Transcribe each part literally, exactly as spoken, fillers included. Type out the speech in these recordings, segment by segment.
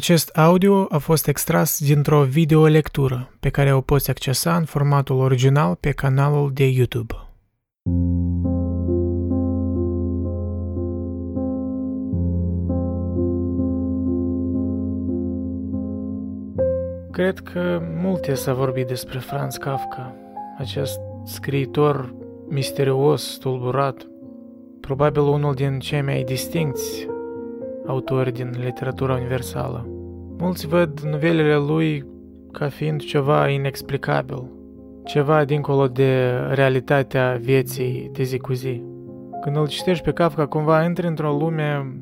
Acest audio a fost extras dintr-o videolectură pe care o poți accesa în formatul original pe canalul de YouTube. Cred că multe s-a vorbit despre Franz Kafka, acest scriitor misterios, tulburat, probabil unul din cei mai distincți autori din literatura universală. Mulți văd novelele lui ca fiind ceva inexplicabil, ceva dincolo de realitatea vieții de zi cu zi. Când îl citești pe Kafka, cumva intri într-o lume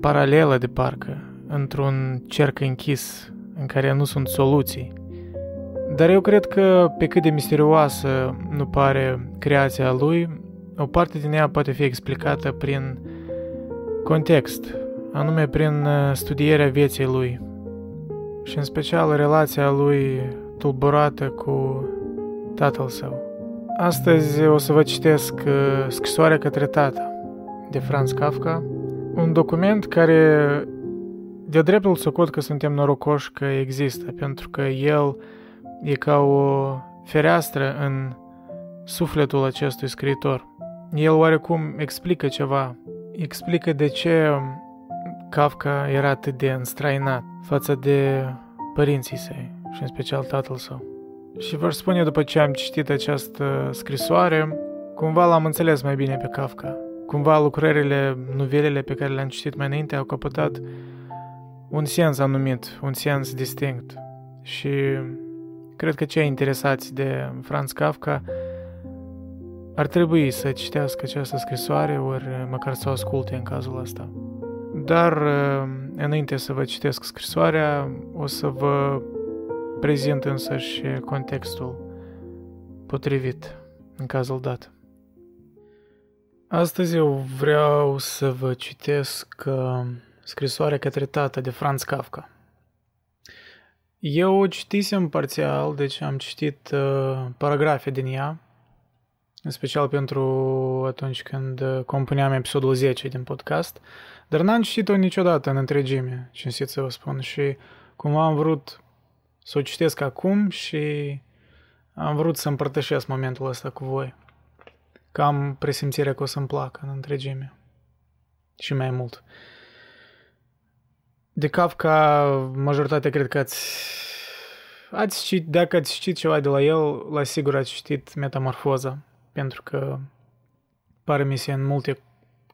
paralelă de parcă, într-un cerc închis în care nu sunt soluții. Dar eu cred că, pe cât de misterioasă nu pare creația lui, o parte din ea poate fi explicată prin context, anume prin studierea vieții lui și în special relația lui tulburată cu tatăl său. Astăzi o să vă citesc Scrisoarea către tata de Franz Kafka, un document care de-a dreptul socot că suntem norocoși că există, pentru că el e ca o fereastră în sufletul acestui scriitor. El oarecum explică ceva, explică de ce Kafka era atât de înstrăinat față de părinții săi și în special tatăl său. Și vă spune, după ce am citit această scrisoare, cumva l-am înțeles mai bine pe Kafka. Cumva lucrările, novelele pe care le-am citit mai înainte au căpătat un sens anumit, un sens distinct. Și cred că cei interesați de Franz Kafka ar trebui să citească această scrisoare, ori măcar să o asculte în cazul ăsta. Dar, înainte să vă citesc scrisoarea, o să vă prezint însăși contextul potrivit în cazul dat. Astăzi eu vreau să vă citesc Scrisoarea către tata de Franz Kafka. Eu o citisem parțial, deci am citit paragrafe din ea, în special pentru atunci când compuneam episodul zece din podcast, dar n-am citit-o niciodată în întregime, cinstit să vă spun, și cumva am vrut să o citesc acum și am vrut să împărtășesc momentul ăsta cu voi, că am presimțirea că o să-mi placă în întregime și mai mult. De Kafka, majoritatea cred că ați... ați citit, dacă ați citit ceva de la el, la sigur ați citit Metamorfoza, pentru că pare mi se în multe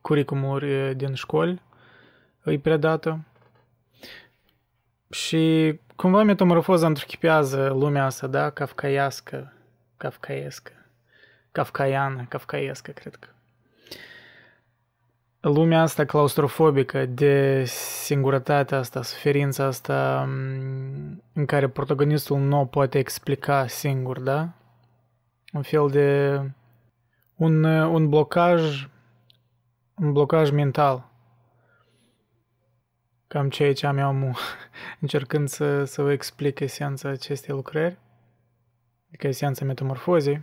curriculumuri din școli îi predată. Și cumva Metamorfoza întruchipează lumea asta, da? Kafkaiască, kafkaiescă, kafkaiană, kafkaiescă, cred că. Lumea asta claustrofobică, de singurătatea asta, suferința asta în care protagonistul nu o poate explica singur, da? Un fel de... un, un blocaj, un blocaj mental. Cam ceea ce am eu am, încercând să, să vă explic esența acestei lucrări, adică esența Metamorfozei.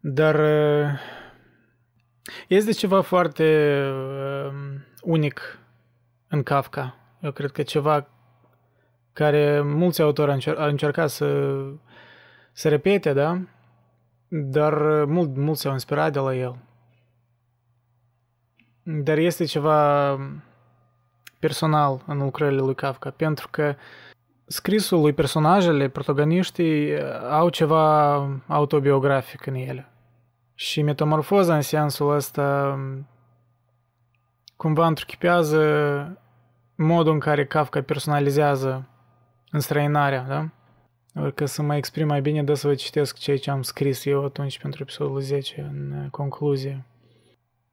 Dar... este ceva foarte uh, unic în Kafka. Eu cred că ceva care mulți autori au, încer- au încercat să, să repete, da? Dar mult, mulți s-au inspirat de la el. Dar este ceva personal în lucrările lui Kafka, pentru că scrisul lui, personajele, protagoniștii au ceva autobiografic în ele. Și Metamorfoza, în sensul ăsta, cumva întruchipează modul în care Kafka personalizează înstrăinarea, da? Orică să mă exprim mai bine, dă să vă citesc ceea ce am scris eu atunci pentru episodul zece, în concluzie.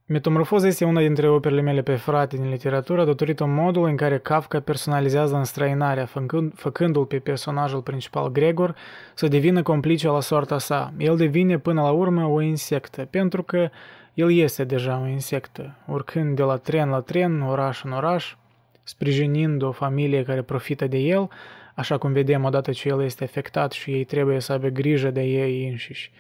Metamorfoza este una dintre operele mele preferate din literatură, datorită modului în care Kafka personalizează înstrăinarea, făcând, făcându-l pe personajul principal, Gregor, să devină complice la soarta sa. El devine până la urmă o insectă, pentru că el este deja o insectă, urcând de la tren la tren, oraș în oraș, sprijinind o familie care profită de el, așa cum vedem odată ce el este afectat și ei trebuie să aibă grijă de ei înșiși.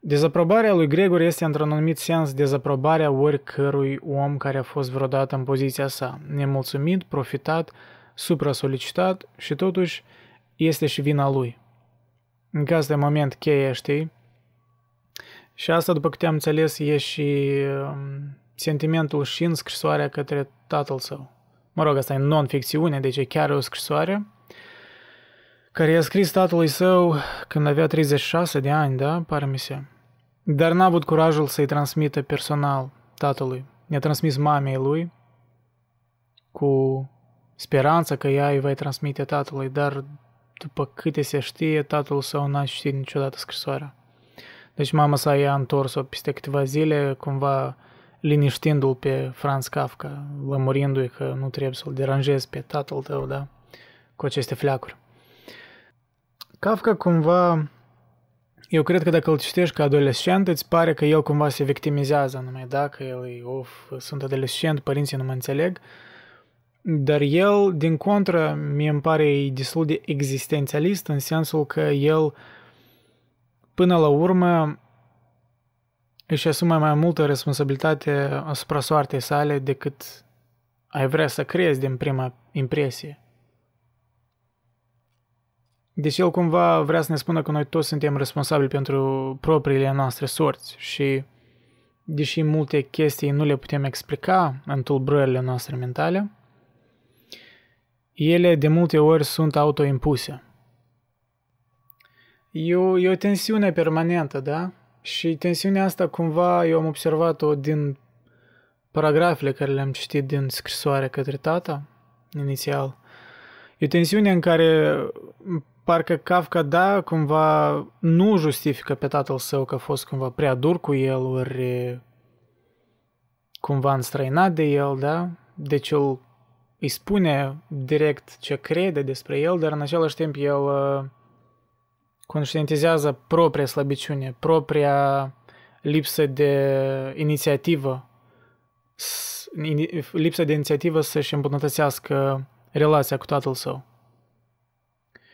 Dezaprobarea lui Gregor este, într-un anumit sens, dezaprobarea oricărui om care a fost vreodată în poziția sa, nemulțumit, profitat supra-solicitat și totuși este și vina lui. Încă asta e moment cheie, știi? Și asta, după câte am înțeles, e și sentimentul și în scrisoarea către tatăl său. Mă rog, asta e non-ficțiune, deci e chiar o scrisoare care i-a scris tatălui său când avea treizeci și șase de ani, da? Pare mi se. Dar n-a avut curajul să-i transmită personal tatălui. I-a transmis mamei lui cu speranța că ea îi va transmite tatălui, dar după câte se știe, tatăl său n-a citit niciodată scrisoarea. Deci mama sa i-a întors-o peste câteva zile, cumva liniștindu-l pe Franz Kafka, lămurindu-i că nu trebuie să-l deranjezi pe tatăl tău, da? Cu aceste fleacuri. Kafka cumva, eu cred că dacă îl citești ca adolescent, îți pare că el cumva se victimizează numai, da? Că el e, of, sunt adolescent, părinții nu mă înțeleg. Dar el, din contră, mie îmi pare e destul de existențialist, în sensul că el, până la urmă, își asumă mai multă responsabilitate asupra soartei sale decât ai vrea să crezi din prima impresie. Deci el cumva vrea să ne spună că noi toți suntem responsabili pentru propriile noastre sorți și, deși multe chestii nu le putem explica în tulburările noastre mentale, ele de multe ori sunt autoimpuse. E o, e o tensiune permanentă, da? Și tensiunea asta cumva eu am observat-o din paragrafele care le-am citit din scrisoare către tata, inițial. E o tensiune în care parcă Kafka, da, cumva nu justifică pe tatăl său că a fost cumva prea dur cu el, ori cumva înstrăinat de el, da? Deci el îi spune direct ce crede despre el, dar în același timp el conștientizează propria slăbiciune, propria lipsă de inițiativă, lipsă de inițiativă să-și îmbunătățească relația cu tatăl său.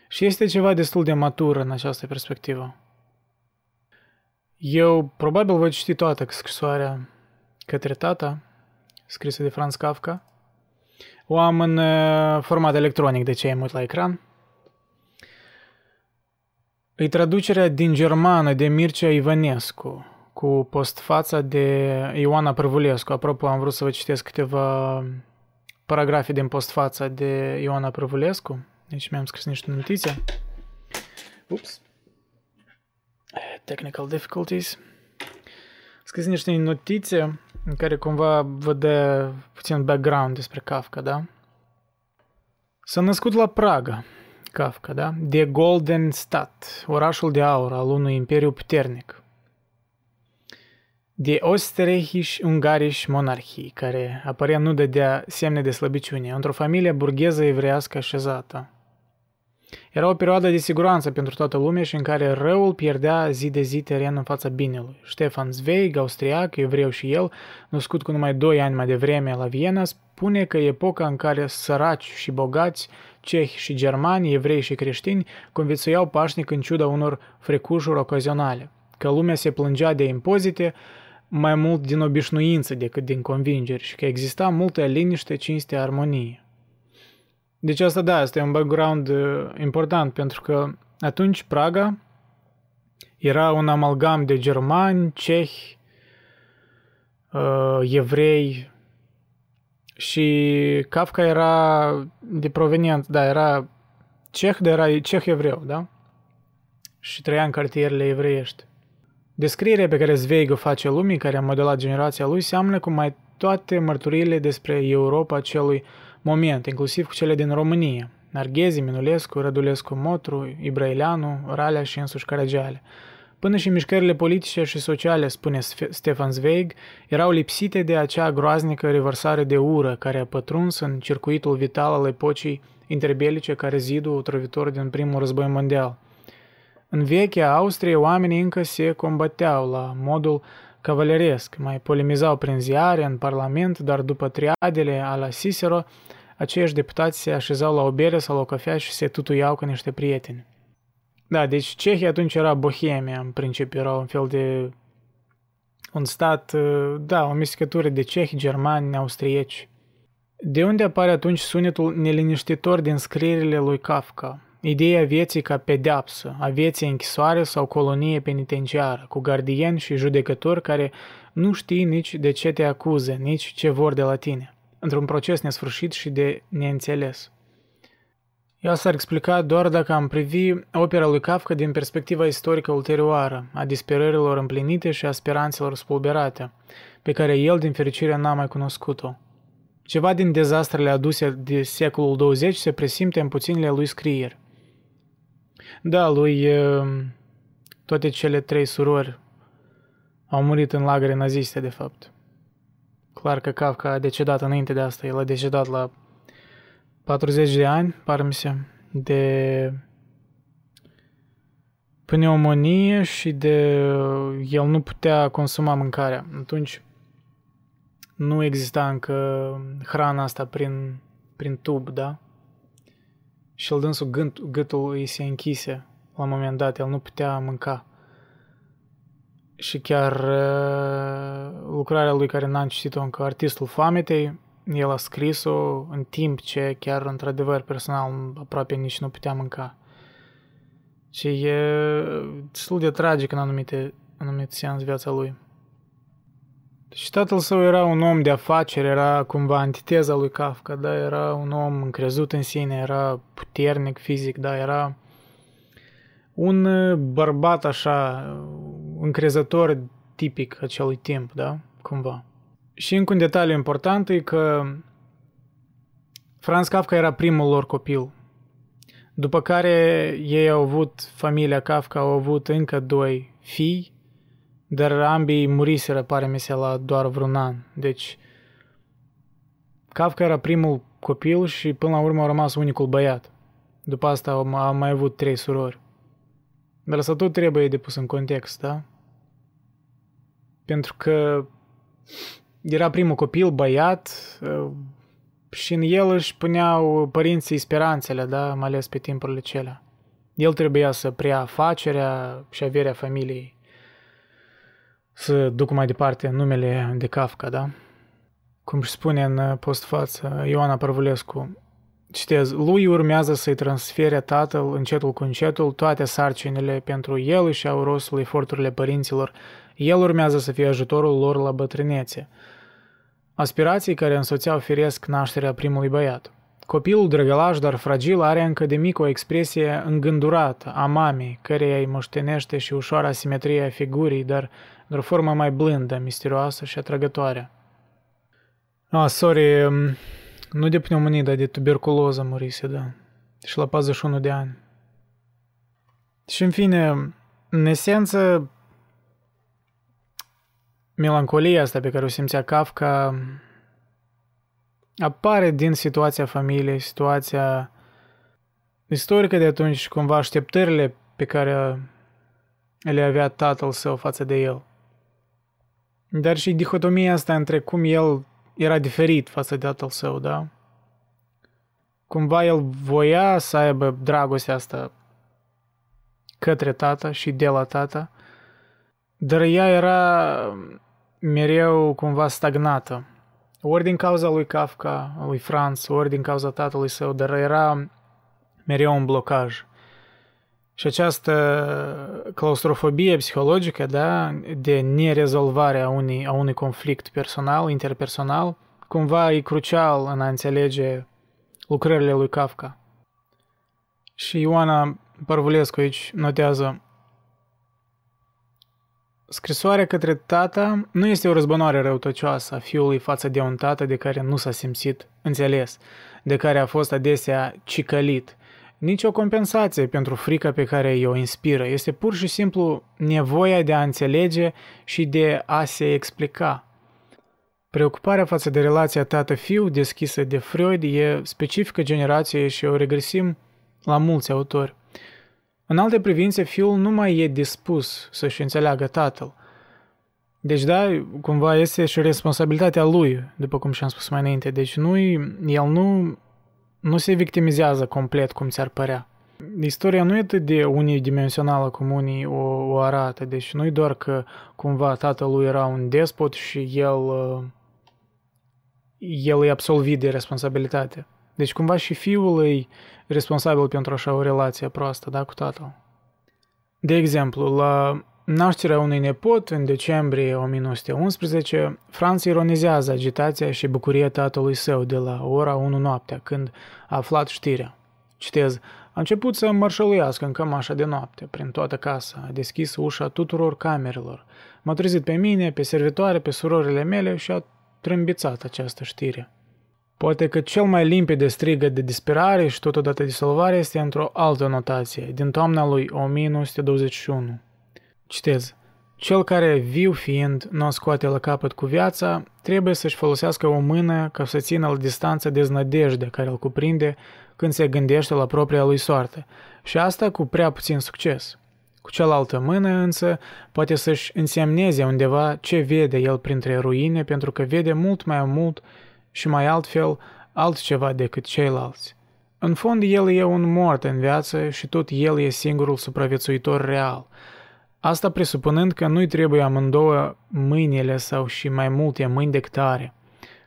Și este ceva destul de matur în această perspectivă. Eu probabil voi citi toată scrisoarea către tata, scrisă de Franz Kafka. O am în format electronic, de ce am uit la ecran. E traducerea din germană de Mircea Ivănescu, cu postfața de Ioana Pârvulescu. Apropo, am vrut să vă citesc câteva paragrafe din postfața de Ioana Pârvulescu. Deci mi-am scris niște notițe. Ups. Technical difficulties. Scris niște notițe în care cumva vă dă puțin background despre Kafka, da? S-a născut la Praga, Kafka, da? De Golden Stat, orașul de aur al unui imperiu puternic. De Austria-Hungary monarhii, care apărea nu dădea semne de slăbiciune, într-o familie burgheză evrească așezată. Era o perioadă de siguranță pentru toată lumea și în care răul pierdea zi de zi teren în fața binelui. Stefan Zweig, austriac, evreu și el, născut cu numai doi ani mai devreme la Viena, spune că epoca în care săraci și bogați, cehi și germani, evrei și creștini, conviețuiau pașnic în ciuda unor frecușuri ocazionale, că lumea se plângea de impozite mai mult din obișnuință decât din convingeri și că exista multă liniște, cinste, armonie. Deci asta, da, este un background uh, important, pentru că atunci Praga era un amalgam de germani, cehi, uh, evrei și Kafka era de provenient, da, era ceh, dar era ceh-evreu, da? Și trăia în cartierele evreiești. Descrierea pe care Zweig o face lumii, care a modelat generația lui, seamănă cu mai toate mărturiile despre Europa acelui moment, inclusiv cu cele din România, Narghezi, Minulescu, Rădulescu, Motru, Ibrăileanu, Ralea și însuși Caragiale. Până și mișcările politice și sociale, spune Stefan Zweig, erau lipsite de acea groaznică revărsare de ură care a pătruns în circuitul vital al epocii interbelice care zidul otrăvitor din primul război mondial. În vechea Austrie, oamenii încă se combateau la modul cavaleresc, mai polemizau prin ziare, în parlament, dar după triadele a la Cicero, acești deputați se așezau la o bere sau la o cafea și se tutuiau cu niște prieteni. Da, deci Cehia atunci era Bohemia, în principiu, era un fel de un stat, da, o amestecătură de cehi, germani, austrieci. De unde apare atunci sunetul neliniștitor din scrierile lui Kafka? Ideea vieții ca pedeapsă, a vieții închisoare sau colonie penitenciară, cu gardieni și judecători care nu știi nici de ce te acuză, nici ce vor de la tine, într-un proces nesfârșit și de neînțeles. Ea s-ar explica doar dacă am privi opera lui Kafka din perspectiva istorică ulterioară, a disperărilor împlinite și a speranțelor spulberate, pe care el, din fericire, n-a mai cunoscut-o. Ceva din dezastrele aduse de secolul douăzeci se presimte în puținile lui scrieri. Da, lui toate cele trei surori au murit în lagăre naziste, de fapt. Clar că Kafka a decedat înainte de asta, el a decedat la patruzeci de ani, pare-mi se, de pneumonie și de el nu putea consuma mâncarea. Atunci nu exista încă hrana asta prin, prin tub, da? Și el dânsul gând, gâtul îi se închise la un moment dat, el nu putea mânca. Și chiar uh, lucrarea lui care n-am citit-o încă, Artistul Foametei, el a scris-o în timp ce chiar într-adevăr personal aproape nici nu putea mânca. Și e destul de tragic în anumite, anumite sens viața lui. Și tatăl său era un om de afaceri, era cumva antiteza lui Kafka, da, era un om încrezut în sine, era puternic fizic, da, era un bărbat așa, încrezător tipic acelui timp, da, cumva. Și încă un detaliu important e că Franz Kafka era primul lor copil, după care ei au avut, familia Kafka au avut încă doi fii, dar ambii muriseră, pare-mi se, la doar vreun an. Deci, Kafka era primul copil și până la urmă a rămas unicul băiat. După asta a mai avut trei surori. Dar asta tot trebuie de pus în context, da? Pentru că era primul copil, băiat, și în el își puneau părinții speranțele, da? Mai ales pe timpurile acelea. El trebuia să preia afacerea și averea familiei, să duc mai departe numele de Kafka, da? Cum își spune în postfață Ioana Pârvulescu, citez, lui urmează să-i transfere tatăl încetul cu încetul toate sarcinile pentru el și au rostul eforturile părinților. El urmează să fie ajutorul lor la bătrânețe. Aspirații care însoțeau firesc nașterea primului băiat. Copilul drăgălaș, dar fragil, are încă de mic o expresie îngândurată a mamei, căreia îi moștenește și ușoara asimetrie a figurii, dar într-o formă mai blândă, misterioasă și atrăgătoare. Ah, sorry, nu de pneumonie, dar de tuberculoză murise, da. Și la patruzeci și unu de ani. Și în fine, în esență, melancolia asta pe care o simțea Kafka apare din situația familiei, situația istorică de atunci și cumva așteptările pe care le avea tatăl său față de el. Dar și dihotomia asta între cum el era diferit față de tatăl său, da? Cumva el voia să aibă dragostea asta către tată și de la tată, dar ea era mereu cumva stagnată. Ori din cauza lui Kafka, lui Franz, ori din cauza tatălui său, dar era mereu un blocaj. Și această claustrofobie psihologică, da, de nerezolvare a unui, a unui conflict personal, interpersonal, cumva e crucial în a înțelege lucrările lui Kafka. Și Ioana Pârvulescu aici notează: scrisoarea către tată nu este o răzbunare răutăcioasă a fiului față de un tată de care nu s-a simțit înțeles, de care a fost adesea cicălit, nici o compensație pentru frica pe care i-o inspiră. Este pur și simplu nevoia de a înțelege și de a se explica. Preocuparea față de relația tată-fiu deschisă de Freud e specifică generației și o regăsim la mulți autori. În alte privințe, fiul nu mai e dispus să-și înțeleagă tatăl. Deci, da, cumva este și responsabilitatea lui, după cum și-am spus mai înainte. Deci, nu, el nu, nu se victimizează complet, cum ți-ar părea. Istoria nu e atât de unidimensională cum unii o, o arată. Deci, nu e doar că, cumva, tatăl lui era un despot și el el e absolvit de responsabilitate. Deci cumva și fiul e responsabil pentru așa o relație proastă, da, cu tatăl. De exemplu, la nașterea unui nepot în decembrie o mie nouă sute unsprezece, Franz ironizează agitația și bucuria tatălui său de la ora unu noaptea, când a aflat știrea. Citez: a început să mărșăluiască în cămașa de noapte, prin toată casa, a deschis ușa tuturor camerelor, m-a trezit pe mine, pe servitoare, pe surorile mele și a trâmbițat această știre. Poate că cel mai limpede strigăt de disperare și totodată disolvare este într-o altă notație, din toamna lui o mie nouă sute douăzeci și unu. Citez: cel care, viu fiind, nu o scoate la capăt cu viața, trebuie să-și folosească o mână ca să țină la distanță deznădejdea care îl cuprinde când se gândește la propria lui soartă, și asta cu prea puțin succes. Cu cealaltă mână, însă, poate să-și însemneze undeva ce vede el printre ruine, pentru că vede mult mai mult și mai altfel altceva decât ceilalți. În fond, el e un mort în viață și tot el e singurul supraviețuitor real. Asta presupunând că nu-i trebuie amândouă mâinile sau și mai multe mâini decât are,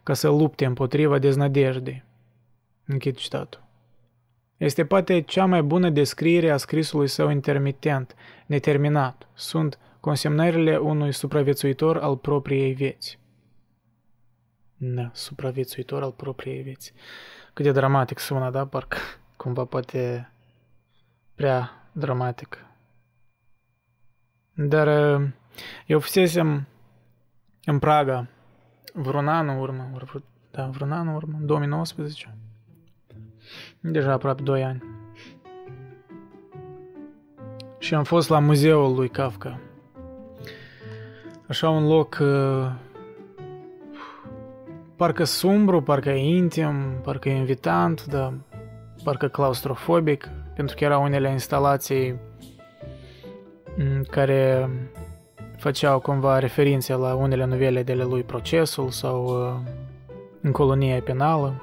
ca să lupte împotriva deznădejdei. Închid citatul. Este poate cea mai bună descriere a scrisului său intermitent, neterminat. Sunt consemnările unui supraviețuitor al propriei vieți. Da, supraviețuitor al propriei vieți. Cât de dramatic sună, da? Parcă cumva poate prea dramatic. Dar eu fusesem în Praga vreun an în urmă, vreun, da, vreun an în urmă, în două mii nouăsprezece. Deja aproape doi ani. Și am fost la muzeul lui Kafka. Așa un loc uh, parcă sumbru, parcă intim, parcă invitant, dar parcă claustrofobic, pentru că erau unele instalații care făceau cumva referințe la unele novele de ale lui Procesul sau uh, În colonia penală.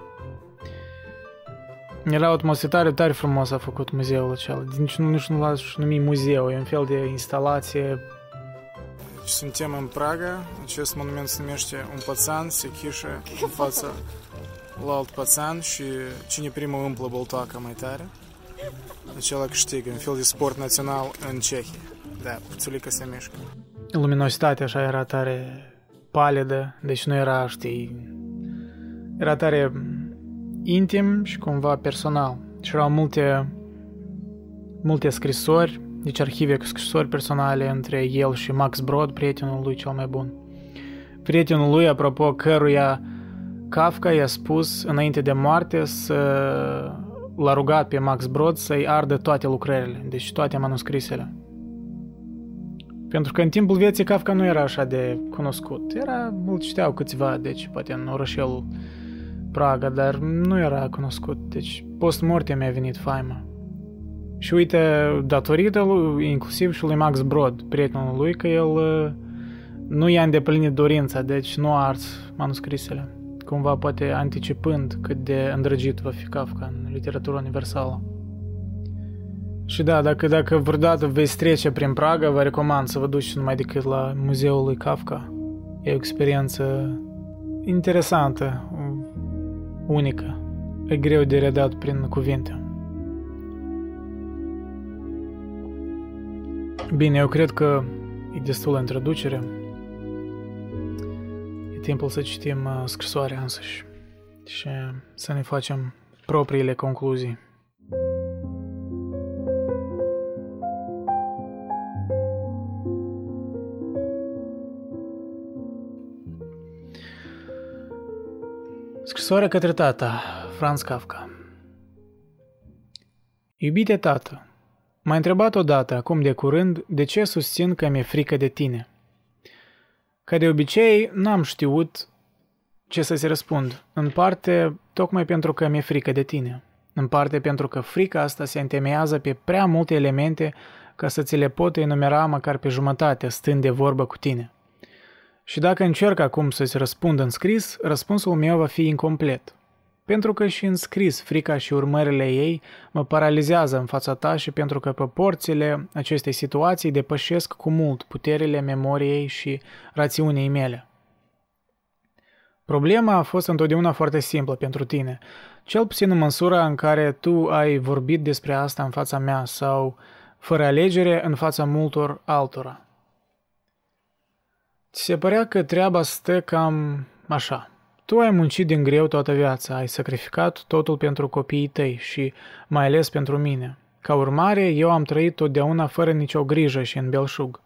Era o atmosferă tare frumoasă, a făcut muzeul acela. Nici nu, nici nu l-aș numi muzeu, e un fel de instalație. Suntem în Praga, acest monument se numește un pățan, se chișe în fața la alt pățan și cine primul umplă boltaca mai tare, acela câștigă, un fel de sport național în Cehia. Da, puțulică se mișcă. Luminositatea așa era tare palidă, deci nu era, știi, era tare intim și cumva personal. Și erau multe, multe scrisori, deci arhive cu scrisori personale între el și Max Brod, prietenul lui cel mai bun. Prietenul lui, apropo, căruia Kafka i-a spus înainte de moarte să l-a rugat pe Max Brod să-i ardă toate lucrările, deci toate manuscrisele. Pentru că în timpul vieții Kafka nu era așa de cunoscut. Era, îl citeau câțiva, deci poate în orășelul Praga, dar nu era cunoscut, deci post-mortem mi-a venit faima. Și uite, datorită lui, inclusiv și lui Max Brod, prietenul lui, că el nu i-a îndeplinit dorința, deci nu a ars manuscrisele, cumva poate anticipând cât de îndrăgit va fi Kafka în literatura universală. Și da, dacă, dacă vreodată veți trece prin Praga, vă recomand să vă duceți numai decât la muzeul lui Kafka. E o experiență interesantă, unică, e greu de redat prin cuvinte. Bine, eu cred că e destulă introducere. E timpul să citim scrisoarea însăși și să ne facem propriile concluzii. Scrisoarea către tata, Franz Kafka. Iubite tată, m-ai întrebat odată, acum de curând, de ce susțin că mi-e frică de tine. Ca de obicei, n-am știut ce să-ți răspund, în parte tocmai pentru că mi-e frică de tine, în parte pentru că frica asta se întemeiază pe prea multe elemente ca să ți le pot enumera măcar pe jumătate, stând de vorbă cu tine. Și dacă încerc acum să-ți răspund în scris, răspunsul meu va fi incomplet. Pentru că și în scris frica și urmările ei mă paralizează în fața ta și pentru că proporțiile acestei situații depășesc cu mult puterile memoriei și rațiunii mele. Problema a fost întotdeauna foarte simplă pentru tine, cel puțin în măsura în care tu ai vorbit despre asta în fața mea sau, fără alegere, în fața multor altora. Ți se părea că treaba stă cam așa. Tu ai muncit din greu toată viața, ai sacrificat totul pentru copiii tăi și mai ales pentru mine. Ca urmare, eu am trăit totdeauna fără nicio grijă și în belșug.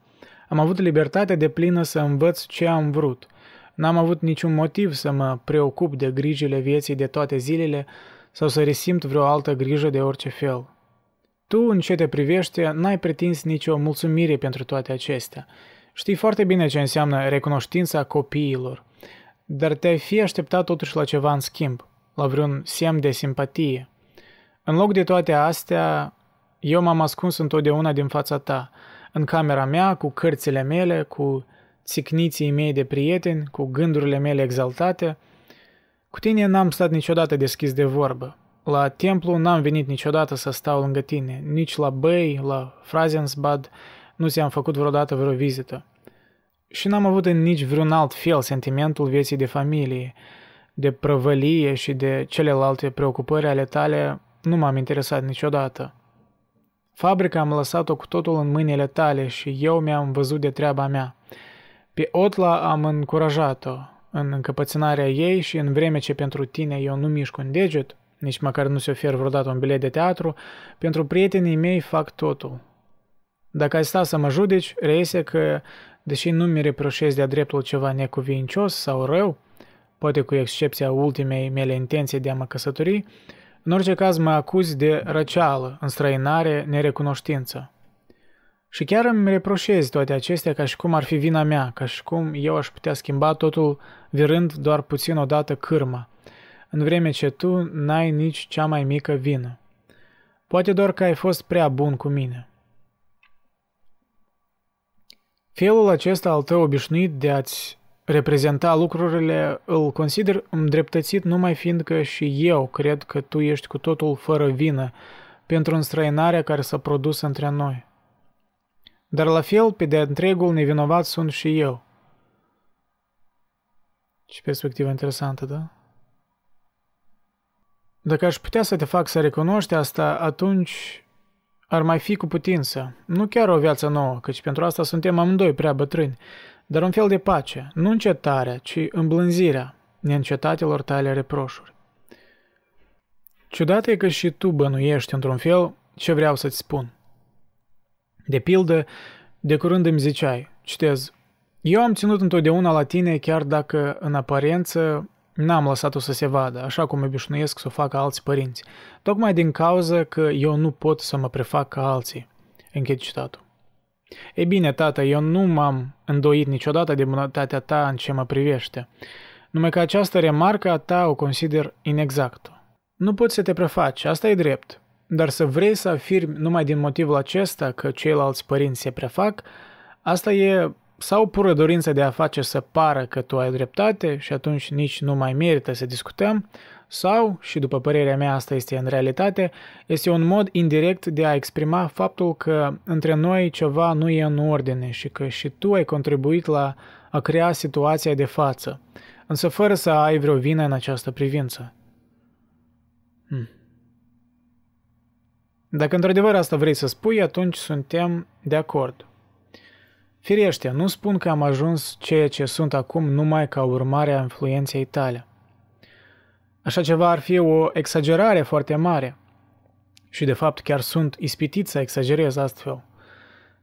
Am avut libertatea deplină să învăț ce am vrut. N-am avut niciun motiv să mă preocup de grijile vieții de toate zilele sau să resimt vreo altă grijă de orice fel. Tu, în ce te privește, n-ai pretins nicio mulțumire pentru toate acestea. Știi foarte bine ce înseamnă recunoștința copiilor, dar te-ai fi așteptat totuși la ceva în schimb, la vreun semn de simpatie. În loc de toate astea, eu m-am ascuns întotdeauna din fața ta, în camera mea, cu cărțile mele, cu țicniții mei de prieteni, cu gândurile mele exaltate. Cu tine n-am stat niciodată deschis de vorbă. La templu n-am venit niciodată să stau lângă tine, nici la băi, la Franzbad, nu ți-am făcut vreodată vreo vizită. Și n-am avut în nici vreun alt fel sentimentul vieții de familie, de prăvălie și de celelalte preocupări ale tale nu m-am interesat niciodată. Fabrica am lăsat-o cu totul în mâinile tale și eu mi-am văzut de treaba mea. Pe Otla am încurajat-o în încăpățânarea ei și în vreme ce pentru tine eu nu mișc un deget, nici măcar nu se ofer vreodată un bilet de teatru, pentru prietenii mei fac totul. Dacă ai sta să mă judeci, reiese că, deși nu mi reproșez de-a dreptul ceva necuvincios sau rău, poate cu excepția ultimei mele intenții de a mă căsători, în orice caz mă acuzi de răceală, înstrăinare, nerecunoștință. Și chiar îmi reproșez toate acestea ca și cum ar fi vina mea, ca și cum eu aș putea schimba totul virând doar puțin odată cârma, în vreme ce tu n-ai nici cea mai mică vină. Poate doar că ai fost prea bun cu mine. Felul acesta al tău obișnuit de a-ți reprezenta lucrurile îl consider îndreptățit numai fiindcă și eu cred că tu ești cu totul fără vină pentru înstrăinarea care s-a produs între noi. Dar la fel, pe de-a întregul nevinovat sunt și eu. Ce perspectivă interesantă, da? Dacă aș putea să te fac să recunoști asta, atunci ar mai fi cu putință. Nu chiar o viață nouă, căci pentru asta suntem amândoi prea bătrâni, dar un fel de pace, nu încetarea, ci îmblânzirea neîncetatelor tale reproșuri. Ciudat e că și tu bănuiești într-un fel ce vreau să-ți spun. De pildă, de curând îmi ziceai, citez, eu am ținut întotdeauna la tine chiar dacă, în aparență, n-am lăsat-o să se vadă, așa cum obișnuiesc să o facă alți părinți, tocmai din cauza că eu nu pot să mă prefac ca alții. Închid citatul. Ei bine, tată, eu nu m-am îndoit niciodată de bunătatea ta în ce mă privește, numai că această remarcă a ta o consider inexactă. Nu poți să te prefaci, asta e drept, dar să vrei să afirmi numai din motivul acesta că ceilalți părinți se prefac, asta e sau pură dorință de a face să pară că tu ai dreptate și atunci nici nu mai merită să discutăm, sau, și după părerea mea asta este în realitate, este un mod indirect de a exprima faptul că între noi ceva nu e în ordine și că și tu ai contribuit la a crea situația de față, însă fără să ai vreo vină în această privință. Hmm. Dacă într-adevăr asta vrei să spui, atunci suntem de acord. Firește, nu spun că am ajuns ceea ce sunt acum numai ca urmare a influenței tale. Așa ceva ar fi o exagerare foarte mare. Și de fapt chiar sunt ispitit să exagerez astfel.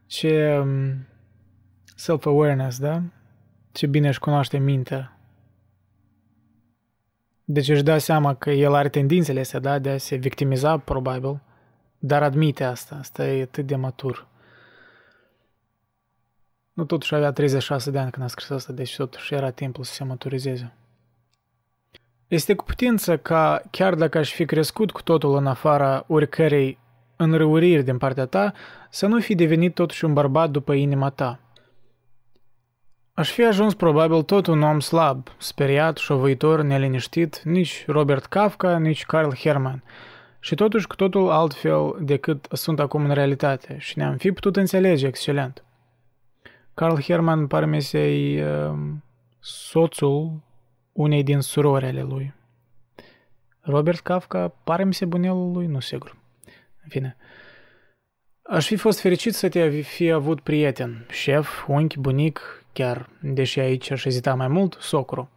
Ce self-awareness, da? Ce bine își cunoaște mintea. Deci își dă seama că el are tendințele astea, da? De a se victimiza, probabil. Dar admite asta, asta e atât de matur. Nu, totuși avea treizeci și șase de ani când a scris asta, deci totuși era timpul să se maturizeze. Este cu putință ca, chiar dacă aș fi crescut cu totul în afara oricărei înrăuriri din partea ta, să nu fi devenit totuși un bărbat după inima ta. Aș fi ajuns probabil tot un om slab, speriat, șovăitor, neliniștit, nici Robert Kafka, nici Carl Herman. Și totuși cu totul altfel decât sunt acum în realitate și ne-am fi putut înțelege excelent. Carl Herman pare mi se-i uh, soțul unei din surorile lui. Robert Kafka pare-mi-se bunelul lui, nu sigur. În fine. Aș fi fost fericit să te fi avut prieten, șef, unchi, bunic, chiar, deși aici aș ezita mai mult, socru.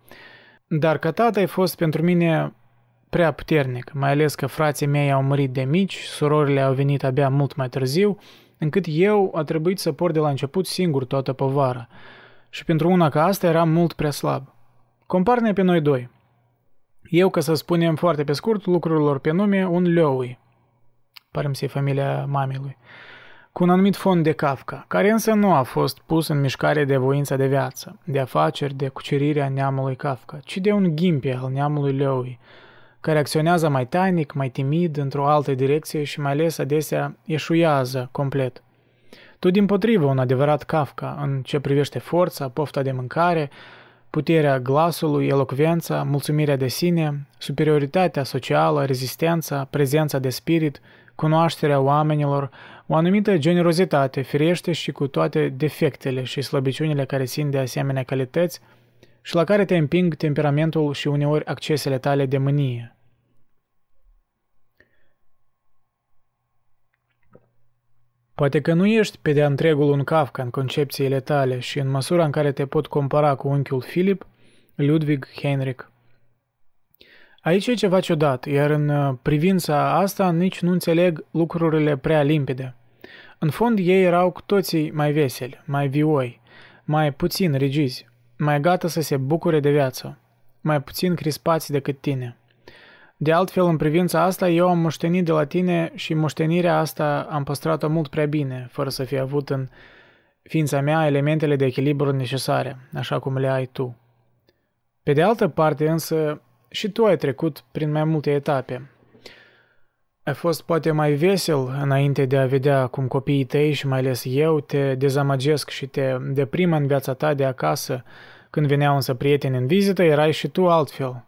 Dar ca tată ai fost pentru mine prea puternic, mai ales că frații mei au murit de mici, surorile au venit abia mult mai târziu, încât eu a trebuit să port de la început singur toată povara. Și pentru una ca asta eram mult prea slab. Compar-ne pe noi doi. Eu, ca să spunem foarte pe scurt lucrurilor pe nume, un leoi, pare-mi să-i familia mamei lui, cu un anumit fond de Kafka, care însă nu a fost pus în mișcare de voința de viață, de afaceri, de cucerirea neamului Kafka, ci de un ghimpe al neamului leoi, care acționează mai tainic, mai timid, într-o altă direcție și mai ales adesea eșuează complet. Tu, dimpotrivă, un adevărat Kafka în ce privește forța, pofta de mâncare, puterea glasului, elocvența, mulțumirea de sine, superioritatea socială, rezistența, prezența de spirit, cunoașterea oamenilor, o anumită generozitate, firește și cu toate defectele și slăbiciunile care țin de asemenea calități și la care te împing temperamentul și uneori accesele tale de mânie. Poate că nu ești pe de-a întregul un Kafka în concepțiile tale și în măsura în care te pot compara cu unchiul Filip, Ludwig Heinrich. Aici e ceva ciudat, iar în privința asta nici nu înțeleg lucrurile prea limpede. În fond, ei erau cu toții mai veseli, mai vioi, mai puțin rigizi, mai gata să se bucure de viață, mai puțin crispați decât tine. De altfel, în privința asta, eu am moștenit de la tine și moștenirea asta am păstrat-o mult prea bine, fără să fi avut în ființa mea elementele de echilibru necesare, așa cum le ai tu. Pe de altă parte, însă, și tu ai trecut prin mai multe etape. Ai fost poate mai vesel înainte de a vedea cum copiii tăi și mai ales eu te dezamăgesc și te deprimă în viața ta de acasă. Când veneau însă prieteni în vizită, erai și tu altfel.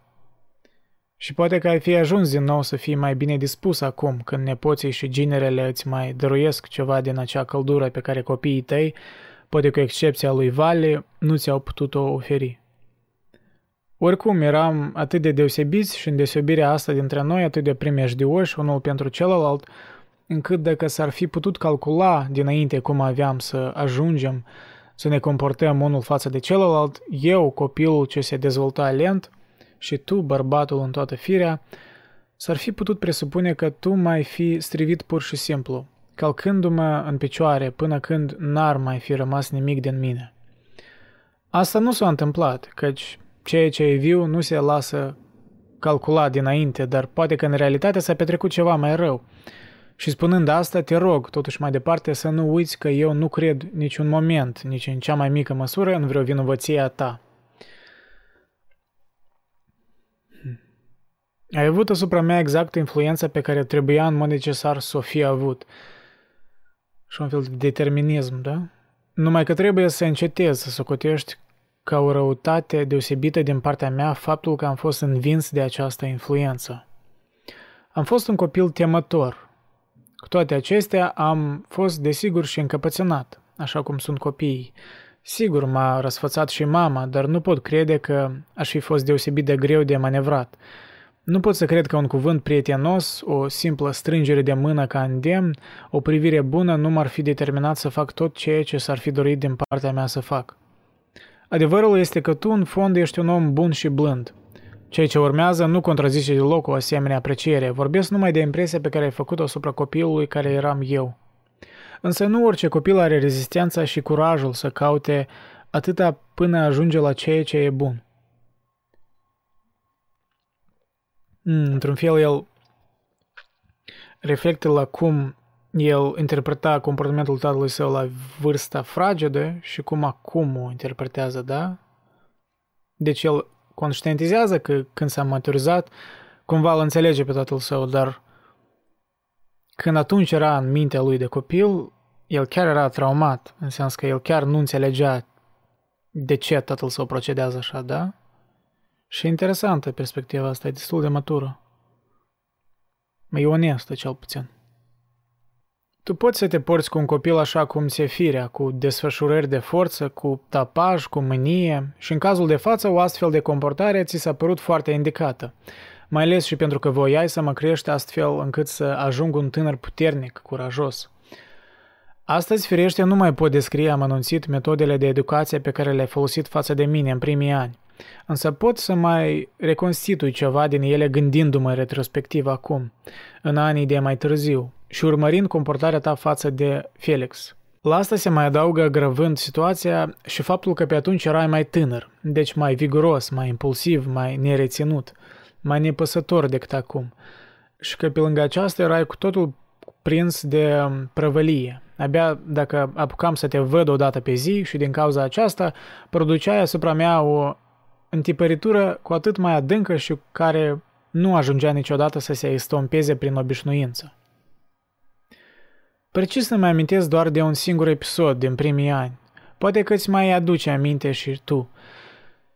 Și poate că ai fi ajuns din nou să fii mai bine dispus acum, când nepoții și ginerele îți mai dăruiesc ceva din acea căldură pe care copiii tăi, poate cu excepția lui Vale, nu ți-au putut-o oferi. Oricum, eram atât de deosebiți și în deosebirea asta dintre noi atât de primejdioși unul pentru celălalt, încât dacă s-ar fi putut calcula dinainte cum aveam să ajungem să ne comportăm unul față de celălalt, eu, copilul ce se dezvolta lent, și tu, bărbatul în toată firea, s-ar fi putut presupune că tu mai fi strivit pur și simplu, calcându-mă în picioare până când n-ar mai fi rămas nimic din mine. Asta nu s-a întâmplat, căci ceea ce e viu nu se lasă calcula dinainte, dar poate că în realitate s-a petrecut ceva mai rău. Și spunând asta, te rog, totuși mai departe, să nu uiți că eu nu cred niciun moment, nici în cea mai mică măsură, în vreo vinovăție a ta. Ai avut asupra mea exact influența pe care trebuia în mod necesar să o fi avut. Și un fel de determinism, da? Numai că trebuie să încetezi să socotești ca o răutate deosebită din partea mea faptul că am fost învins de această influență. Am fost un copil temător. Cu toate acestea, am fost desigur și încăpățânat, așa cum sunt copiii. Sigur, m-a răsfățat și mama, dar nu pot crede că aș fi fost deosebit de greu de manevrat. Nu pot să cred că un cuvânt prietenos, o simplă strângere de mână ca îndemn, o privire bună nu m-ar fi determinat să fac tot ceea ce s-ar fi dorit din partea mea să fac. Adevărul este că tu, în fond, ești un om bun și blând. Ceea ce urmează nu contrazice deloc o asemenea apreciere, vorbesc numai de impresia pe care ai făcut-o asupra copilului care eram eu. Însă nu orice copil are rezistența și curajul să caute atâta până ajunge la ceea ce e bun. Într-un fel, el reflectă la cum el interpreta comportamentul tatălui său la vârsta fragedă și cum acum o interpretează, da? Deci el conștientizează că când s-a maturizat, cumva îl înțelege pe tatăl său, dar când atunci era în mintea lui de copil, el chiar era traumat, în sens că el chiar nu înțelegea de ce tatăl său procedează așa, da? Și interesantă perspectiva asta, e destul de matură. E onestă, cel puțin. Tu poți să te porți cu un copil așa cum se firea, cu desfășurări de forță, cu tapaj, cu mânie și în cazul de față o astfel de comportare ți s-a părut foarte indicată, mai ales și pentru că voiai să mă crești astfel încât să ajung un tânăr puternic, curajos. Astăzi, firește, nu mai pot descrie amănunțit metodele de educație pe care le-ai folosit față de mine în primii ani, însă pot să mai reconstitui ceva din ele gândindu-mă retrospectiv acum, în anii de mai târziu, și urmărind comportarea ta față de Felix. La asta se mai adaugă agravând situația și faptul că pe atunci erai mai tânăr, deci mai viguros, mai impulsiv, mai nereținut, mai nepăsător decât acum, și că pe lângă aceasta erai cu totul prins de prăvălie. Abia dacă apucam să te văd o dată pe zi și din cauza aceasta produceai asupra mea o întipăritură cu atât mai adâncă și care nu ajungea niciodată să se estompeze prin obișnuință. Precis nu mi-am amintesc doar de un singur episod din primii ani. Poate că îți mai aduce aminte și tu.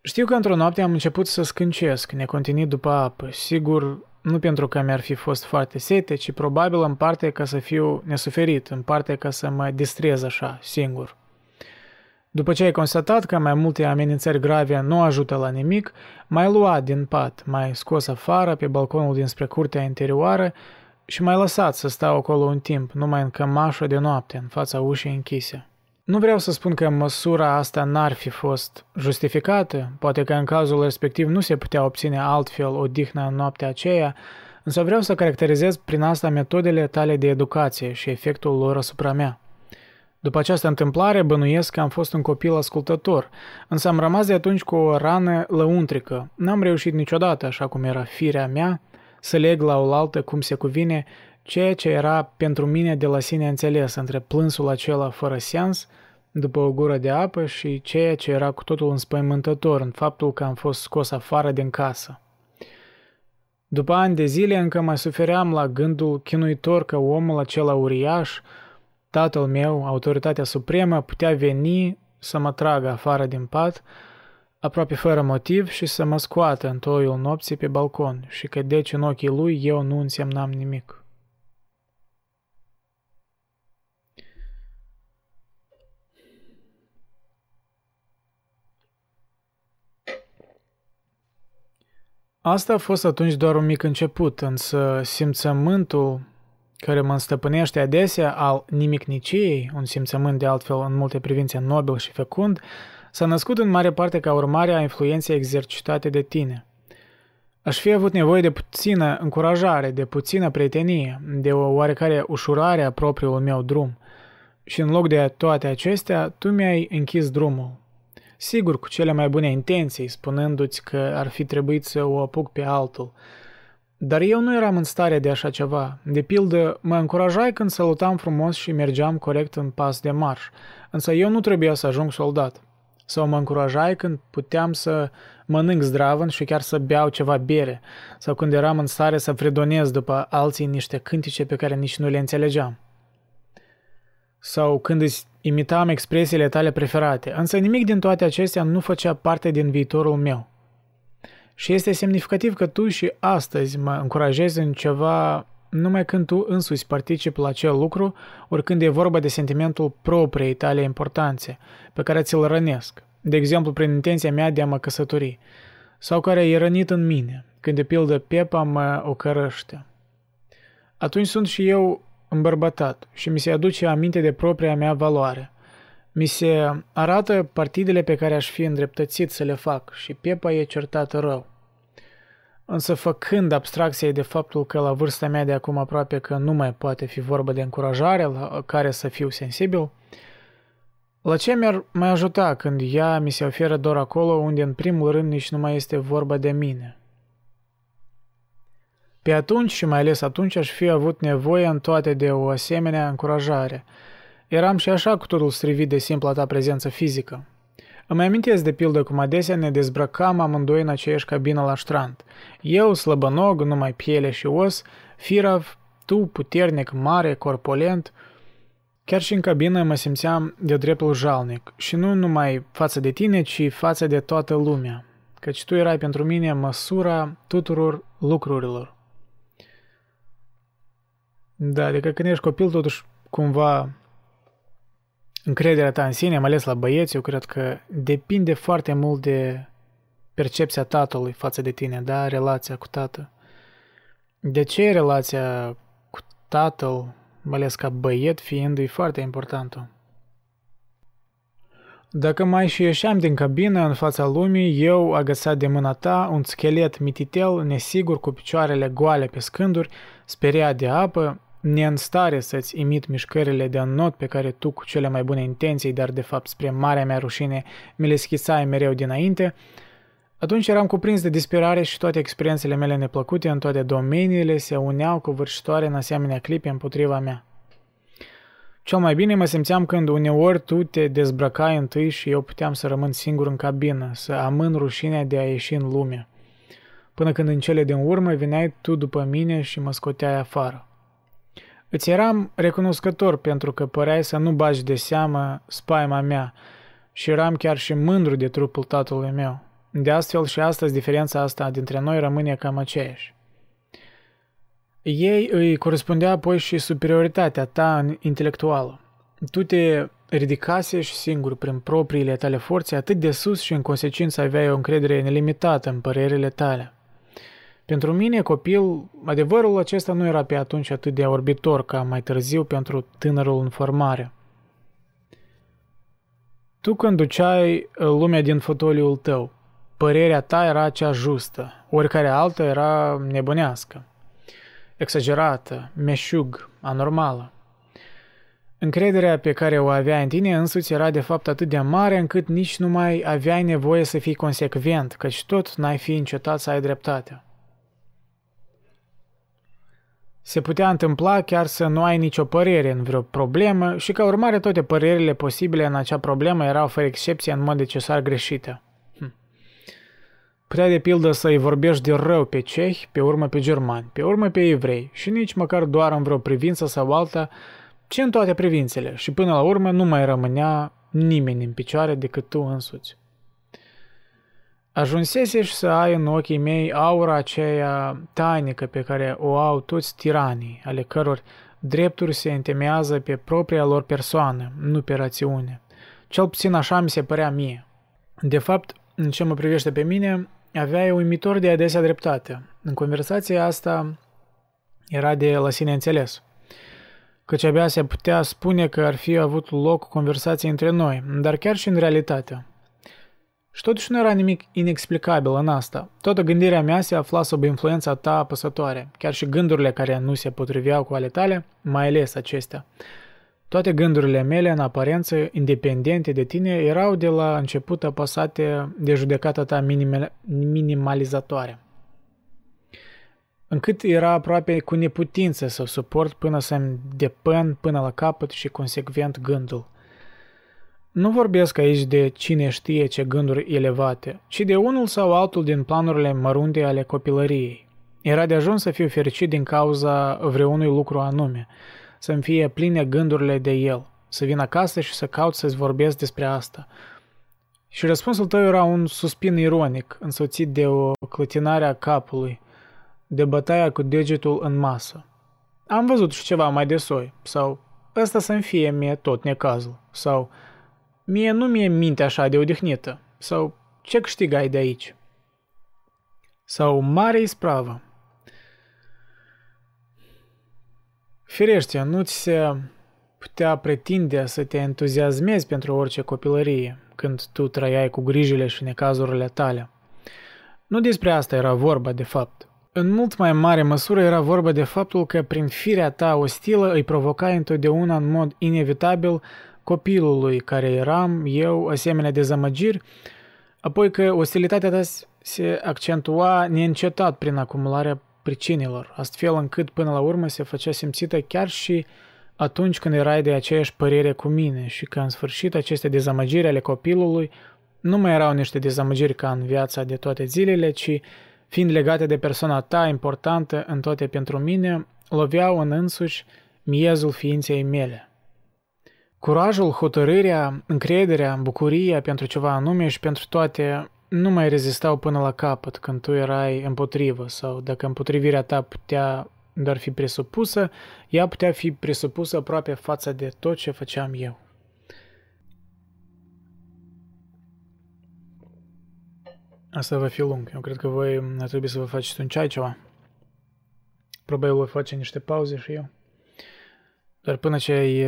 Știu că într-o noapte am început să scâncesc, necontinit după apă, sigur nu pentru că mi-ar fi fost foarte sete, ci probabil în parte ca să fiu nesuferit, în parte ca să mă distrez așa, singur. După ce ai constatat că mai multe amenințări grave nu ajută la nimic, m-ai luat din pat, m-ai scos afară pe balconul dinspre curtea interioară și m-ai lăsat să stau acolo un timp, numai în cămașă de noapte, în fața ușii închise. Nu vreau să spun că măsura asta n-ar fi fost justificată, poate că în cazul respectiv nu se putea obține altfel odihna în noaptea aceea, însă vreau să caracterizez prin asta metodele tale de educație și efectul lor asupra mea. După această întâmplare, bănuiesc că am fost un copil ascultător, însă am rămas de atunci cu o rană lăuntrică. N-am reușit niciodată, așa cum era firea mea, să leg la oaltă cum se cuvine ceea ce era pentru mine de la sine înțeles între plânsul acela fără sens, după o gură de apă, și ceea ce era cu totul înspăimântător în faptul că am fost scos afară din casă. După ani de zile încă mai sufeream la gândul chinuitor că omul acela uriaș, tatăl meu, autoritatea supremă, putea veni să mă tragă afară din pat, aproape fără motiv, și să mă scoată în toiul nopții pe balcon și că deci în ochii lui eu nu însemnam nimic. Asta a fost atunci doar un mic început, însă simțământul care mă înstăpânește adesea al nimicniciei, un simțământ de altfel în multe privințe nobil și fecund, s-a născut în mare parte ca urmare a influenței exercitate de tine. Aș fi avut nevoie de puțină încurajare, de puțină prietenie, de o oarecare ușurare a propriului meu drum. Și în loc de toate acestea, tu mi-ai închis drumul. Sigur, cu cele mai bune intenții, spunându-ți că ar fi trebuit să o apuc pe altul. Dar eu nu eram în stare de așa ceva. De pildă, mă încurajai când salutam frumos și mergeam corect în pas de marș, însă eu nu trebuia să ajung soldat. Sau mă încurajai când puteam să mănânc zdravăn și chiar să beau ceva bere, sau când eram în stare să fredonez după alții niște cântice pe care nici nu le înțelegeam. Sau când îți imitam expresiile tale preferate, însă nimic din toate acestea nu făcea parte din viitorul meu. Și este semnificativ că tu și astăzi mă încurajezi în ceva numai când tu însuți participi la acel lucru, oricând e vorba de sentimentul propriei tale importanțe, pe care ți-l rănesc, de exemplu prin intenția mea de a mă căsători, sau care e rănit în mine, când de pildă Pepa mă ocărăște. Atunci sunt și eu îmbărbătat și mi se aduce aminte de propria mea valoare. Mi se arată partidele pe care aș fi îndreptățit să le fac și Pepa e certată rău. Însă făcând abstracție de faptul că la vârsta mea de acum aproape că nu mai poate fi vorba de încurajare la care să fiu sensibil, la ce mi-ar mai ajuta când ea mi se oferă doar acolo unde în primul rând nici nu mai este vorba de mine? Pe atunci și mai ales atunci aș fi avut nevoie în toate de o asemenea încurajare. Eram și așa cu totul strivit de simpla ta prezență fizică. Îmi amintesc de pildă cum adesea ne dezbrăcam amândoi în aceeași cabină la ștrand. Eu, slăbănog, numai piele și os, firav, tu, puternic, mare, corpulent. Chiar și în cabină mă simțeam de dreptul jalnic și nu numai față de tine, ci față de toată lumea, căci tu erai pentru mine măsura tuturor lucrurilor. Da, adică când ești copil, totuși, cumva încrederea ta în sine, mai ales la băieți, eu cred că depinde foarte mult de percepția tatălui față de tine, da? Relația cu tatăl. De ce relația cu tatăl, mai ales ca băiet fiind, e foarte importantă. Dacă mai și ieșeam din cabină în fața lumii, eu, agățat de mâna ta, un schelet mititel, nesigur, cu picioarele goale pe scânduri, speriat de apă, ne-n stare să-ți imit mișcările de not pe care tu, cu cele mai bune intenții, dar de fapt spre marea mea rușine, mi le schițai mereu dinainte, atunci eram cuprins de disperare și toate experiențele mele neplăcute în toate domeniile se uneau cu vârșitoare în asemenea clipe împotriva mea. Cel mai bine mă simțeam când uneori tu te dezbrăcai întâi și eu puteam să rămân singur în cabină, să amân rușinea de a ieși în lume, până când în cele din urmă veneai tu după mine și mă scoteai afară. Îți eram recunoscător pentru că păreai să nu bagi de seamă spaima mea și eram chiar și mândru de trupul tatălui meu. De astfel și astăzi diferența asta dintre noi rămâne cam aceeași. Ei îi corespundea apoi și superioritatea ta intelectuală. Tu te ridicase și singur prin propriile tale forțe atât de sus și în consecință aveai o încredere nelimitată în părerile tale. Pentru mine, copil, adevărul acesta nu era pe atunci atât de orbitor ca mai târziu pentru tânărul în formare. Tu conduceai lumea din fotoliul tău. Părerea ta era cea justă, oricare altă era nebunească, exagerată, meșug, anormală. Încrederea pe care o aveai în tine însuți era de fapt atât de mare încât nici nu mai aveai nevoie să fii consecvent, căci tot n-ai fi încetat să ai dreptate. Se putea întâmpla chiar să nu ai nicio părere în vreo problemă și ca urmare toate părerile posibile în acea problemă erau fără excepție în mod necesar greșite. Putea de pildă să-i vorbești de rău pe cehi, pe urmă pe germani, pe urmă pe evrei și nici măcar doar în vreo privință sau alta, ci în toate privințele și până la urmă nu mai rămânea nimeni în picioare decât tu însuți. Ajunsese și să ai în ochii mei aura aceea tainică pe care o au toți tiranii, ale căror drepturi se întemeiază pe propria lor persoană, nu pe rațiune. Cel puțin așa mi se părea mie. De fapt, în ce mă privește pe mine, aveai uimitor de adesea dreptate. În conversația asta era de la sine înțeles, căci abia se putea spune că ar fi avut loc conversații între noi, dar chiar și în realitate. Și totuși nu era nimic inexplicabil în asta. Toată gândirea mea se afla sub influența ta apăsătoare, chiar și gândurile care nu se potriveau cu ale tale, mai ales acestea. Toate gândurile mele, în aparență independente de tine, erau de la început apăsate de judecata ta minimal- minimalizatoare, încât era aproape cu neputință să suport până să-mi depăn până la capăt și consecvent gândul. Nu vorbesc aici de cine știe ce gânduri elevate, ci de unul sau altul din planurile mărunte ale copilăriei. Era de ajuns să fiu fericit din cauza vreunui lucru anume, să-mi fie pline gândurile de el, să vin acasă și să caut să-ți vorbesc despre asta. Și răspunsul tău era un suspin ironic, însoțit de o clătinare a capului, de bătaia cu degetul în masă. Am văzut și ceva mai de soi, sau ăsta să-mi fie mie tot necazul, sau mie nu mi-e minte așa de odihnită, sau ce câștigai de aici, sau mare ispravă. Firește, nu ți se putea pretinde să te entuziasmezi pentru orice copilărie, când tu trăiai cu grijile și necazurile tale. Nu despre asta era vorba, de fapt. În mult mai mare măsură era vorba de faptul că prin firea ta ostilă îi provocai întotdeauna în mod inevitabil copilului care eram eu asemenea dezamăgiri, apoi că ostilitatea ta se accentua neîncetat prin acumularea pricinilor, astfel încât până la urmă se făcea simțită chiar și atunci când erai de aceeași părere cu mine și că în sfârșit aceste dezamăgiri ale copilului nu mai erau niște dezamăgiri ca în viața de toate zilele, ci fiind legate de persoana ta importantă în toate pentru mine, loveau în însuși miezul ființei mele. Curajul, hotărârea, încrederea, bucuria pentru ceva anume și pentru toate nu mai rezistau până la capăt când tu erai împotrivă sau dacă împotrivirea ta putea de ar fi presupusă, ea putea fi presupusă aproape față de tot ce făceam eu. Asta va fi lung. Eu cred că voi ar trebui să vă faceți un ceai ceva. Probabil voi face niște pauze și eu. Dar până ce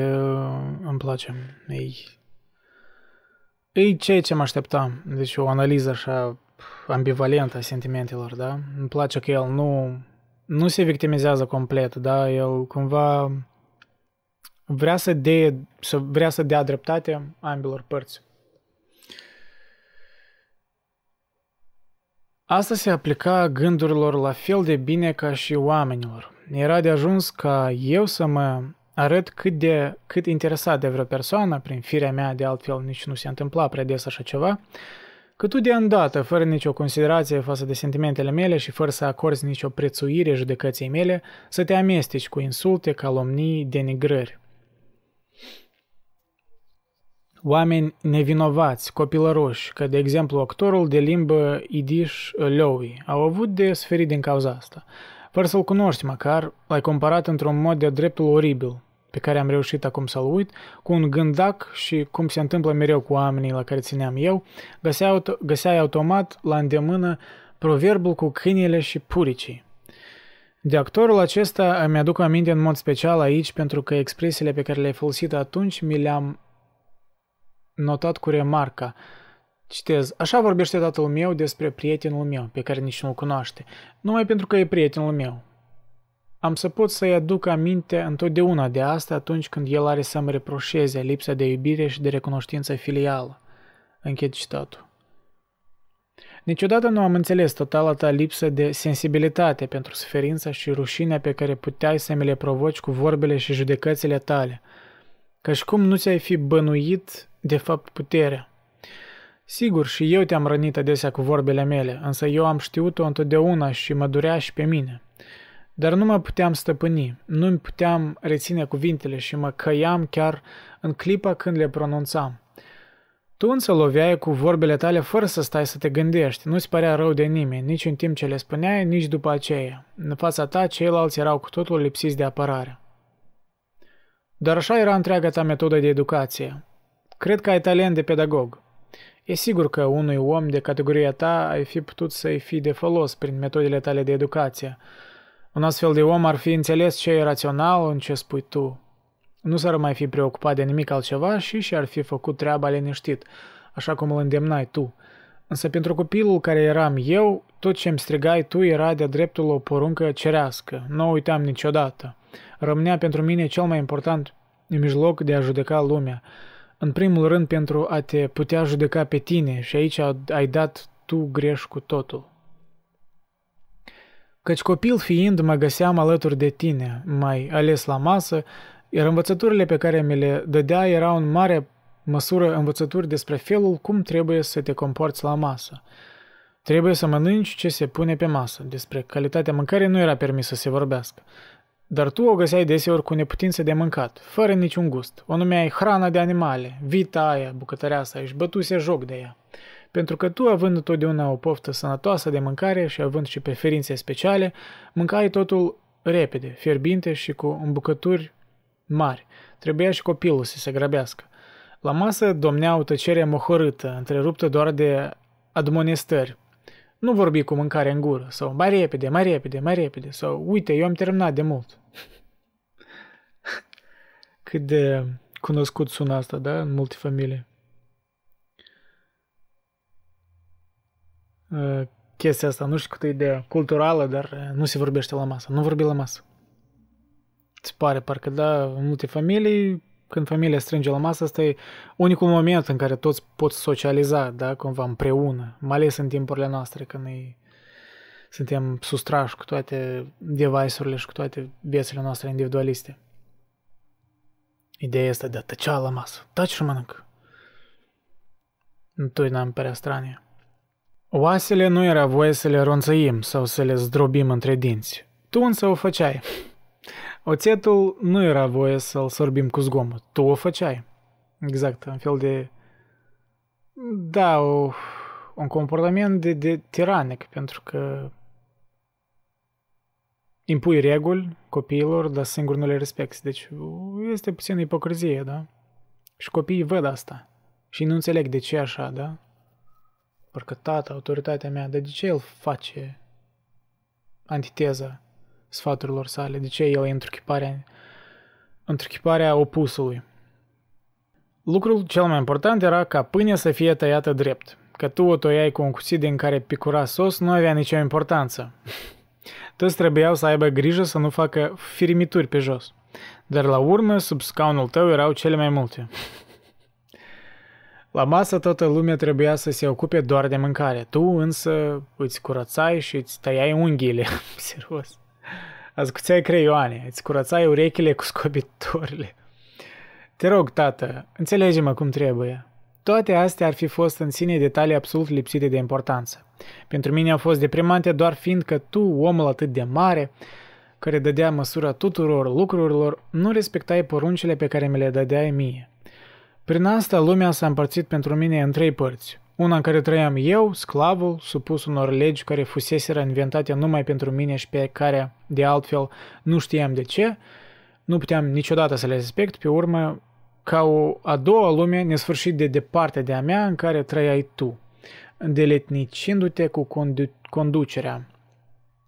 îmi place. Ei, ei ceea ce mă așteptam. Deci o analiză așa ambivalentă a sentimentelor, da? Îmi place că el nu, nu se victimizează complet, da? El cumva vrea să dea, să vrea să dea dreptate ambelor părți. Asta se aplica gândurilor la fel de bine ca și oamenilor. Era de ajuns ca eu să mă arăt cât de cât interesat de vreo persoană, prin firea mea de altfel nici nu se întâmpla prea des așa ceva, cât tu de îndată, fără nicio considerație față de sentimentele mele și fără să acorzi nicio prețuire judecății mele, să te amesteci cu insulte, calomnii, denigrări. Oameni nevinovați, copilăroși, că de exemplu actorul de limbă idiș Lowy, au avut de suferit din cauza asta. Fără să-l cunoști măcar, l-ai comparat într-un mod de-a dreptul oribil, pe care am reușit acum să-l uit, cu un gândac și, cum se întâmplă mereu cu oamenii la care țineam eu, găseai, auto- găseai automat la îndemână proverbul cu câinele și puricii. De actorul acesta îmi aduc aminte în mod special aici, pentru că expresiile pe care le-ai folosit atunci mi le-am notat cu remarca. Citez. Așa vorbește tatăl meu despre prietenul meu, pe care nici nu-l cunoaște. Numai pentru că e prietenul meu. Am să pot să-i aduc aminte întotdeauna de asta atunci când el are să-mi reproșeze lipsa de iubire și de recunoștință filială. Închid citatul. Niciodată nu am înțeles totala ta lipsă de sensibilitate pentru suferința și rușinea pe care puteai să mi le provoci cu vorbele și judecățile tale. Ca și cum nu ți-ai fi bănuit de fapt puterea. Sigur, și eu te-am rănit adesea cu vorbele mele, însă eu am știut-o întotdeauna și mă durea și pe mine. Dar nu mă puteam stăpâni, nu-mi puteam reține cuvintele și mă căiam chiar în clipa când le pronunțam. Tu însă loveai cu vorbele tale fără să stai să te gândești, nu-ți părea rău de nimeni, nici în timp ce le spuneai, nici după aceea. În fața ta, ceilalți erau cu totul lipsiți de apărare. Dar așa era întreaga ta metodă de educație. Cred că ai talent de pedagog. E sigur că unui om de categoria ta ai fi putut să-i fii de folos prin metodele tale de educație. Un astfel de om ar fi înțeles ce e rațional în ce spui tu. Nu s-ar mai fi preocupat de nimic altceva și și-ar fi făcut treaba liniștit, așa cum îl îndemnai tu. Însă pentru copilul care eram eu, tot ce îmi strigai tu era de-a dreptul o poruncă cerească. Nu o uitam niciodată. Rămânea pentru mine cel mai important mijloc de a judeca lumea. În primul rând pentru a te putea judeca pe tine și aici ai dat tu greș cu totul. Căci copil fiind mă găseam alături de tine, mai ales la masă, iar învățăturile pe care mi le dădea erau în mare măsură învățături despre felul cum trebuie să te comporți la masă. Trebuie să mănânci ce se pune pe masă, despre calitatea mâncării nu era permis să se vorbească. Dar tu o găseai deseori cu neputință de mâncat, fără niciun gust. O numeai hrană de animale, vita aia, bucătăreasa, își bătuse joc de ea. Pentru că tu, având totdeauna o poftă sănătoasă de mâncare și având și preferințe speciale, mâncai totul repede, fierbinte și cu îmbucături mari. Trebuia și copilul să se grăbească. La masă domnea o tăcere mohorâtă, întreruptă doar de admonestări. Nu vorbi cu mâncare în gură, sau mai repede, mai repede, mai repede, sau uite, eu am terminat de mult. Cât de cunoscut sună asta, da, în multe familii. Chestia asta, nu știu câtă idee culturală, dar nu se vorbește la masă, nu vorbi la masă. Îți pare, parcă, da, în multe familii, când familia strânge la masă, asta e unicul moment în care toți pot socializa, da, cumva împreună, mai ales în timpurile noastre, când noi suntem sustrași cu toate device-urile și cu toate viețile noastre individualiste. Ideea asta de a tăcea la masă. Taci și mănânc. Întotdeauna îmi părea stranie. Oasele nu era voie să le ronțăim sau să le zdrobim între dinți. Tu însă o făceai. Oțetul nu era voie să-l sorbim cu zgomot. Tu o făceai. Exact, un fel de... Da, o, un comportament de, de tiranic, pentru că impui reguli copiilor, dar singur nu le respecti. Deci este puțină ipocrizie, da? Și copiii văd asta. Și nu înțeleg de ce așa, da? Parcă tata, autoritatea mea, dar de ce el face antiteza sfaturilor sale? De ce el e întruchiparea, întruchiparea opusului? Lucrul cel mai important era ca pâinea să fie tăiată drept. Că tu o toiai cu un cuțit din care picura sos nu avea nicio importanță. Toți trebuiau să aibă grijă să nu facă firimituri pe jos. Dar la urmă, sub scaunul tău erau cele mai multe. La masă toată lumea trebuia să se ocupe doar de mâncare. Tu însă îți curățai și îți tăiai unghiile. Serios. Ascuțeai creioane, îți curățai urechile cu scobitorile. Te rog, tată, înțelege-mă cum trebuie. Toate astea ar fi fost în sine detalii absolut lipsite de importanță. Pentru mine au fost deprimante doar fiindcă tu, omul atât de mare, care dădea măsura tuturor lucrurilor, nu respectai poruncile pe care mi le dădeai mie. Prin asta lumea s-a împărțit pentru mine în trei părți. Una în care trăiam eu, sclavul, supus unor legi care fuseseră inventate numai pentru mine și pe care, de altfel, nu știam de ce, nu puteam niciodată să le respect, pe urmă, ca o a doua lume nesfârșit de departe de a mea în care trăiai tu, îndeletnicindu-te cu condu- conducerea,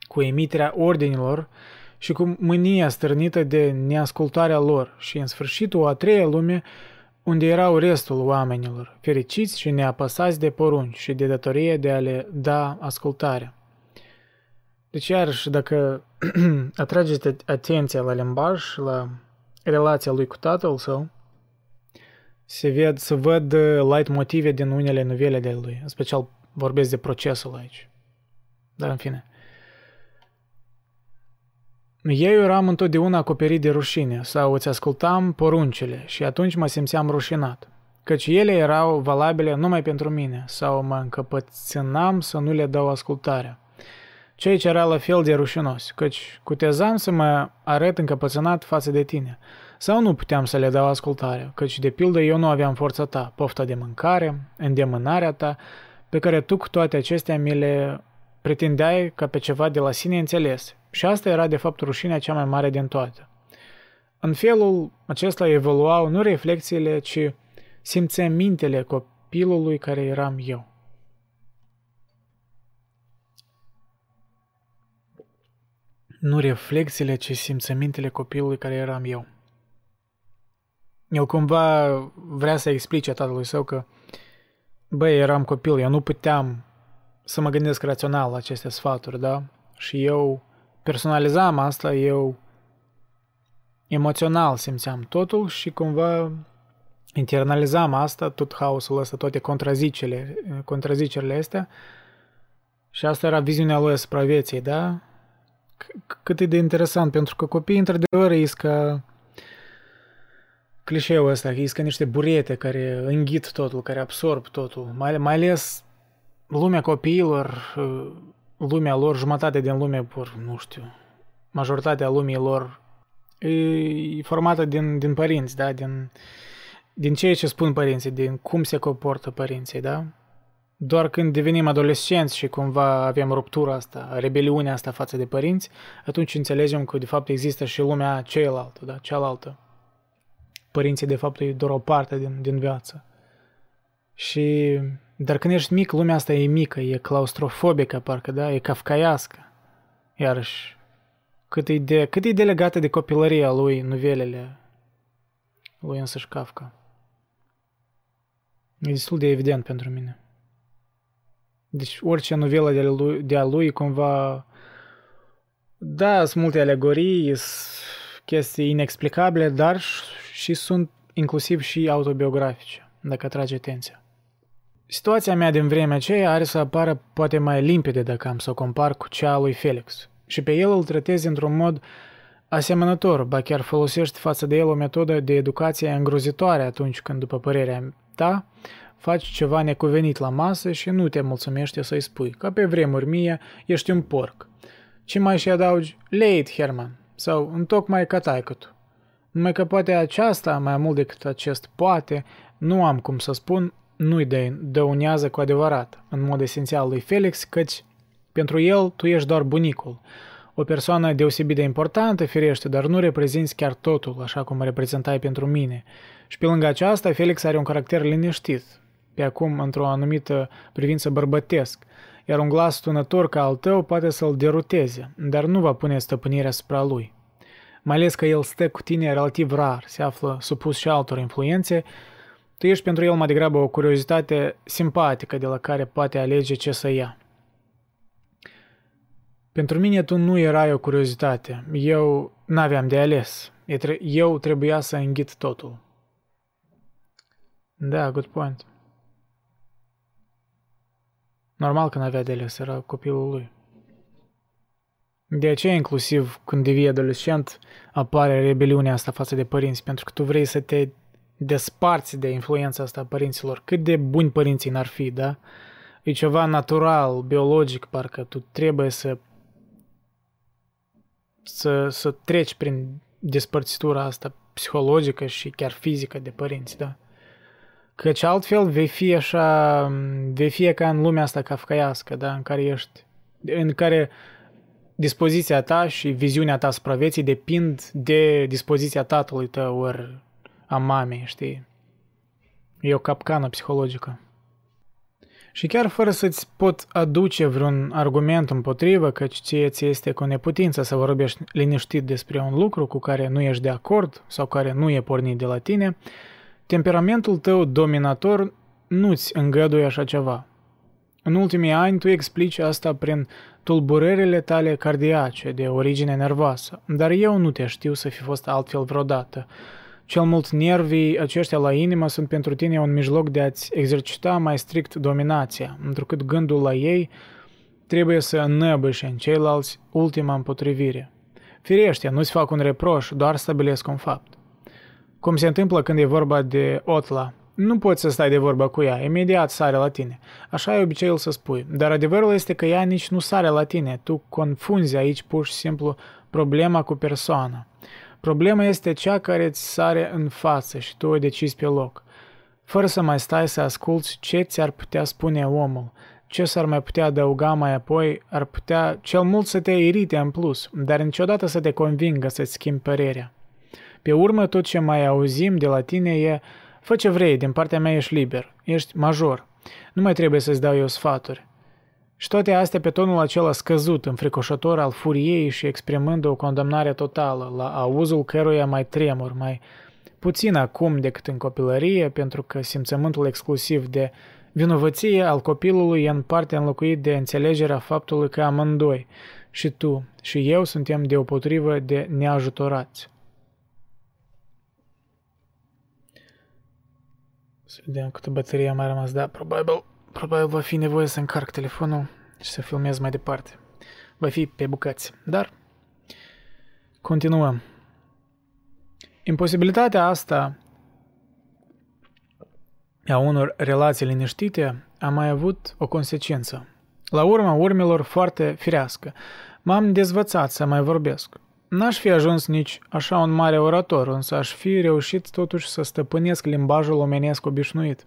cu emiterea ordinilor și cu mânia stârnită de neascultarea lor și, în sfârșit, o a treia lume unde erau restul oamenilor, fericiți și neapăsați de porunci și de datorie de a le da ascultare. Deci, iarăși, dacă atrageți atenția la limbaj și la relația lui cu tatăl său, se ved, se văd light motive din unele novele de lui. În special vorbesc de procesul aici. Dar, în fine. Eu eram întotdeauna acoperit de rușine sau îți ascultam poruncile și atunci mă simțeam rușinat, căci ele erau valabile numai pentru mine sau mă încăpățânam să nu le dau ascultarea. Ceea ce era la fel de rușinos, căci cutezam să mă arăt încăpățânat față de tine, sau nu puteam să le dau ascultare, căci de pildă eu nu aveam forța ta, pofta de mâncare, îndemânarea ta, pe care tu cu toate acestea mi le pretindeai ca pe ceva de la sine înțeles. Și asta era de fapt rușinea cea mai mare din toate. În felul acesta evoluau nu reflexiile, ci simțămintele copilului care eram eu. Nu reflexiile, ci simțămintele copilului care eram eu. El cumva vrea să explice tatălui său că, băi, eram copil, eu nu puteam să mă gândesc rațional la aceste sfaturi, da? Și eu personalizam asta, eu emoțional simțeam totul și cumva internalizam asta, tot haosul ăsta, toate contrazicerile astea. Și asta era viziunea lui asupra vieții, da? C- cât e de interesant, pentru că copiii, într-adevăr, îi ca clișeul ăsta, îi ca niște burete care înghit totul, care absorb totul, mai, mai ales lumea copiilor, lumea lor, jumătate din lume, pur, nu știu, majoritatea lumii lor e formată din, din părinți, da? Din, din ceea ce spun părinții, din cum se comportă părinții, da? Doar când devenim adolescenți și cumva avem ruptura asta, rebeliunea asta față de părinți, atunci înțelegem că de fapt există și lumea cealaltă, da? Cealaltă. Părinții de fapt e doar o parte din, din viață. Și... Dar când ești mic, lumea asta e mică, e claustrofobică, parcă, da? E kafkaiască. Iarăși, cât e de, cât e de legată de copilăria lui novelele lui însăși Kafka. E destul de evident pentru mine. Deci orice novelă de-a lui, de-a lui cumva... Da, sunt multe alegorii, sunt chestii inexplicabile, dar și sunt inclusiv și autobiografice, dacă atrage atenția. Situația mea din vremea aceea are să apară poate mai limpede dacă am să o compar cu cea a lui Felix și pe el îl tratez într-un mod asemănător, ba chiar folosești față de el o metodă de educație îngrozitoare atunci când, după părerea ta, faci ceva necuvenit la masă și nu te mulțumește să-i spui că pe vremuri mie ești un porc, ci mai și adaugi leit, Herman, sau întocmai ca taică-tu. Numai că poate aceasta, mai mult decât acest poate, nu am cum să spun, nu-i dăunează cu adevărat, în mod esențial lui Felix, căci pentru el tu ești doar bunicul, o persoană deosebit de importantă, firește, dar nu reprezinți chiar totul, așa cum reprezentai pentru mine. Și pe lângă aceasta, Felix are un caracter liniștit, pe acum într-o anumită privință bărbătesc, iar un glas tunător ca al tău poate să-l deruteze, dar nu va pune stăpânirea asupra lui. Mai ales că el stă cu tine relativ rar, se află supus și altor influențe, tu ești pentru el mai degrabă o curiozitate simpatică de la care poate alege ce să ia. Pentru mine tu nu erai o curiozitate, eu n-aveam de ales, eu trebuia să înghit totul. Da, good point. Normal că n-avea de ales, era copilul lui. De aceea, inclusiv când devii adolescent, apare rebeliunea asta față de părinți, pentru că tu vrei să te desparți de influența asta a părinților. Cât de buni părinții n-ar fi, da? E ceva natural, biologic, parcă tu trebuie să să, să treci prin despărțitura asta psihologică și chiar fizică de părinți, da? Căci altfel vei fi așa, vei fi ca în lumea asta kafkaiască, da? În care ești, în care dispoziția ta și viziunea ta asupra vieții depind de dispoziția tatălui tău ori a mamei, știi? E o capcană psihologică. Și chiar fără să-ți pot aduce vreun argument împotrivă, că ție ți este cu neputință să vorbești liniștit despre un lucru cu care nu ești de acord sau care nu e pornit de la tine, temperamentul tău dominator nu-ți îngăduie așa ceva. În ultimii ani tu explici asta prin tulburările tale cardiace de origine nervoasă, dar eu nu te știu să fi fost altfel vreodată. Cel mult nervii aceștia la inimă sunt pentru tine un mijloc de a-ți exercita mai strict dominația, întrucât gândul la ei trebuie să înnăbășe în ceilalți ultima împotrivire. Firește, nu-ți fac un reproș, doar stabilesc un fapt. Cum se întâmplă când e vorba de Otla, nu poți să stai de vorbă cu ea, imediat sare la tine. Așa e obiceiul să spui, dar adevărul este că ea nici nu sare la tine, tu confunzi aici pur și simplu problema cu persoana. Problema este cea care îți sare în față și tu o decizi pe loc, fără să mai stai să asculți ce ți-ar putea spune omul, ce s-ar mai putea adăuga mai apoi, ar putea cel mult să te irite în plus, dar niciodată să te convingă să-ți schimbi părerea. Pe urmă, tot ce mai auzim de la tine e, fă ce vrei, din partea mea ești liber, ești major, nu mai trebuie să-ți dau eu sfaturi. Și toate astea pe tonul acela scăzut, înfricoșător al furiei și exprimând o condamnare totală, la auzul căruia mai tremur, mai puțin acum decât în copilărie, pentru că simțământul exclusiv de vinovăție al copilului e în parte înlocuit de înțelegerea faptului că amândoi, și tu și eu, suntem deopotrivă de neajutorați. Să vedem câtă baterie mai rămas, da, probabil... Probabil va fi nevoie să încarc telefonul și să filmez mai departe. Va fi pe bucăți, dar continuăm. Imposibilitatea asta a unor relații liniștite a mai avut o consecință. La urma urmelor foarte firească, m-am dezvățat să mai vorbesc. N-aș fi ajuns nici așa un mare orator, însă aș fi reușit totuși să stăpânesc limbajul omenesc obișnuit,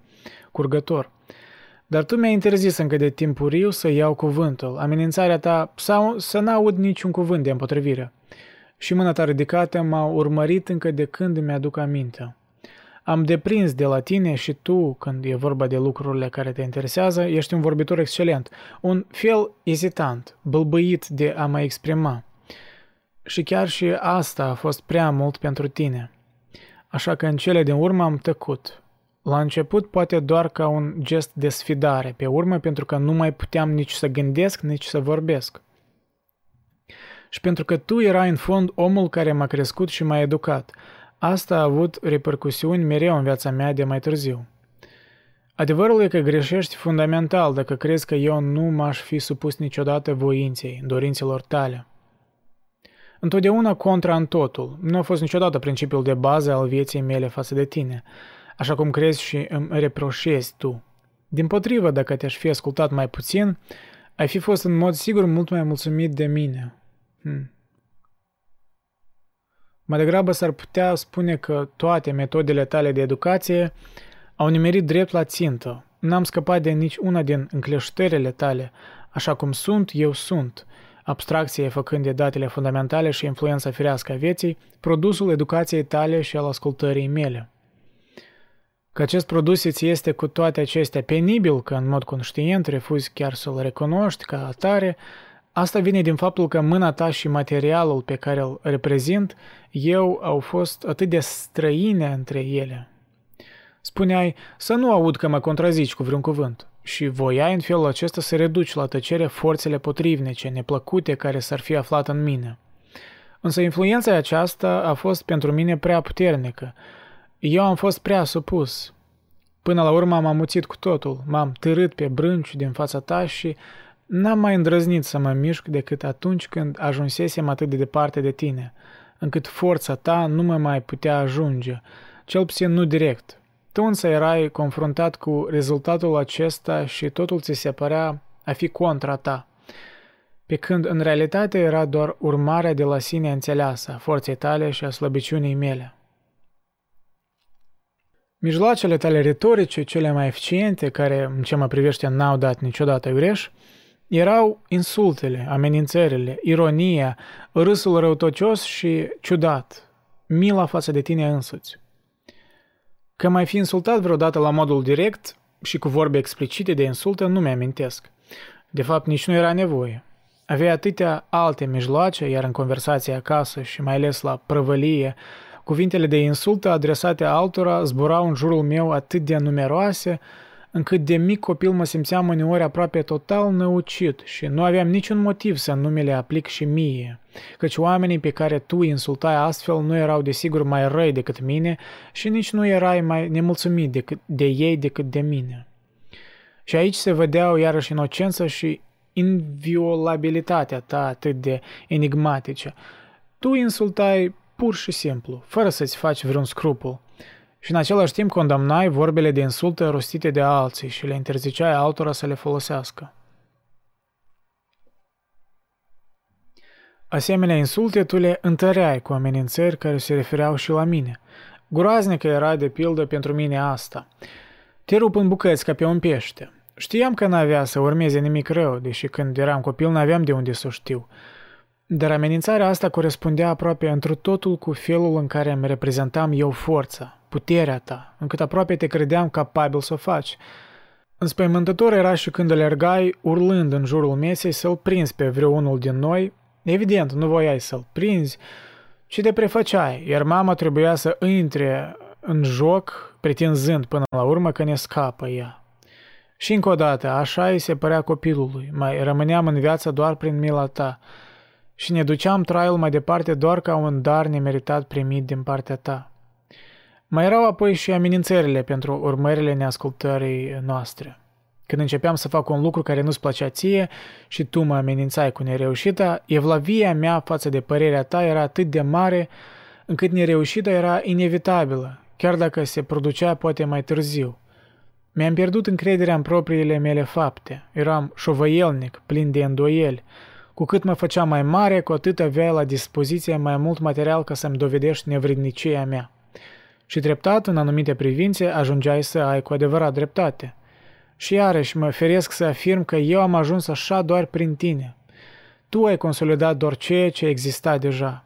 curgător. Dar tu mi-ai interzis încă de timpuriu să iau cuvântul, amenințarea ta sau să n-aud niciun cuvânt de împotrivire. Și mâna ta ridicată m-a urmărit încă de când îmi aduc aminte. Am deprins de la tine și tu, când e vorba de lucrurile care te interesează, ești un vorbitor excelent, un fel ezitant, bâlbâit de a mă exprima. Și chiar și asta a fost prea mult pentru tine. Așa că în cele din urmă am tăcut. La început poate doar ca un gest de sfidare, pe urmă pentru că nu mai puteam nici să gândesc, nici să vorbesc. Și pentru că tu erai în fond omul care m-a crescut și m-a educat, asta a avut repercusiuni mereu în viața mea de mai târziu. Adevărul e că greșești fundamental dacă crezi că eu nu m-aș fi supus niciodată voinței, dorințelor tale. Întotdeauna contra în totul, nu a fost niciodată principiul de bază al vieții mele față de tine, așa cum crezi și îmi reproșezi tu. Dimpotrivă, dacă te-aș fi ascultat mai puțin, ai fi fost în mod sigur mult mai mulțumit de mine. Hmm. Mai degrabă s-ar putea spune că toate metodele tale de educație au nimerit drept la țintă. N-am scăpat de nici una din încleștările tale. Așa cum sunt, eu sunt. abstracție făcând de datele fundamentale și influența firească a vieții, produsul educației tale și al ascultării mele. Că acest produs îți este cu toate acestea penibil, că în mod conștient refuzi chiar să-l recunoști ca atare, asta vine din faptul că mâna ta și materialul pe care îl reprezint eu au fost atât de străine între ele. Spuneai să nu aud că mă contrazici cu vreun cuvânt și voiai în felul acesta să reduci la tăcere forțele potrivnice, neplăcute care s-ar fi aflat în mine. Însă influența aceasta a fost pentru mine prea puternică. Eu am fost prea supus. Până la urmă m-am muțit cu totul, m-am târât pe brânci din fața ta și n-am mai îndrăznit să mă mișc decât atunci când ajunsesem atât de departe de tine, încât forța ta nu mă mai putea ajunge, cel puțin nu direct. Tu însă erai confruntat cu rezultatul acesta și totul ți se părea a fi contra ta, pe când în realitate era doar urmarea de la sine înțeleasă a forței tale și a slăbiciunii mele. Mijloacele tale retorice, cele mai eficiente, care, în ce mă privește, n-au dat niciodată greș, erau insultele, amenințările, ironia, râsul răutocios și ciudat, mila față de tine însuți. Că m-ai fi insultat vreodată la modul direct și cu vorbe explicite de insultă nu mi-amintesc. De fapt, nici nu era nevoie. Avea atâtea alte mijloace, iar în conversații acasă și mai ales la prăvălie, cuvintele de insultă adresate altora zburau în jurul meu atât de numeroase, încât de mic copil mă simțeam uneori aproape total năucit și nu aveam niciun motiv să nu mi le aplic și mie, căci oamenii pe care tu îi insultai astfel nu erau desigur mai răi decât mine și nici nu erai mai nemulțumit decât de ei decât de mine. Și aici se vedeau iarăși inocența și inviolabilitatea ta atât de enigmatice. Tu insultai pur și simplu, fără să-ți faci vreun scrupul. Și în același timp condamnai vorbele de insultă rostite de alții și le interziceai altora să le folosească. Asemenea insulte tu le întăreai cu amenințări care se refereau și la mine. Groaznică era de pildă pentru mine asta. Te rup în bucăți ca pe un pește. Știam că n-avea să urmeze nimic rău, deși când eram copil n-aveam de unde să știu. Dar amenințarea asta corespundea aproape întru totul cu felul în care îmi reprezentam eu forța, puterea ta, încât aproape te credeam capabil să o faci. Înspăimântător era și când alergai, urlând în jurul mesei, să-l prinzi pe vreunul din noi. Evident, nu voiai să-l prinzi, ci te prefăceai, iar mama trebuia să intre în joc, pretinzând până la urmă că ne scapă ea. Și încă o dată, așa îi se părea copilului, mai rămâneam în viață doar prin mila ta. Și ne duceam traiul mai departe doar ca un dar nemeritat primit din partea ta. Mai erau apoi și amenințările pentru urmările neascultării noastre. Când începeam să fac un lucru care nu-ți plăcea ție și tu mă amenințai cu nereușita, evlavia mea față de părerea ta era atât de mare încât nereușita era inevitabilă, chiar dacă se producea poate mai târziu. Mi-am pierdut încrederea în propriile mele fapte, eram șovăielnic, plin de îndoieli. Cu cât mă făceam mai mare, cu atât aveai la dispoziție mai mult material ca să-mi dovedești nevrednicia mea. Și treptat, în anumite privințe, ajungeai să ai cu adevărat dreptate. Și iarăși mă feresc să afirm că eu am ajuns așa doar prin tine. Tu ai consolidat doar ceea ce exista deja.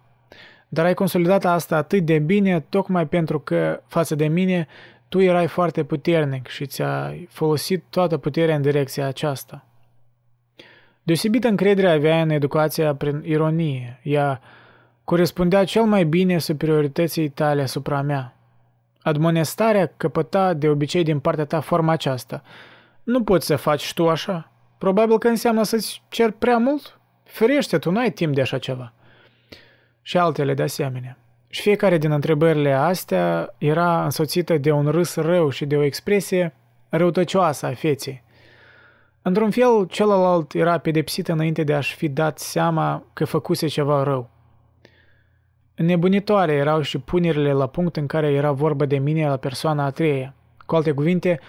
Dar ai consolidat asta atât de bine, tocmai pentru că, față de mine, tu erai foarte puternic și ți-ai folosit toată puterea în direcția aceasta. Deosebită încredere avea în educația prin ironie. Ea corespundea cel mai bine superiorității tale asupra mea. Admonestarea căpăta de obicei din partea ta forma aceasta. Nu poți să faci tu așa. Probabil că înseamnă să-ți ceri prea mult. Ferește, tu n-ai timp de așa ceva. Și altele de asemenea. Și fiecare din întrebările astea era însoțită de un râs rău și de o expresie răutăcioasă a feței. Într-un fel, celălalt era pedepsit înainte de a-și fi dat seama că făcuse ceva rău. Nebunitoare erau și punerile la punct în care era vorba de mine la persoana a treia. Cu alte cuvinte,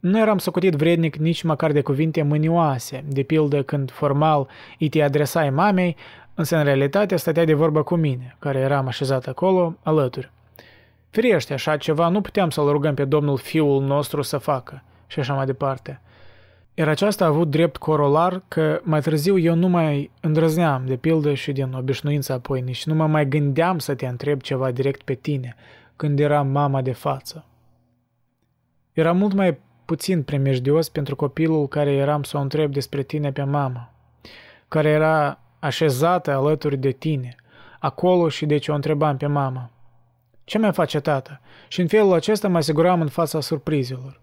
nu eram socotit vrednic nici măcar de cuvinte mânioase, de pildă când formal îi te adresai mamei, însă în realitate stătea de vorbă cu mine, care eram așezat acolo, alături. Firește, așa ceva nu puteam să-l rugăm pe Domnul Fiul nostru să facă, și așa mai departe. Iar aceasta a avut drept corolar că mai târziu eu nu mai îndrăzneam, de pildă, și din obișnuința poinii și nu mă mai gândeam să te întreb ceva direct pe tine când era mama de față. Era mult mai puțin primejdios pentru copilul care eram să o întreb despre tine pe mama, care era așezată alături de tine, acolo și deci o întrebam pe mama. Ce mai face tata? Și în felul acesta mă asiguram în fața surprizelor.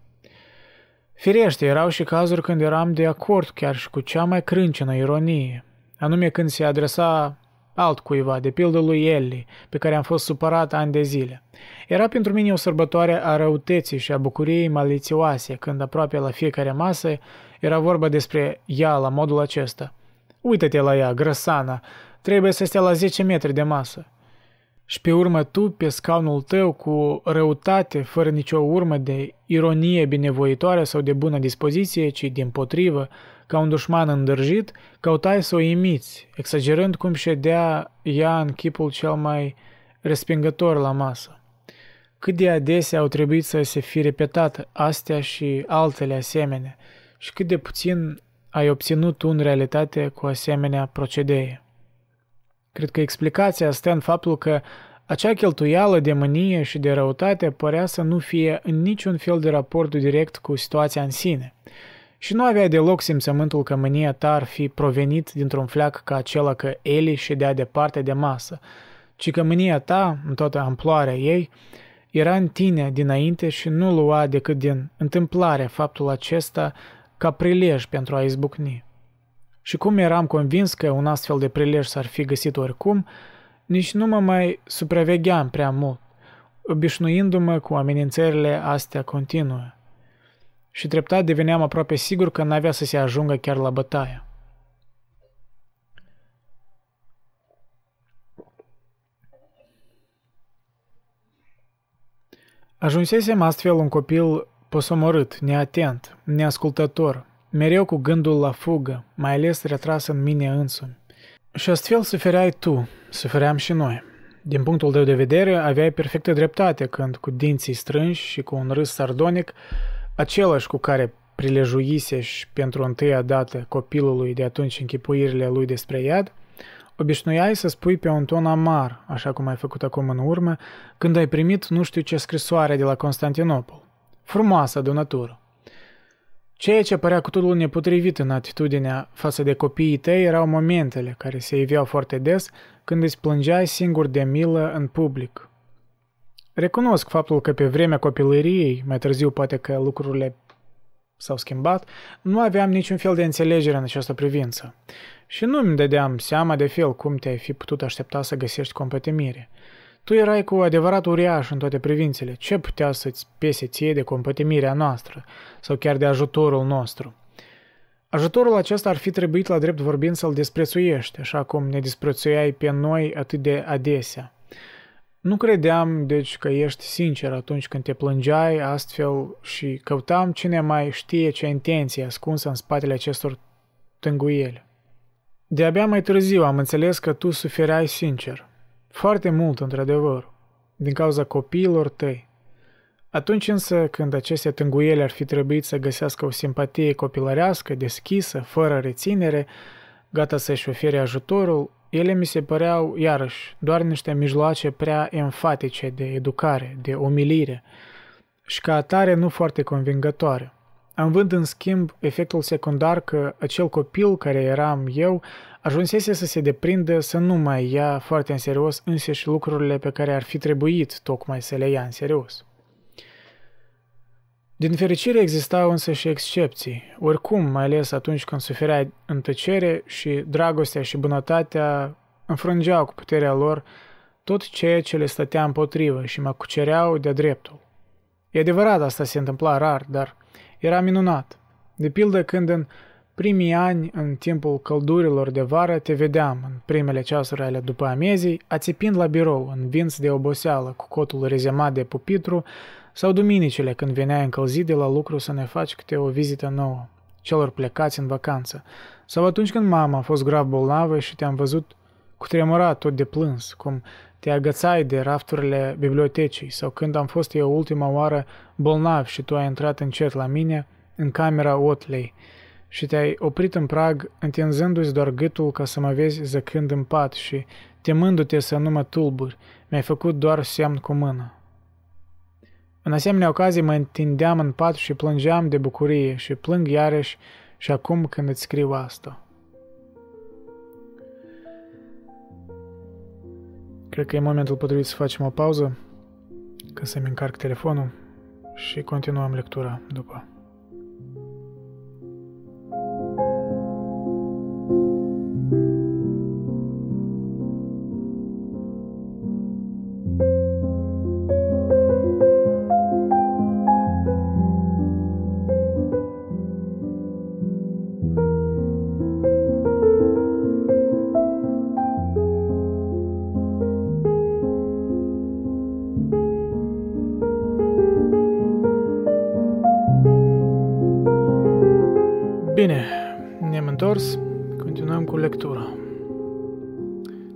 Firește, erau și cazuri când eram de acord chiar și cu cea mai crâncenă ironie, anume când se adresa altcuiva, de pildă lui Ellie, pe care am fost supărat ani de zile. Era pentru mine o sărbătoare a răutății și a bucuriei malițioase, când aproape la fiecare masă era vorba despre ea la modul acesta. Uită-te la ea, grăsana, trebuie să stea la zece metri de masă. Și pe urmă tu, pe scaunul tău, cu răutate, fără nicio urmă de ironie binevoitoare sau de bună dispoziție, ci dimpotrivă, ca un dușman îndârjit, căutai să o imiți, exagerând cum ședea ea în chipul cel mai respingător la masă. Cât de adesea au trebuit să se fi repetat astea și altele asemenea, și cât de puțin ai obținut tu în realitate cu asemenea procedee. Cred că explicația stă în faptul că acea cheltuială de mânie și de răutate părea să nu fie în niciun fel de raport direct cu situația în sine. Și nu avea deloc simțământul că mânia ta ar fi provenit dintr-un fleac ca acela că Eli ședea departe de masă, ci că mânia ta, în toată amploarea ei, era în tine dinainte și nu lua decât din întâmplare faptul acesta ca prilej pentru a izbucni. Și cum eram convins că un astfel de prilej s-ar fi găsit oricum, nici nu mă mai supravegheam prea mult, obișnuindu-mă cu amenințările astea continue. Și treptat deveneam aproape sigur că n-avea să se ajungă chiar la bătaie. Ajunsesem astfel un copil posomorât, neatent, neascultător, mereu cu gândul la fugă, mai ales retras în mine însumi. Și astfel sufereai tu, sufeream și noi. Din punctul tău de vedere, aveai perfectă dreptate când, cu dinții strânși și cu un râs sardonic, același cu care prilejuise și pentru întâia dată copilului de atunci închipuirile lui despre iad, obișnuiai să spui pe un ton amar, așa cum ai făcut acum în urmă, când ai primit nu știu ce scrisoare de la Constantinopol. Frumoasă adunătură. Ceea ce părea cu totul nepotrivit în atitudinea față de copiii tăi erau momentele care se iveau foarte des când îți plângeai singur de milă în public. Recunosc faptul că pe vremea copilăriei, mai târziu poate că lucrurile s-au schimbat, nu aveam niciun fel de înțelegere în această privință și nu îmi dădeam seama de fel cum te-ai fi putut aștepta să găsești compătimire. Tu erai cu adevărat uriaș în toate privințele. Ce putea să-ți pese ție de compătimirea noastră sau chiar de ajutorul nostru? Ajutorul acesta ar fi trebuit la drept vorbind să-l desprețuiești, așa cum ne desprețuiai pe noi atât de adesea. Nu credeam, deci, că ești sincer atunci când te plângeai astfel și căutam cine mai știe ce intenție ascunsă în spatele acestor tânguieli. De-abia mai târziu am înțeles că tu sufereai sincer. Foarte mult, într-adevăr, din cauza copiilor tăi. Atunci însă, când aceste tânguieli ar fi trebuit să găsească o simpatie copilărească, deschisă, fără reținere, gata să-și ofere ajutorul, ele mi se păreau, iarăși, doar niște mijloace prea enfatice de educare, de umilire și ca atare nu foarte convingătoare. Având în schimb efectul secundar că acel copil care eram eu ajunsese să se deprindă să nu mai ia foarte în serios însăși lucrurile pe care ar fi trebuit tocmai să le ia în serios. Din fericire existau însă și excepții, oricum mai ales atunci când sufereai în tăcere și dragostea și bunătatea înfrângeau cu puterea lor tot ceea ce le stătea împotrivă și mă cucereau de-a dreptul. E adevărat, asta se întâmpla rar, dar era minunat. De pildă când în primii ani, în timpul căldurilor de vară, te vedeam în primele ceasuri ale după amiezii, ațipind la birou, învins de oboseală, cu cotul rezemat de pupitru, sau duminicile când veneai încălzit de la lucru să ne faci câte o vizită nouă, celor plecați în vacanță, sau atunci când mama a fost grav bolnavă și te-am văzut cutremurat tot de plâns, cum te agățai de rafturile bibliotecii, sau când am fost eu ultima oară bolnav și tu ai intrat încet la mine, în camera Otlei și te-ai oprit în prag, întinzându-ți doar gâtul ca să mă vezi zăcând în pat și, temându-te să nu mă tulburi, mi-ai făcut doar semn cu mâna. În asemenea ocazie mă întindeam în pat și plângeam de bucurie și plâng iarăși și acum când îți scriu asta. Cred că e momentul potrivit să facem o pauză, ca să-mi încarc telefonul și continuăm lectura după. Bine, ne-am întors, continuăm cu lectura.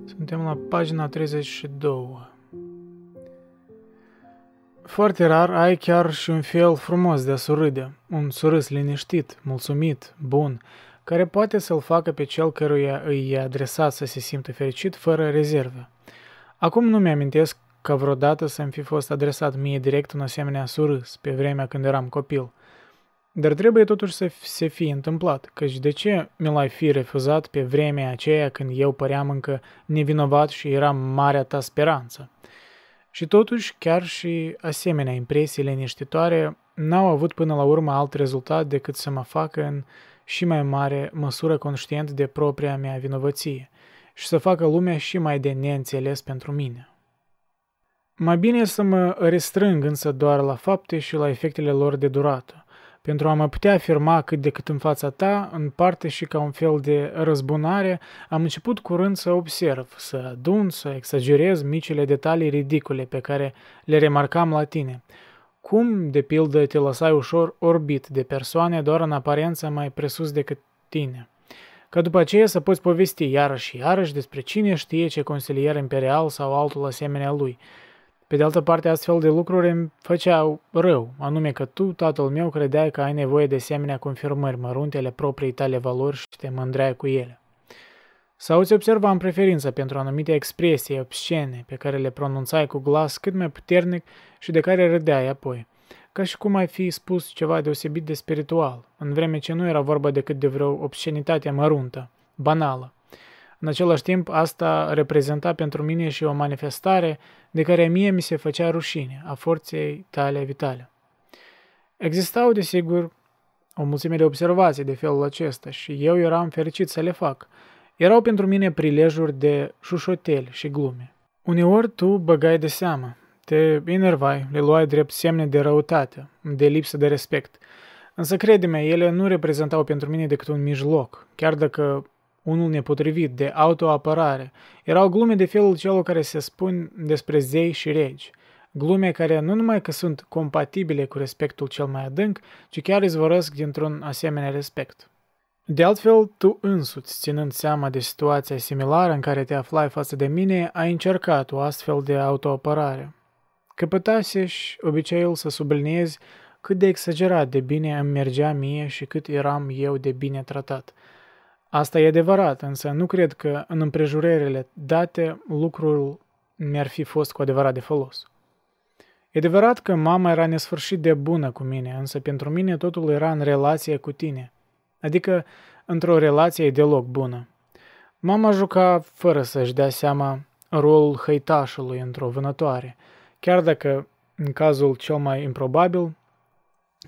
Suntem la pagina treizeci și doi. Foarte rar ai chiar și un fel frumos de a surâde, un surâs liniștit, mulțumit, bun, care poate să-l facă pe cel căruia îi e adresat să se simtă fericit fără rezerve. Acum nu mi-amintesc că vreodată să-mi fi fost adresat mie direct un asemenea surâs, pe vremea când eram copil. Dar trebuie totuși să se fie întâmplat, căci de ce mi l-ai fi refuzat pe vremea aceea când eu păream încă nevinovat și eram marea ta speranță? Și totuși, chiar și asemenea impresii liniștitoare n-au avut până la urmă alt rezultat decât să mă facă în și mai mare măsură conștient de propria mea vinovăție și să facă lumea și mai de neînțeles pentru mine. Mai bine să mă restrâng însă doar la fapte și la efectele lor de durată, pentru a mă putea afirma cât de cât în fața ta, în parte și ca un fel de răzbunare, am început curând să observ, să adun, să exagerez micile detalii ridicole pe care le remarcam la tine. Cum, de pildă, te lăsai ușor orbit de persoane doar în aparență mai presus decât tine? Ca după aceea să poți povesti iarăși și iarăși despre cine știe ce consilier imperial sau altul asemenea lui. Pe de altă parte, astfel de lucruri îmi făceau rău, anume că tu, tatăl meu, credeai că ai nevoie de asemenea confirmări mărunte ale propriei tale valori și te mândreai cu ele. Sau îți observam preferința pentru anumite expresii obscene pe care le pronunțai cu glas cât mai puternic și de care râdeai apoi, ca și cum ai fi spus ceva deosebit de spiritual, în vreme ce nu era vorba decât de vreo obscenitate măruntă, banală. În același timp, asta reprezenta pentru mine și o manifestare de care mie mi se făcea rușine a forței tale vitale. Existau, desigur, o mulțime de observații de felul acesta și eu eram fericit să le fac. Erau pentru mine prilejuri de șușoteli și glume. Uneori tu băgai de seamă, te enervai, le luai drept semne de răutate, de lipsă de respect. Însă, crede-mă, ele nu reprezentau pentru mine decât un mijloc, chiar dacă unul nepotrivit, de autoapărare. Erau glume de felul celor care se spun despre zei și regi. Glume care nu numai că sunt compatibile cu respectul cel mai adânc, ci chiar izvorăsc dintr-un asemenea respect. De altfel, tu însuți, ținând seama de situația similară în care te aflai față de mine, ai încercat o astfel de autoapărare. Căpătaseși obiceiul să subliniezi cât de exagerat de bine îmi mergea mie și cât eram eu de bine tratat. Asta e adevărat, însă nu cred că în împrejurările date lucrul mi-ar fi fost cu adevărat de folos. E adevărat că mama era nesfârșit de bună cu mine, însă pentru mine totul era în relație cu tine, adică într-o relație deloc bună. Mama juca fără să-și dea seama rolul hăitașului într-o vânătoare, chiar dacă, în cazul cel mai improbabil,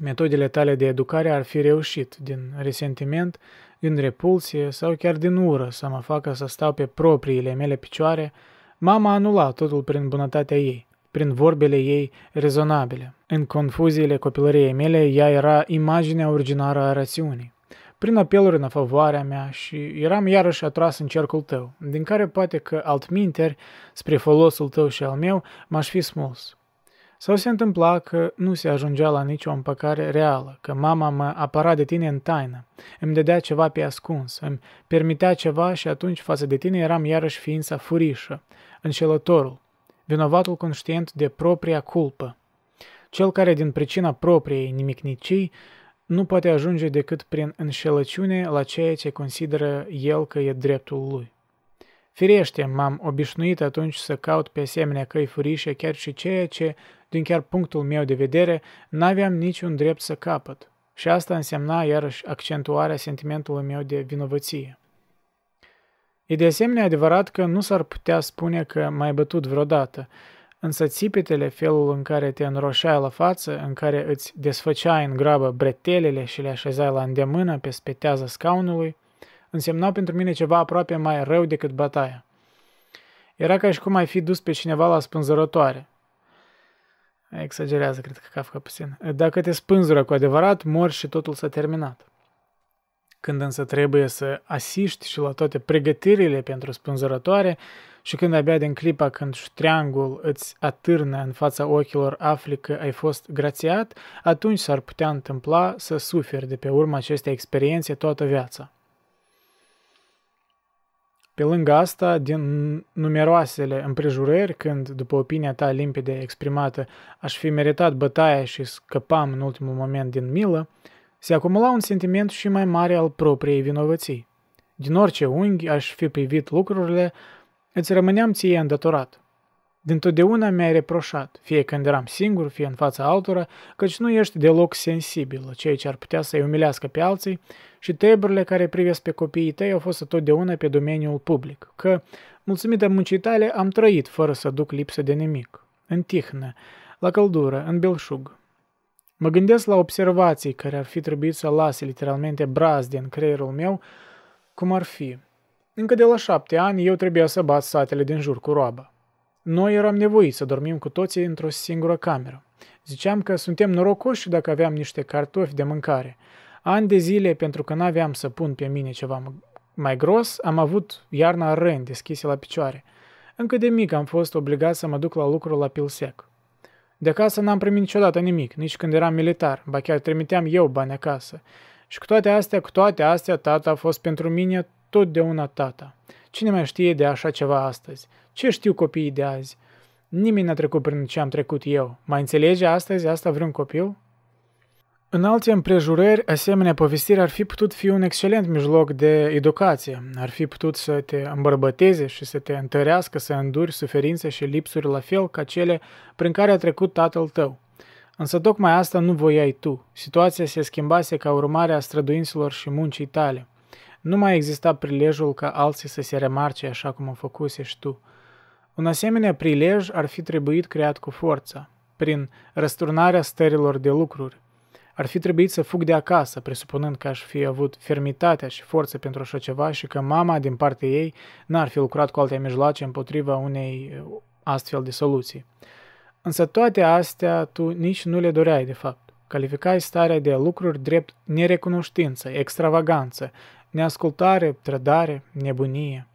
metodele tale de educare ar fi reușit din resentiment, din repulsie sau chiar din ură să mă facă să stau pe propriile mele picioare. Mama anula totul prin bunătatea ei, prin vorbele ei rezonabile. În confuziile copilăriei mele, ea era imaginea originară a rațiunii. Prin apeluri în favoarea mea și eram iarăși atras în cercul tău, din care poate că altminteri, spre folosul tău și al meu, m-aș fi smuls. Sau se întâmpla că nu se ajungea la nicio împăcare reală, că mama mă apăra de tine în taină, îmi dădea ceva pe ascuns, îmi permitea ceva și atunci față de tine eram iarăși ființa furișă, înșelătorul, vinovatul conștient de propria culpă, cel care din pricina propriei nimicnicii nu poate ajunge decât prin înșelăciune la ceea ce consideră el că e dreptul lui. Firește, m-am obișnuit atunci să caut pe asemenea căi furișe chiar și ceea ce, din chiar punctul meu de vedere, n-aveam niciun drept să capăt. Și asta însemna iarăși accentuarea sentimentului meu de vinovăție. E de asemenea adevărat că nu s-ar putea spune că m-ai bătut vreodată, însă țipetele, felul în care te înroșai la față, în care îți desfăceai în grabă bretelele și le așezai la îndemână pe speteaza scaunului, însemnau pentru mine ceva aproape mai rău decât bătaia. Era ca și cum ai fi dus pe cineva la spânzărătoare. Exagerează, cred că Kafka puțin. Dacă te spânzură cu adevărat, mori și totul s-a terminat. Când însă trebuie să asiști și la toate pregătirile pentru spânzărătoare și când abia din clipa când ștreangul îți atârnă în fața ochilor afli că ai fost grațiat, atunci s-ar putea întâmpla să suferi de pe urma acestei experiențe toată viața. Pe lângă asta, din numeroasele împrejurări, când, după opinia ta limpede exprimată, aș fi meritat bătaia și scăpam în ultimul moment din milă, se acumula un sentiment și mai mare al propriei vinovății. Din orice unghi aș fi privit lucrurile, îți rămâneam ție îndatorat. Dintotdeauna mi-ai reproșat, fie când eram singur, fie în fața altora, căci nu ești deloc sensibil la ceea ce ar putea să-i umilească pe alții și treburile care privesc pe copiii tăi au fost întotdeauna pe domeniul public, că, mulțumită muncii tale, am trăit fără să duc lipsă de nimic, în tihnă, la căldură, în belșug. Mă gândesc la observații care ar fi trebuit să lase literalmente brazde în creierul meu, cum ar fi. Încă de la șapte ani eu trebuia să bat satele din jur cu roaba. Noi eram nevoiți să dormim cu toții într-o singură cameră. Ziceam că suntem norocoși dacă aveam niște cartofi de mâncare. Ani de zile, pentru că n-aveam să pun pe mine ceva mai gros, am avut iarna răni deschise la picioare. Încă de mic am fost obligat să mă duc la lucru la pilsec. De acasă n-am primit niciodată nimic, nici când eram militar, ba chiar trimiteam eu bani acasă. Și cu toate astea, cu toate astea, tata a fost pentru mine totdeauna tata. Cine mai știe de așa ceva astăzi? Ce știu copiii de azi? Nimeni n-a trecut prin ce am trecut eu. Mai înțelege astăzi asta vreun copil? În alte împrejurări, asemenea povestiri ar fi putut fi un excelent mijloc de educație. Ar fi putut să te îmbărbăteze și să te întărească să înduri suferințe și lipsuri la fel ca cele prin care a trecut tatăl tău. Însă tocmai asta nu voiai tu. Situația se schimbase ca urmare a străduinților și muncii tale. Nu mai exista prilejul ca alții să se remarce așa cum o făcuse și tu. Un asemenea prilej ar fi trebuit creat cu forța, prin răsturnarea stărilor de lucruri. Ar fi trebuit să fug de acasă, presupunând că aș fi avut fermitatea și forță pentru așa ceva și că mama, din partea ei, n-ar fi lucrat cu alte mijloace împotriva unei astfel de soluții. Însă toate astea tu nici nu le doreai, de fapt. Calificai starea de lucruri drept nerecunoștință, extravaganță, neascultare, trădare, nebunie.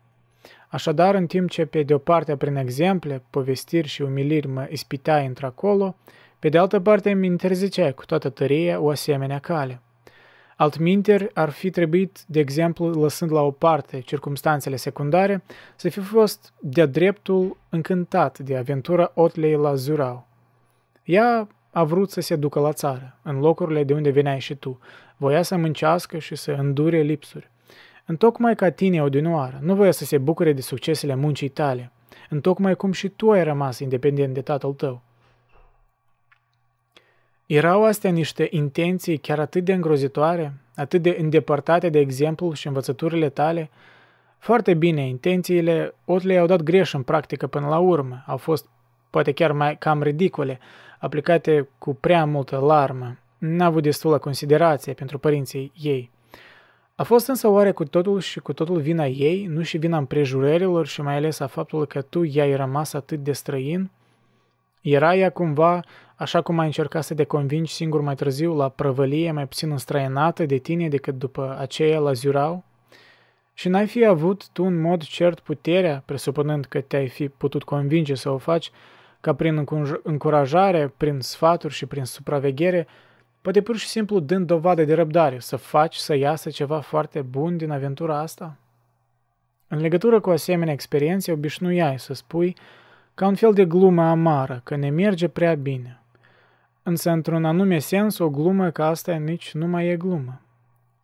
Așadar, în timp ce pe de-o parte prin exemple, povestiri și umiliri mă ispiteai într-acolo, pe de altă parte îmi interziceai cu toată tăria o asemenea cale. Altminteri ar fi trebuit, de exemplu, lăsând la o parte circumstanțele secundare, să fi fost de-a dreptul încântat de aventura Otlei la Zurau. Ea a vrut să se ducă la țară, în locurile de unde veneai și tu. Voia să muncească și să îndure lipsuri. Întocmai ca tine odinoară, nu voia să se bucure de succesele muncii tale. Întocmai cum și tu ai rămas independent de tatăl tău. Erau astea niște intenții chiar atât de îngrozitoare, atât de îndepărtate de exemplu și învățăturile tale? Foarte bine, intențiile Otlei au dat greș în practică până la urmă, au fost poate chiar mai cam ridicole, aplicate cu prea multă larmă. N-a avut destulă considerație pentru părinții ei. A fost însă oare cu totul și cu totul vina ei, nu și vina împrejurărilor și mai ales a faptului că tu i-ai rămas atât de străin? Era ea cumva, așa cum ai încercat să te convingi singur mai târziu, la prăvălie mai puțin înstrăinată de tine decât după aceea la Zurau? Și n-ai fi avut tu în mod cert puterea, presupunând că te-ai fi putut convinge să o faci, ca prin încurajare, prin sfaturi și prin supraveghere, poate pur și simplu dând dovadă de răbdare, să faci să iasă ceva foarte bun din aventura asta? În legătură cu asemenea experiențe, obișnuiai să spui ca un fel de glumă amară, că ne merge prea bine. Însă, într-un anume sens, o glumă ca asta nici nu mai e glumă.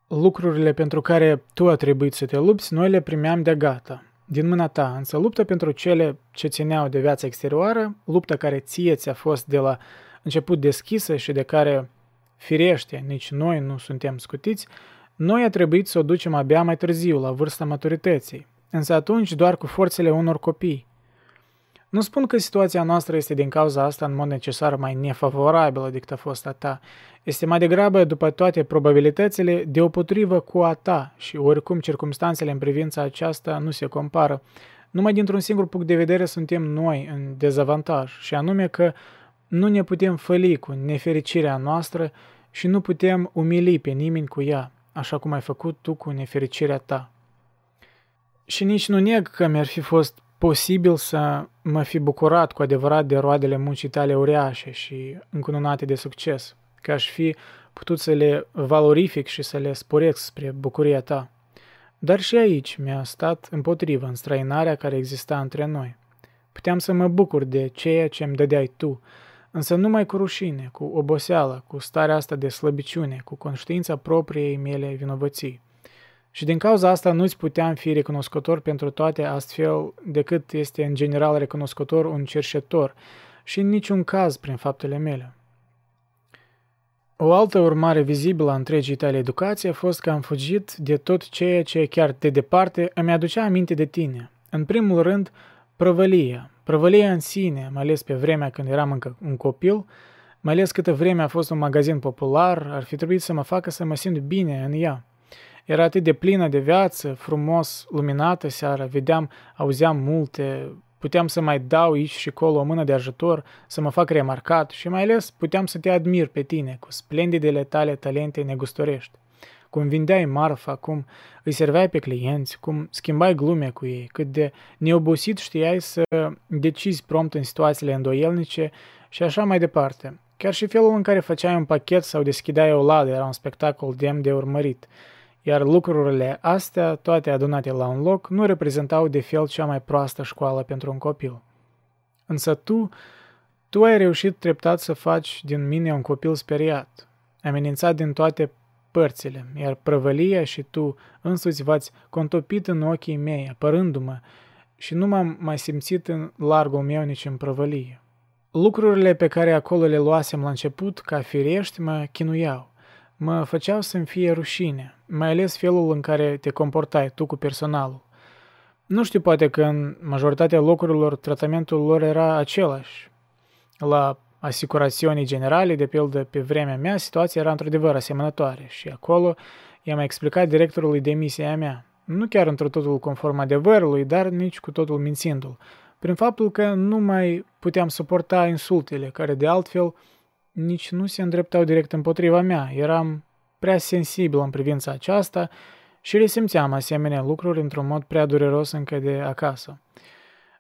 Lucrurile pentru care tu a trebuit să te lupți, noi le primeam de gata, din mâna ta, însă lupta pentru cele ce țineau de viața exterioară, lupta care ție ți-a fost de la început deschisă și de care, firește, nici noi nu suntem scutiți, noi a trebuit să o ducem abia mai târziu, la vârsta maturității, însă atunci doar cu forțele unor copii. Nu spun că situația noastră este din cauza asta în mod necesar mai nefavorabilă decât a fost a ta. Este mai degrabă, după toate probabilitățile, deopotrivă cu a ta și oricum circumstanțele în privința aceasta nu se compară. Numai dintr-un singur punct de vedere suntem noi în dezavantaj, și anume că nu ne putem făli cu nefericirea noastră și nu putem umili pe nimeni cu ea, așa cum ai făcut tu cu nefericirea ta. Și nici nu neg că mi-ar fi fost posibil să mă fi bucurat cu adevărat de roadele muncii tale uriașe și încununate de succes, că aș fi putut să le valorific și să le sporesc spre bucuria ta. Dar și aici mi-a stat împotrivă înstrăinarea care exista între noi. Puteam să mă bucur de ceea ce îmi dădeai tu, însă numai cu rușine, cu oboseală, cu starea asta de slăbiciune, cu conștiința propriei mele vinovății. Și din cauza asta nu-ți puteam fi recunoscător pentru toate astfel decât este în general recunoscător un cerșetor și în niciun caz prin faptele mele. O altă urmare vizibilă a întregii tale educații a fost că am fugit de tot ceea ce chiar de departe îmi aducea aminte de tine. În primul rând, prăvălia. Prăvălia în sine, mai ales pe vremea când eram încă un copil, mai ales câtă vreme a fost un magazin popular, ar fi trebuit să mă facă să mă simt bine în ea. Era atât de plină de viață, frumos, luminată seara, vedeam, auzeam multe, puteam să mai dau aici și acolo o mână de ajutor, să mă fac remarcat și mai ales puteam să te admir pe tine cu splendidele tale talente negustorești. Cum vindeai marfa, cum îi serveai pe clienți, cum schimbai glume cu ei, cât de neobosit știai să decizi prompt în situațiile îndoielnice și așa mai departe. Chiar și felul în care făceai un pachet sau deschideai o ladă era un spectacol demn de urmărit. Iar lucrurile astea, toate adunate la un loc, nu reprezentau de fel cea mai proastă școală pentru un copil. Însă tu, tu ai reușit treptat să faci din mine un copil speriat, amenințat din toate părțile, iar prăvălia și tu însuți v-ați contopit în ochii mei, apărându-mă, și nu m-am mai simțit în largul meu nici în prăvălie. Lucrurile pe care acolo le luasem la început, ca firești, mă chinuiau. Mă făceau să-mi fie rușine, mai ales felul în care te comportai tu cu personalul. Nu știu, poate că în majoritatea locurilor tratamentul lor era același. La asigurațiunii generale, de pildă, pe vremea mea, situația era într-adevăr asemănătoare și acolo i-am explicat directorului demisia mea, nu chiar într totul conform adevărului, dar nici cu totul mințindu-l, prin faptul că nu mai puteam suporta insultele care de altfel nici nu se îndreptau direct împotriva mea, eram prea sensibil în privința aceasta și resimțeam asemenea lucruri într-un mod prea dureros încă de acasă.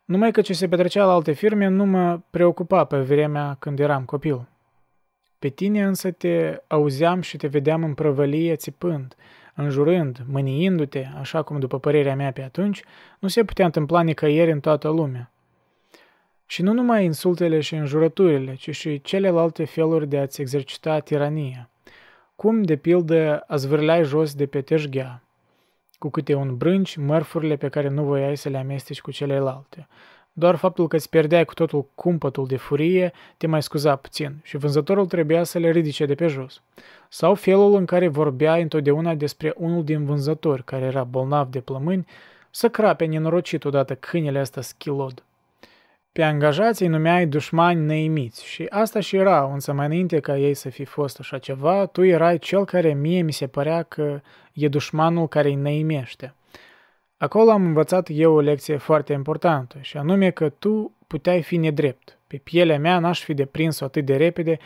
Numai că ce se petrecea la alte firme nu mă preocupa pe vremea când eram copil. Pe tine însă te auzeam și te vedeam în prăvălie țipând, înjurând, mâniindu-te, așa cum după părerea mea pe atunci, nu se putea întâmpla nicăieri în toată lumea. Și nu numai insultele și înjurăturile, ci și celelalte feluri de a-ți exercita tirania. Cum, de pildă, a zvârleai jos de pe teșghea, cu câte un brânci, mărfurile pe care nu voiai să le amesteci cu celelalte. Doar faptul că îți pierdeai cu totul cumpătul de furie te mai scuza puțin și vânzătorul trebuia să le ridice de pe jos. Sau felul în care vorbeai întotdeauna despre unul din vânzători care era bolnav de plămâni să crape nenorocit odată câinele ăsta schilod. Pe angajații numeai dușmani neimiți și asta și erau, însă mai înainte ca ei să fi fost așa ceva, tu erai cel care mie mi se părea că e dușmanul care îi neimește. Acolo am învățat eu o lecție foarte importantă și anume că tu puteai fi nedrept. Pe pielea mea n-aș fi deprins-o atât de repede,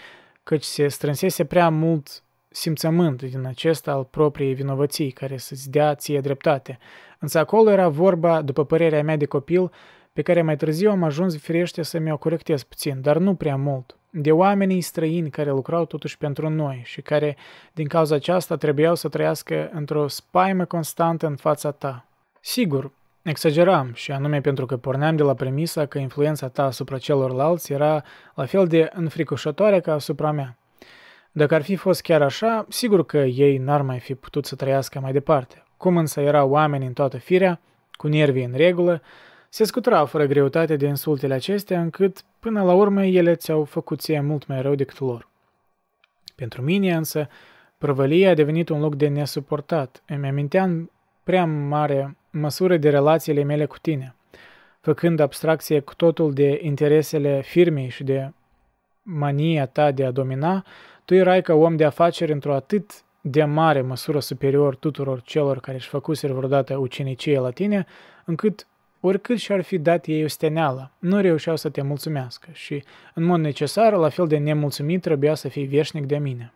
căci se strânsese prea mult simțământ din acesta al propriei vinovății care să-ți dea ție dreptate. Însă acolo era vorba, după părerea mea de copil, pe care mai târziu am ajuns firește să mi-o corectez puțin, dar nu prea mult, de oamenii străini care lucrau totuși pentru noi și care, din cauza aceasta, trebuiau să trăiască într-o spaimă constantă în fața ta. Sigur, Exageram, și anume pentru că porneam de la premisa că influența ta asupra celorlalți era la fel de înfricoșătoare ca asupra mea. Dacă ar fi fost chiar așa, sigur că ei n-ar mai fi putut să trăiască mai departe. Cum însă erau oameni în toată firea, cu nervii în regulă, se scuturau fără greutate de insultele acestea, încât, până la urmă, ele ți-au făcut ție mult mai rău decât lor. Pentru mine, însă, prăvălia a devenit un loc de nesuportat. Îmi aminteam prea mare măsură de relațiile mele cu tine, făcând abstracție cu totul de interesele firmei și de mania ta de a domina, tu erai ca om de afaceri într-o atât de mare măsură superior tuturor celor care își făcuseră vreodată ucenicie la tine, încât, oricât și-ar fi dat ei o steneală, nu reușeau să te mulțumească și, în mod necesar, la fel de nemulțumit trebuia să fii veșnic de mine.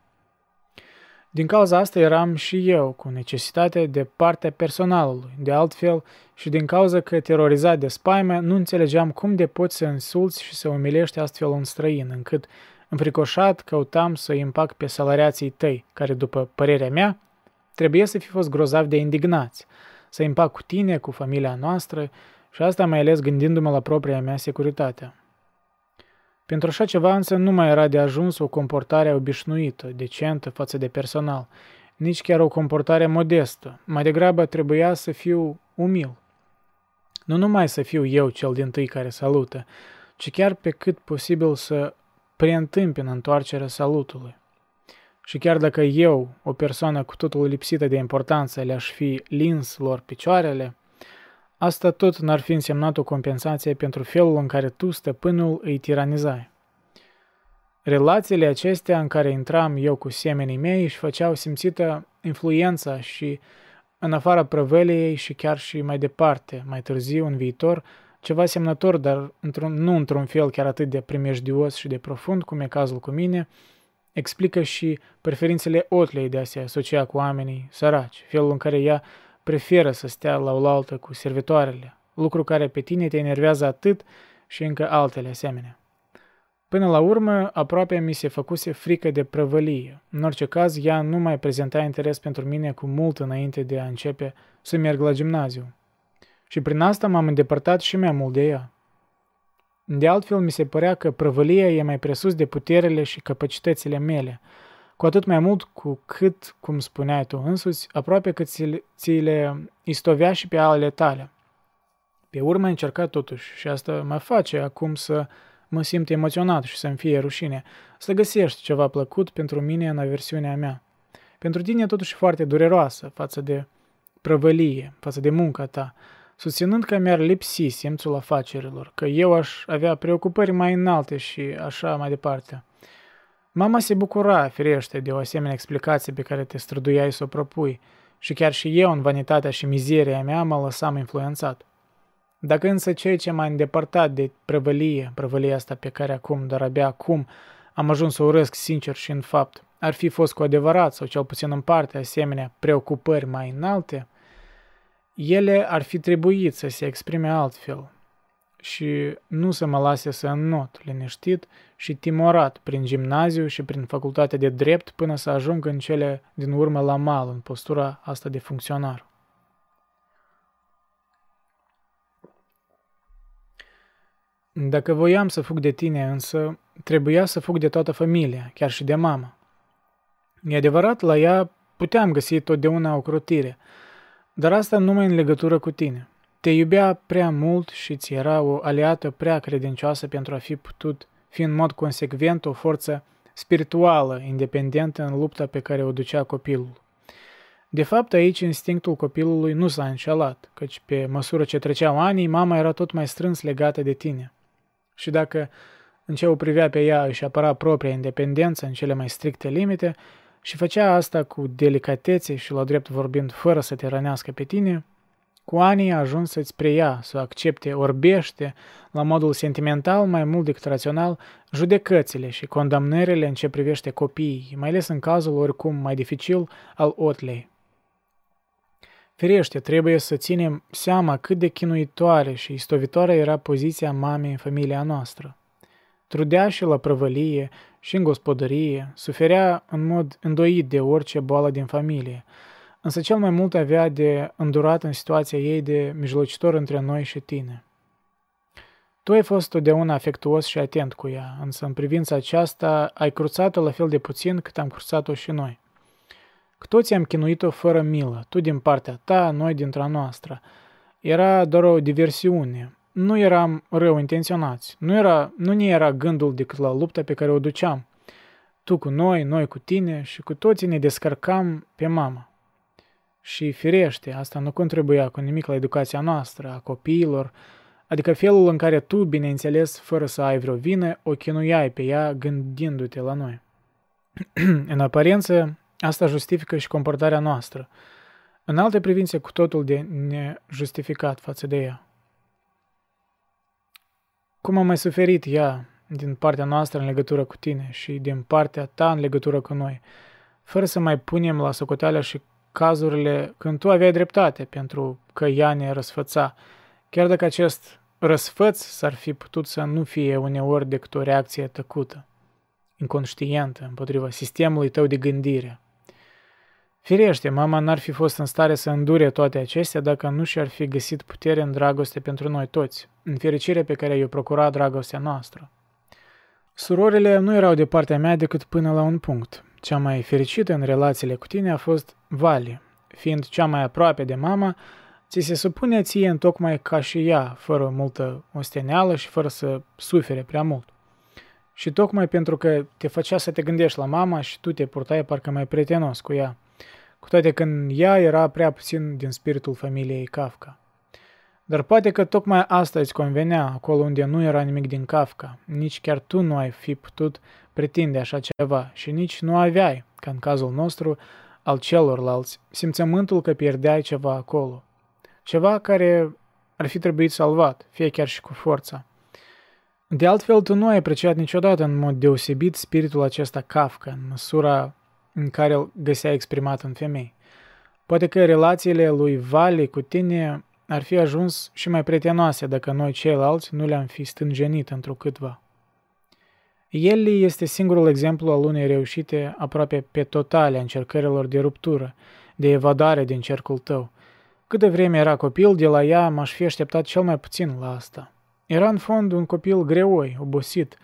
Din cauza asta eram și eu, cu necesitate de partea personalului, de altfel, și din cauza că, terorizat de spaime, nu înțelegeam cum de poți să insulți și să umilești astfel un străin, încât, înfricoșat, căutam să-i împac pe salariații tăi, care, după părerea mea, trebuie să fi fost grozav de indignați, să-i împac cu tine, cu familia noastră, și asta mai ales gândindu-mă la propria mea securitate. Pentru așa ceva însă nu mai era de ajuns o comportare obișnuită, decentă față de personal, nici chiar o comportare modestă. Mai degrabă trebuia să fiu umil. Nu numai să fiu eu cel dintâi care salută, ci chiar pe cât posibil să preîntâmpin întoarcerea salutului. Și chiar dacă eu, o persoană cu totul lipsită de importanță, le-aș fi lins lor picioarele, asta tot n-ar fi însemnat o compensație pentru felul în care tu, stăpânul, îi tiranizai. Relațiile acestea în care intram eu cu semenii mei își făceau simțită influența și, în afara prăvăliei și chiar și mai departe, mai târziu, în viitor, ceva semnător, dar într-un, nu într-un fel chiar atât de primejdios și de profund, cum e cazul cu mine, explică și preferințele Otlei de a se asocia cu oamenii săraci, felul în care ea preferă să stea la oaltă cu servitoarele, lucru care pe tine te enervează atât și încă altele asemenea. Până la urmă, aproape mi se făcuse frică de prăvălie. În orice caz, ea nu mai prezenta interes pentru mine cu mult înainte de a începe să merg la gimnaziu. Și prin asta m-am îndepărtat și mai mult de ea. De altfel, mi se părea că prăvălia e mai presus de puterele și capacitățile mele, cu atât mai mult cu cât, cum spuneai tu însuți, aproape că ți le istovea și pe ale tale. Pe urmă încerca totuși, și asta mă face acum să mă simt emoționat și să-mi fie rușine, să găsești ceva plăcut pentru mine în aversiunea mea. Pentru tine totuși foarte dureroasă față de prăvălie, față de munca ta, susținând că mi-ar lipsi simțul afacerilor, că eu aș avea preocupări mai înalte și așa mai departe. Mama se bucura, firește, de o asemenea explicație pe care te străduiai să o propui și chiar și eu, în vanitatea și mizeria mea, mă lăsam influențat. Dacă însă cei ce m-a îndepărtat de prăvălie, prăvălia asta pe care acum, dar abia acum, am ajuns să o urăsc sincer și în fapt, ar fi fost cu adevărat sau cel puțin în parte asemenea preocupări mai înalte, ele ar fi trebuit să se exprime altfel și nu să mă lase să înnot, liniștit și timorat prin gimnaziu și prin facultatea de drept până să ajung în cele din urmă la mal, în postura asta de funcționar. Dacă voiam să fug de tine însă, trebuia să fug de toată familia, chiar și de mama. E adevărat, la ea puteam găsi totdeauna o crotire, dar asta numai în legătură cu tine. Te iubea prea mult și ți era o aliată prea credincioasă pentru a fi putut fi în mod consecvent o forță spirituală, independentă în lupta pe care o ducea copilul. De fapt, aici instinctul copilului nu s-a înșelat, căci pe măsură ce treceau anii, mama era tot mai strâns legată de tine. Și dacă în ce o privea pe ea își apăra propria independență în cele mai stricte limite și făcea asta cu delicatețe și, la drept vorbind, fără să te rănească pe tine, cu anii a ajuns să-ți preia, să accepte orbește, la modul sentimental mai mult decât rațional, judecățile și condamnările în ce privește copiii, mai ales în cazul oricum mai dificil al Otlei. Firește, trebuie să ținem seama cât de chinuitoare și istovitoare era poziția mamei în familia noastră. Trudea și la prăvălie și în gospodărie, suferea în mod îndoit de orice boală din familie, însă cel mai mult avea de îndurat în situația ei de mijlocitor între noi și tine. Tu ai fost totdeauna afectuos și atent cu ea, însă în privința aceasta ai cruțat-o la fel de puțin cât am cruțat-o și noi. Că toți am chinuit-o fără milă, tu din partea ta, noi dintre-a noastră. Era doar o diversiune. Nu eram rău intenționați. Nu, era, nu ne era gândul decât la lupta pe care o duceam. Tu cu noi, noi cu tine și cu toții ne descărcam pe mama. Și firește, asta nu contribuia cu nimic la educația noastră, a copiilor, adică felul în care tu, bineînțeles, fără să ai vreo vină, o chinuiai pe ea gândindu-te la noi. În aparență, asta justifică și comportarea noastră. În alte privințe, cu totul de nejustificat față de ea. Cum a mai suferit ea din partea noastră în legătură cu tine și din partea ta în legătură cu noi, fără să mai punem la socoteală și cazurile când tu aveai dreptate pentru că ea ne răsfăța, chiar dacă acest răsfăț s-ar fi putut să nu fie uneori decât o reacție tăcută, inconștientă, împotriva sistemului tău de gândire. Firește, mama n-ar fi fost în stare să îndure toate acestea dacă nu și-ar fi găsit putere în dragoste pentru noi toți, în fericirea pe care i-o procura dragostea noastră. Surorile nu erau de partea mea decât până la un punct. Cea mai fericită în relațiile cu tine a fost Vali, fiind cea mai aproape de mama, ți se supune ție întocmai ca și ea, fără multă osteneală și fără să sufere prea mult. Și tocmai pentru că te făcea să te gândești la mama și tu te purtai parcă mai prietenos cu ea, cu toate că ea era prea puțin din spiritul familiei Kafka. Dar poate că tocmai asta îți convenea, acolo unde nu era nimic din Kafka, nici chiar tu nu ai fi putut pretinde așa ceva și nici nu aveai, ca în cazul nostru, al celorlalți, simțământul că pierdeai ceva acolo. Ceva care ar fi trebuit salvat, fie chiar și cu forța. De altfel, tu nu ai apreciat niciodată în mod deosebit spiritul acesta Kafka, în măsura în care îl găseai exprimat în femei. Poate că relațiile lui Vali cu tine ar fi ajuns și mai prietenoase dacă noi ceilalți nu le-am fi stânjenit întrucâtva. El este singurul exemplu al unei reușite aproape pe totale a încercărilor de ruptură, de evadare din cercul tău. Cât de vreme era copil, de la ea m-aș fi așteptat cel mai puțin la asta. Era în fond un copil greoi, obosit,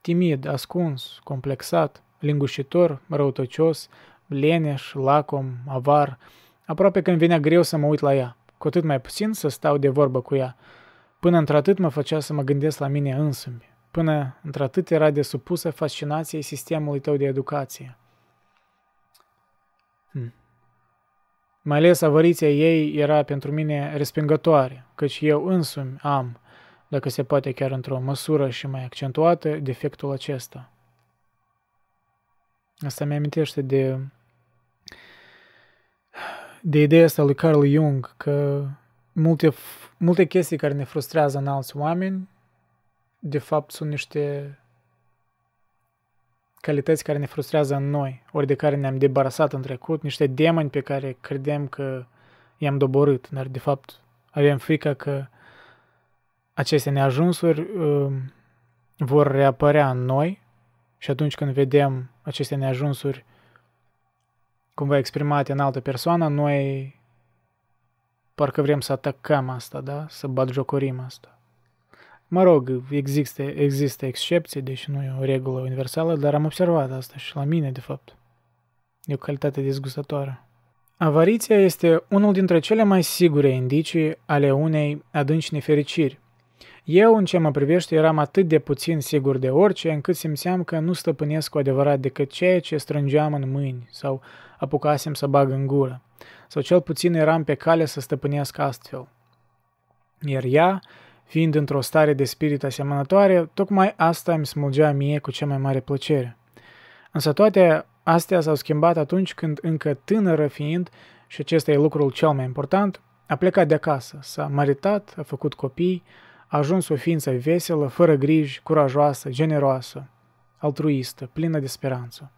timid, ascuns, complexat, lingușitor, răutăcios, leneș, lacom, avar. Aproape că îmi venea greu să mă uit la ea, cu atât mai puțin să stau de vorbă cu ea. Până într-atât mă făcea să mă gândesc la mine însumi. Până într-atât era de supusă fascinației sistemului tău de educație. Hmm. Mai ales avariția ei era pentru mine respingătoare, căci eu însumi am, dacă se poate chiar într-o măsură și mai accentuată, defectul acesta. Asta mi-amintește de, de ideea asta lui Carl Jung, că multe, multe chestii care ne frustrează în alți oameni, de fapt sunt niște calități care ne frustrează în noi, ori de care ne-am debarasat în trecut, niște demoni pe care credem că i-am doborât, dar de fapt avem frica că aceste neajunsuri uh, vor reapărea în noi și atunci când vedem aceste neajunsuri cumva exprimate în altă persoană, noi parcă vrem să atacăm asta, da? Să batjocorim asta. Mă rog, există, există excepții, deci nu e o regulă universală, dar am observat asta și la mine, de fapt. E o calitate dezgustătoare. Avariția este unul dintre cele mai sigure indicii ale unei adânci nefericiri. Eu, în ce mă privește, eram atât de puțin sigur de orice, încât simțeam că nu stăpânesc cu adevărat decât ceea ce strângeam în mâini sau apucasem să bag în gură, sau cel puțin eram pe cale să stăpânesc astfel. Iar ea, fiind într-o stare de spirit asemănătoare, tocmai asta îmi smulgea mie cu cea mai mare plăcere. Însă toate astea s-au schimbat atunci când, încă tânără fiind, și acesta e lucrul cel mai important, a plecat de acasă, s-a maritat, a făcut copii, a ajuns o ființă veselă, fără griji, curajoasă, generoasă, altruistă, plină de speranță.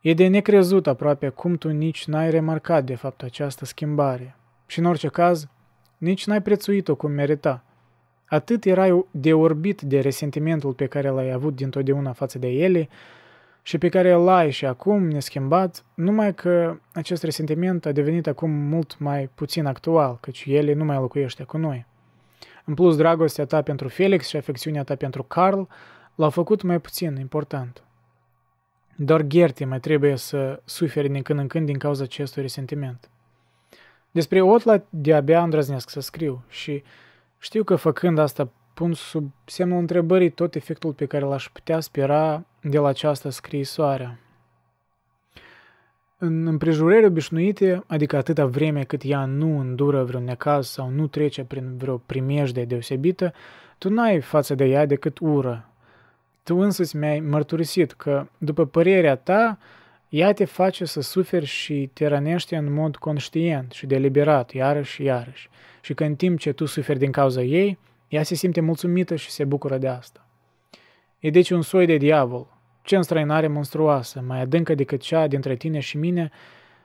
E de necrezut aproape cum tu nici n-ai remarcat de fapt această schimbare. Și în orice caz, nici n-ai prețuit-o cum merita. Atât erai de orbit de resentimentul pe care l-ai avut dintotdeauna față de ele și pe care îl ai și acum neschimbat, numai că acest resentiment a devenit acum mult mai puțin actual, căci el nu mai locuiește cu noi. În plus, dragostea ta pentru Felix și afecțiunea ta pentru Carl l-au făcut mai puțin important. Doar Gertie mai trebuie să suferi din când în când din cauza acestui resentiment. Despre Otla de-abia îndrăznesc să scriu și știu că făcând asta pun sub semnul întrebării tot efectul pe care l-aș putea spera de la această scrisoare. În împrejurări obișnuite, adică atâta vreme cât ea nu îndură vreun necaz sau nu trece prin vreo primejdie deosebită, tu n-ai față de ea decât ură. Tu însăți mi-ai mărturisit că, după părerea ta, ea te face să suferi și te rănește în mod conștient și deliberat, iarăși și iarăși, și că în timp ce tu suferi din cauza ei, ea se simte mulțumită și se bucură de asta. E deci un soi de diavol, ce înstrăinare monstruoasă, mai adâncă decât cea dintre tine și mine,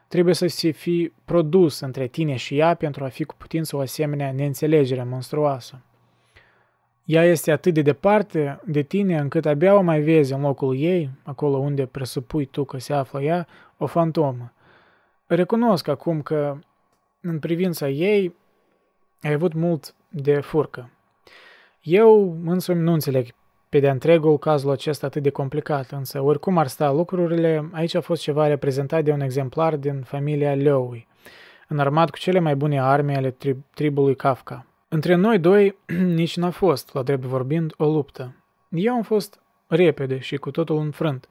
trebuie să se fi produs între tine și ea pentru a fi cu putință o asemenea neînțelegere monstruoasă. Ea este atât de departe de tine încât abia o mai vezi în locul ei, acolo unde presupui tu că se află ea, o fantomă. Recunosc acum că, în privința ei, ai avut mult de furcă. Eu însumi nu înțeleg pe de-a întregul cazul acesta atât de complicat, însă oricum ar sta lucrurile, aici a fost ceva reprezentat de un exemplar din familia Lewy, înarmat cu cele mai bune arme ale tri- tribului Kafka. Între noi doi nici n-a fost, la drept vorbind, o luptă. Eu am fost repede și cu totul înfrânt.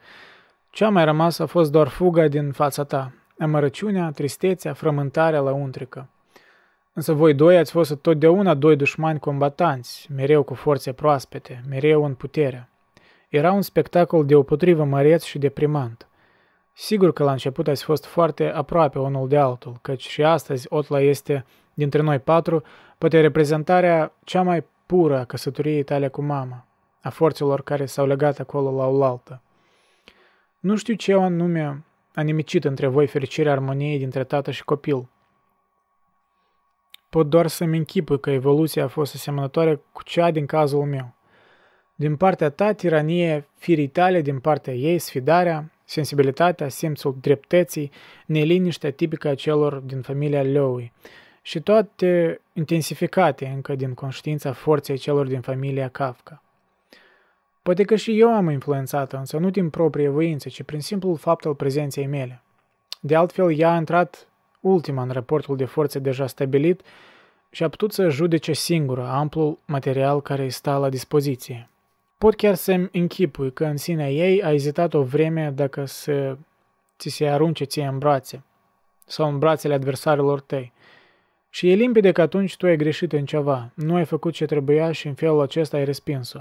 Cea mai rămasă a fost doar fuga din fața ta, amărăciunea, tristețea, frământarea lăuntrică. Însă voi doi ați fost totdeauna doi dușmani combatanți, mereu cu forțe proaspete, mereu în putere. Era un spectacol deopotrivă măreț și deprimant. Sigur că la început ați fost foarte aproape unul de altul, căci și astăzi Otla este, dintre noi patru, poate reprezentarea cea mai pură a căsătoriei tale cu mama, a forțelor care s-au legat acolo la oaltă. Nu știu ce anume a nimicit între voi fericirea armoniei dintre tată și copil. Pot doar să-mi închipui că evoluția a fost asemănătoare cu cea din cazul meu. Din partea ta, tiranie firii tale, din partea ei, sfidarea, sensibilitatea, simțul dreptății, neliniștea tipică a celor din familia Lewy și toate intensificate încă din conștiința forței celor din familia Kafka. Poate că și eu am influențat-o, însă nu din proprie voință, ci prin simplul fapt al prezenței mele. De altfel, ea a intrat ultima în raportul de forțe deja stabilit și a putut să judece singură amplul material care îi sta la dispoziție. Pot chiar să-mi închipui că în sinea ei a ezitat o vreme dacă să ți se arunce ție în brațe sau în brațele adversarilor tăi. Și e limpede că atunci tu ai greșit în ceva, nu ai făcut ce trebuia și în felul acesta ai respins-o.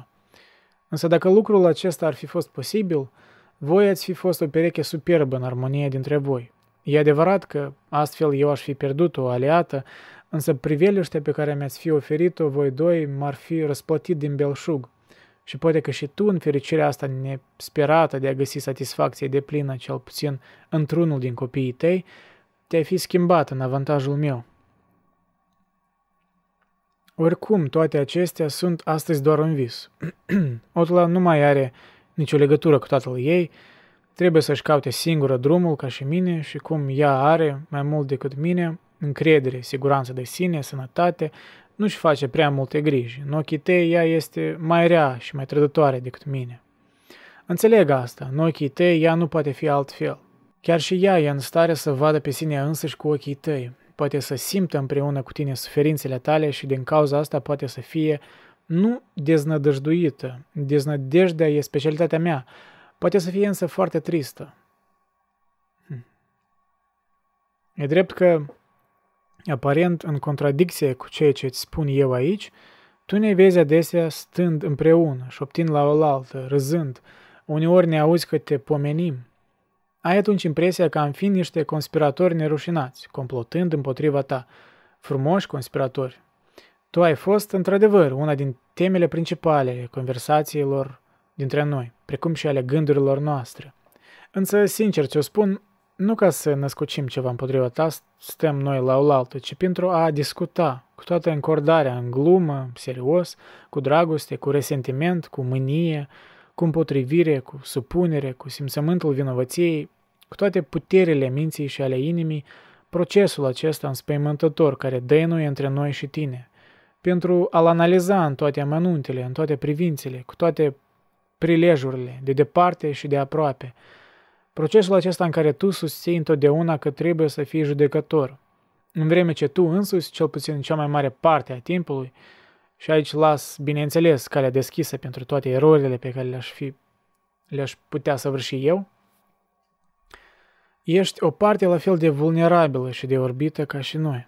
Însă dacă lucrul acesta ar fi fost posibil, voi ați fi fost o pereche superbă în armonie dintre voi. E adevărat că astfel eu aș fi pierdut o aliată, însă priveliștea pe care mi-ați fi oferit-o voi doi m-ar fi răsplătit din belșug. Și poate că și tu, în fericirea asta nesperată de a găsi satisfacție deplină, cel puțin într-unul din copiii tăi, te-ai fi schimbat în avantajul meu. Oricum, toate acestea sunt astăzi doar un vis. Otla nu mai are nicio legătură cu tatăl ei, trebuie să-și caute singură drumul ca și mine și cum ea are, mai mult decât mine, încredere, siguranță de sine, sănătate, nu-și face prea multe griji. În ochii tăi ea este mai rea și mai trădătoare decât mine. Înțeleg asta, în ochii tăi ea nu poate fi altfel. Chiar și ea e în stare să vadă pe sine însăși cu ochii tăi, poate să simtă împreună cu tine suferințele tale și din cauza asta poate să fie nu deznădăjduită, deznădejdea e specialitatea mea, poate să fie însă foarte tristă. Hm. E drept că, aparent în contradicție cu ceea ce îți spun eu aici, tu ne vezi adesea stând împreună, șoptind la oaltă, râzând, uneori ne auzi că te pomenim. Ai atunci impresia că am fi niște conspiratori nerușinați, complotând împotriva ta, frumoși conspiratori. Tu ai fost, într-adevăr, una din temele principale conversațiilor dintre noi, precum și ale gândurilor noastre. Însă, sincer ți-o spun, nu ca să născucim ceva împotriva ta, stăm noi la oaltă, ci pentru a discuta cu toată încordarea, în glumă, serios, cu dragoste, cu resentiment, cu mânie, cu împotrivire, cu supunere, cu simțământul vinovăției, cu toate puterile minții și ale inimii, procesul acesta înspăimântător care dăinuie între noi și tine, pentru a-l analiza în toate amănuntele, în toate privințele, cu toate prilejurile, de departe și de aproape. Procesul acesta în care tu susții întotdeauna că trebuie să fii judecător, în vreme ce tu însuți, cel puțin în cea mai mare parte a timpului, și aici las, bineînțeles, calea deschisă pentru toate erorile pe care le-aș, fi, le-aș putea săvârși eu, ești o parte la fel de vulnerabilă și de orbită ca și noi.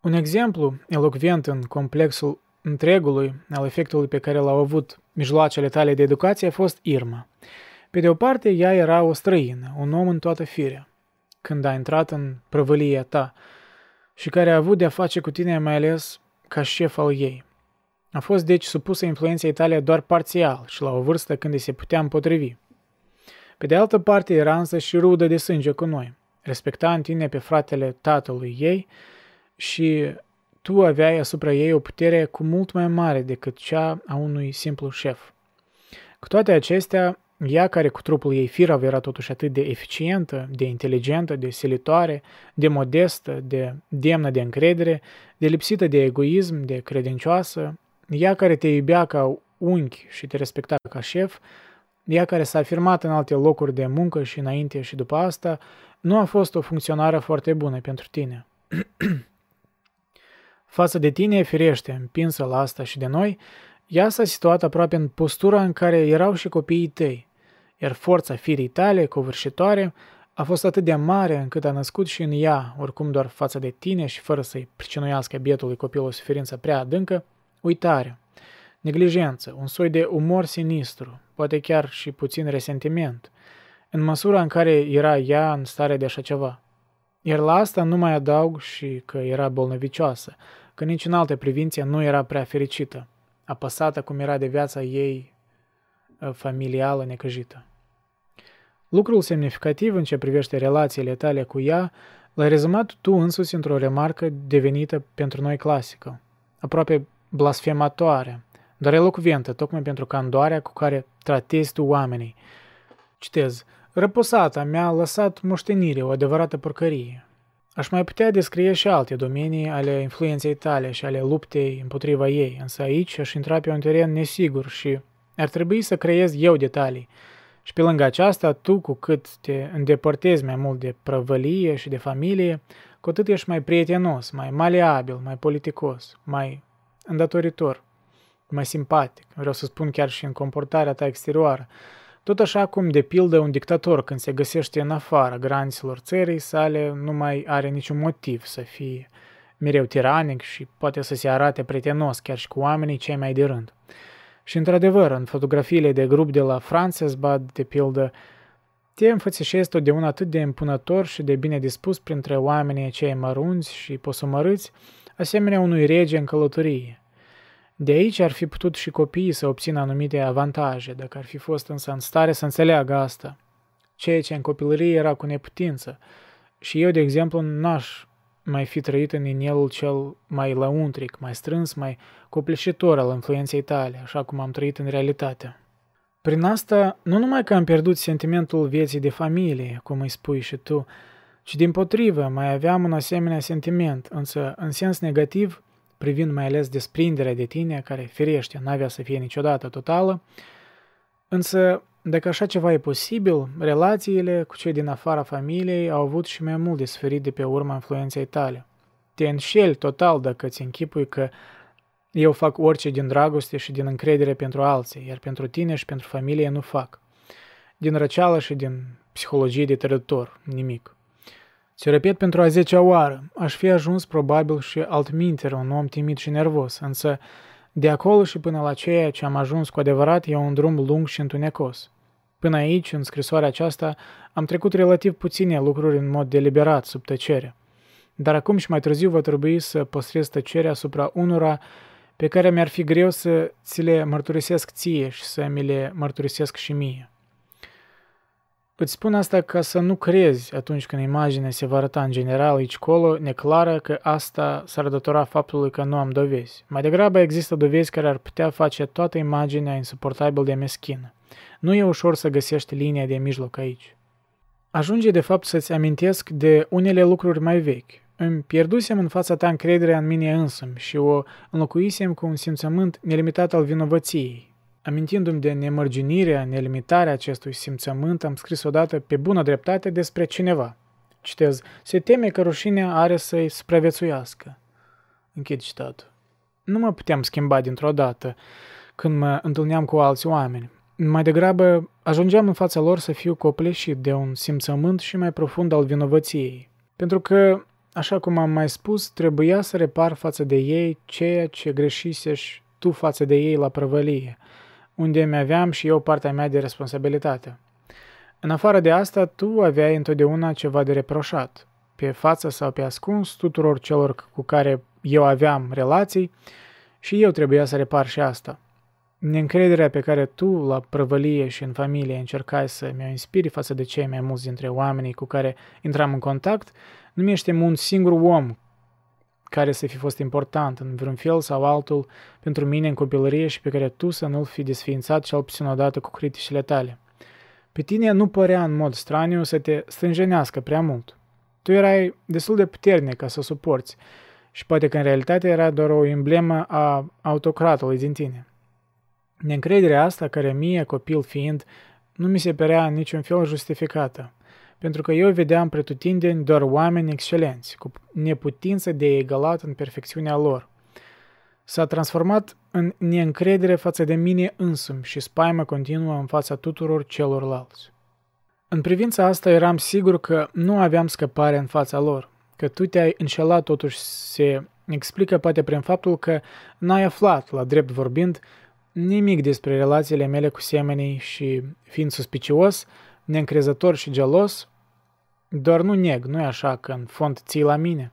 Un exemplu elocvent în complexul întregului al efectului pe care l-au avut mijloacele tale de educație a fost Irma. Pe de o parte, ea era o străină, un om în toată firea, când a intrat în prăvălia ta și care a avut de-a face cu tine mai ales ca șef al ei. A fost deci supusă influenței tale doar parțial și la o vârstă când îi se putea împotrivi. Pe de altă parte, era însă și rudă de sânge cu noi, respecta în tine pe fratele tatălui ei și tu aveai asupra ei o putere cu mult mai mare decât cea a unui simplu șef. Cu toate acestea, ea, care cu trupul ei firav era totuși atât de eficientă, de inteligentă, de silitoare, de modestă, de demnă de încredere, de lipsită de egoism, de credincioasă, ea care te iubea ca unchi și te respecta ca șef, ea care s-a afirmat în alte locuri de muncă și înainte și după asta, nu a fost o funcționară foarte bună pentru tine. Față de tine, firește, împinsă la asta și de noi, ea s-a situat aproape în postura în care erau și copiii tăi, iar forța firii tale, covârșitoare, a fost atât de mare încât a născut și în ea, oricum doar față de tine și fără să-i pricinuiască bietului copil o suferință prea adâncă, uitare, neglijență, un soi de umor sinistru, poate chiar și puțin resentiment, în măsura în care era ea în stare de așa ceva. Iar la asta nu mai adaug și că era bolnăvicioasă, că nici în alte privințe nu era prea fericită, apăsată cum era de viața ei familială necăjită. Lucrul semnificativ în ce privește relațiile tale cu ea l-ai rezumat tu însuți într-o remarcă devenită pentru noi clasică, aproape blasfematoare, dar elocventă, tocmai pentru candoarea cu care tratezi tu oamenii. Citez: răposata mi-a lăsat moștenire, o adevărată porcărie. Aș mai putea descrie și alte domenii ale influenței tale și ale luptei împotriva ei, însă aici aș intra pe un teren nesigur și ar trebui să creez eu detalii. Și pe lângă aceasta, tu, cu cât te îndepărtezi mai mult de prăvălie și de familie, cu atât ești mai prietenos, mai maleabil, mai politicos, mai îndatoritor, mai simpatic, vreau să spun chiar și în comportarea ta exterioară, tot așa cum, de pildă, un dictator, când se găsește în afara granițelor țării sale, nu mai are niciun motiv să fie mereu tiranic și poate să se arate prietenos chiar și cu oamenii cei mai de rând. Și, într-adevăr, în fotografiile de grup de la Franzbad, de pildă, te înfățișezi totdeauna atât de impunător și de bine dispus printre oamenii cei mărunți și posumărâți, asemenea unui rege în călătorie. De aici ar fi putut și copiii să obțină anumite avantaje, dacă ar fi fost însă în stare să înțeleagă asta, ceea ce în copilărie era cu neputință. Și eu, de exemplu, n-aș mai fi trăit în inelul cel mai lăuntric, mai strâns, mai copleșitor al influenței tale, așa cum am trăit în realitate. Prin asta, nu numai că am pierdut sentimentul vieții de familie, cum îi spui și tu, ci dimpotrivă mai aveam un asemenea sentiment, însă în sens negativ, privind mai ales desprinderea de tine, care, firește, n-avea să fie niciodată totală, însă, dacă așa ceva e posibil, relațiile cu cei din afara familiei au avut și mai mult de suferit de pe urma influenței tale. Te înșeli total dacă ți închipui că eu fac orice din dragoste și din încredere pentru alții, iar pentru tine și pentru familie nu fac. Din răceală și din psihologie de trădător, nimic. Ți-o repet pentru a zecea oară, aș fi ajuns probabil și altminteri un om timid și nervos, însă de acolo și până la ceea ce am ajuns cu adevărat e un drum lung și întunecos. Până aici, în scrisoarea aceasta, am trecut relativ puține lucruri în mod deliberat, sub tăcere. Dar acum și mai târziu va trebui să păstrez tăcerea asupra unora pe care mi-ar fi greu să ți le mărturisesc ție și să mi le mărturisesc și mie. Îți spun asta ca să nu crezi atunci când imaginea se va arăta în general aici-colo neclară că asta s-ar datora faptului că nu am dovezi. Mai degrabă există dovezi care ar putea face toată imaginea insuportabil de meschină. Nu e ușor să găsești linia de mijloc aici. Ajunge de fapt să-ți amintesc de unele lucruri mai vechi. Îmi pierdusem în fața ta încrederea în mine însumi și o înlocuisem cu un simțământ nelimitat al vinovăției. Amintindu-mi de nemărginirea, nelimitarea acestui simțământ, am scris odată pe bună dreptate despre cineva. Citez, se teme că rușinea are să-i supraviețuiască. Închid citatul. Nu mă puteam schimba dintr-o dată când mă întâlneam cu alți oameni. Mai degrabă ajungeam în fața lor să fiu copleșit de un simțământ și mai profund al vinovăției. Pentru că, așa cum am mai spus, trebuia să repar față de ei ceea ce greșisești tu față de ei la prăvălie, unde mi-aveam și eu partea mea de responsabilitate. În afară de asta, tu aveai întotdeauna ceva de reproșat. Pe față sau pe ascuns, tuturor celor cu care eu aveam relații, și eu trebuia să repar și asta. Neîncrederea pe care tu, la prăvălie și în familie, încercai să mi-o inspiri față de cei mai mulți dintre oamenii cu care intram în contact, numește-mi un singur om care să fi fost important în vreun fel sau altul pentru mine în copilărie și pe care tu să nu-l fi desființat cel puțin odată cu criticile tale. Pe tine nu părea în mod straniu să te stânjenească prea mult. Tu erai destul de puternic ca să suporți și poate că în realitate era doar o emblemă a autocratului din tine. Neîncrederea asta, care mie, copil fiind, nu mi se părea în niciun fel justificată, pentru că eu vedeam pretutindeni doar oameni excelenți, cu neputință de egalat în perfecțiunea lor. S-a transformat în neîncredere față de mine însumi și spaima continuă în fața tuturor celorlalți. În privința asta eram sigur că nu aveam scăpare în fața lor, că tu te-ai înșelat totuși se explică poate prin faptul că n-ai aflat, la drept vorbind, nimic despre relațiile mele cu semenii și, fiind suspicios, neîncrezător și gelos, doar nu neg, nu-i așa că în fond ții la mine,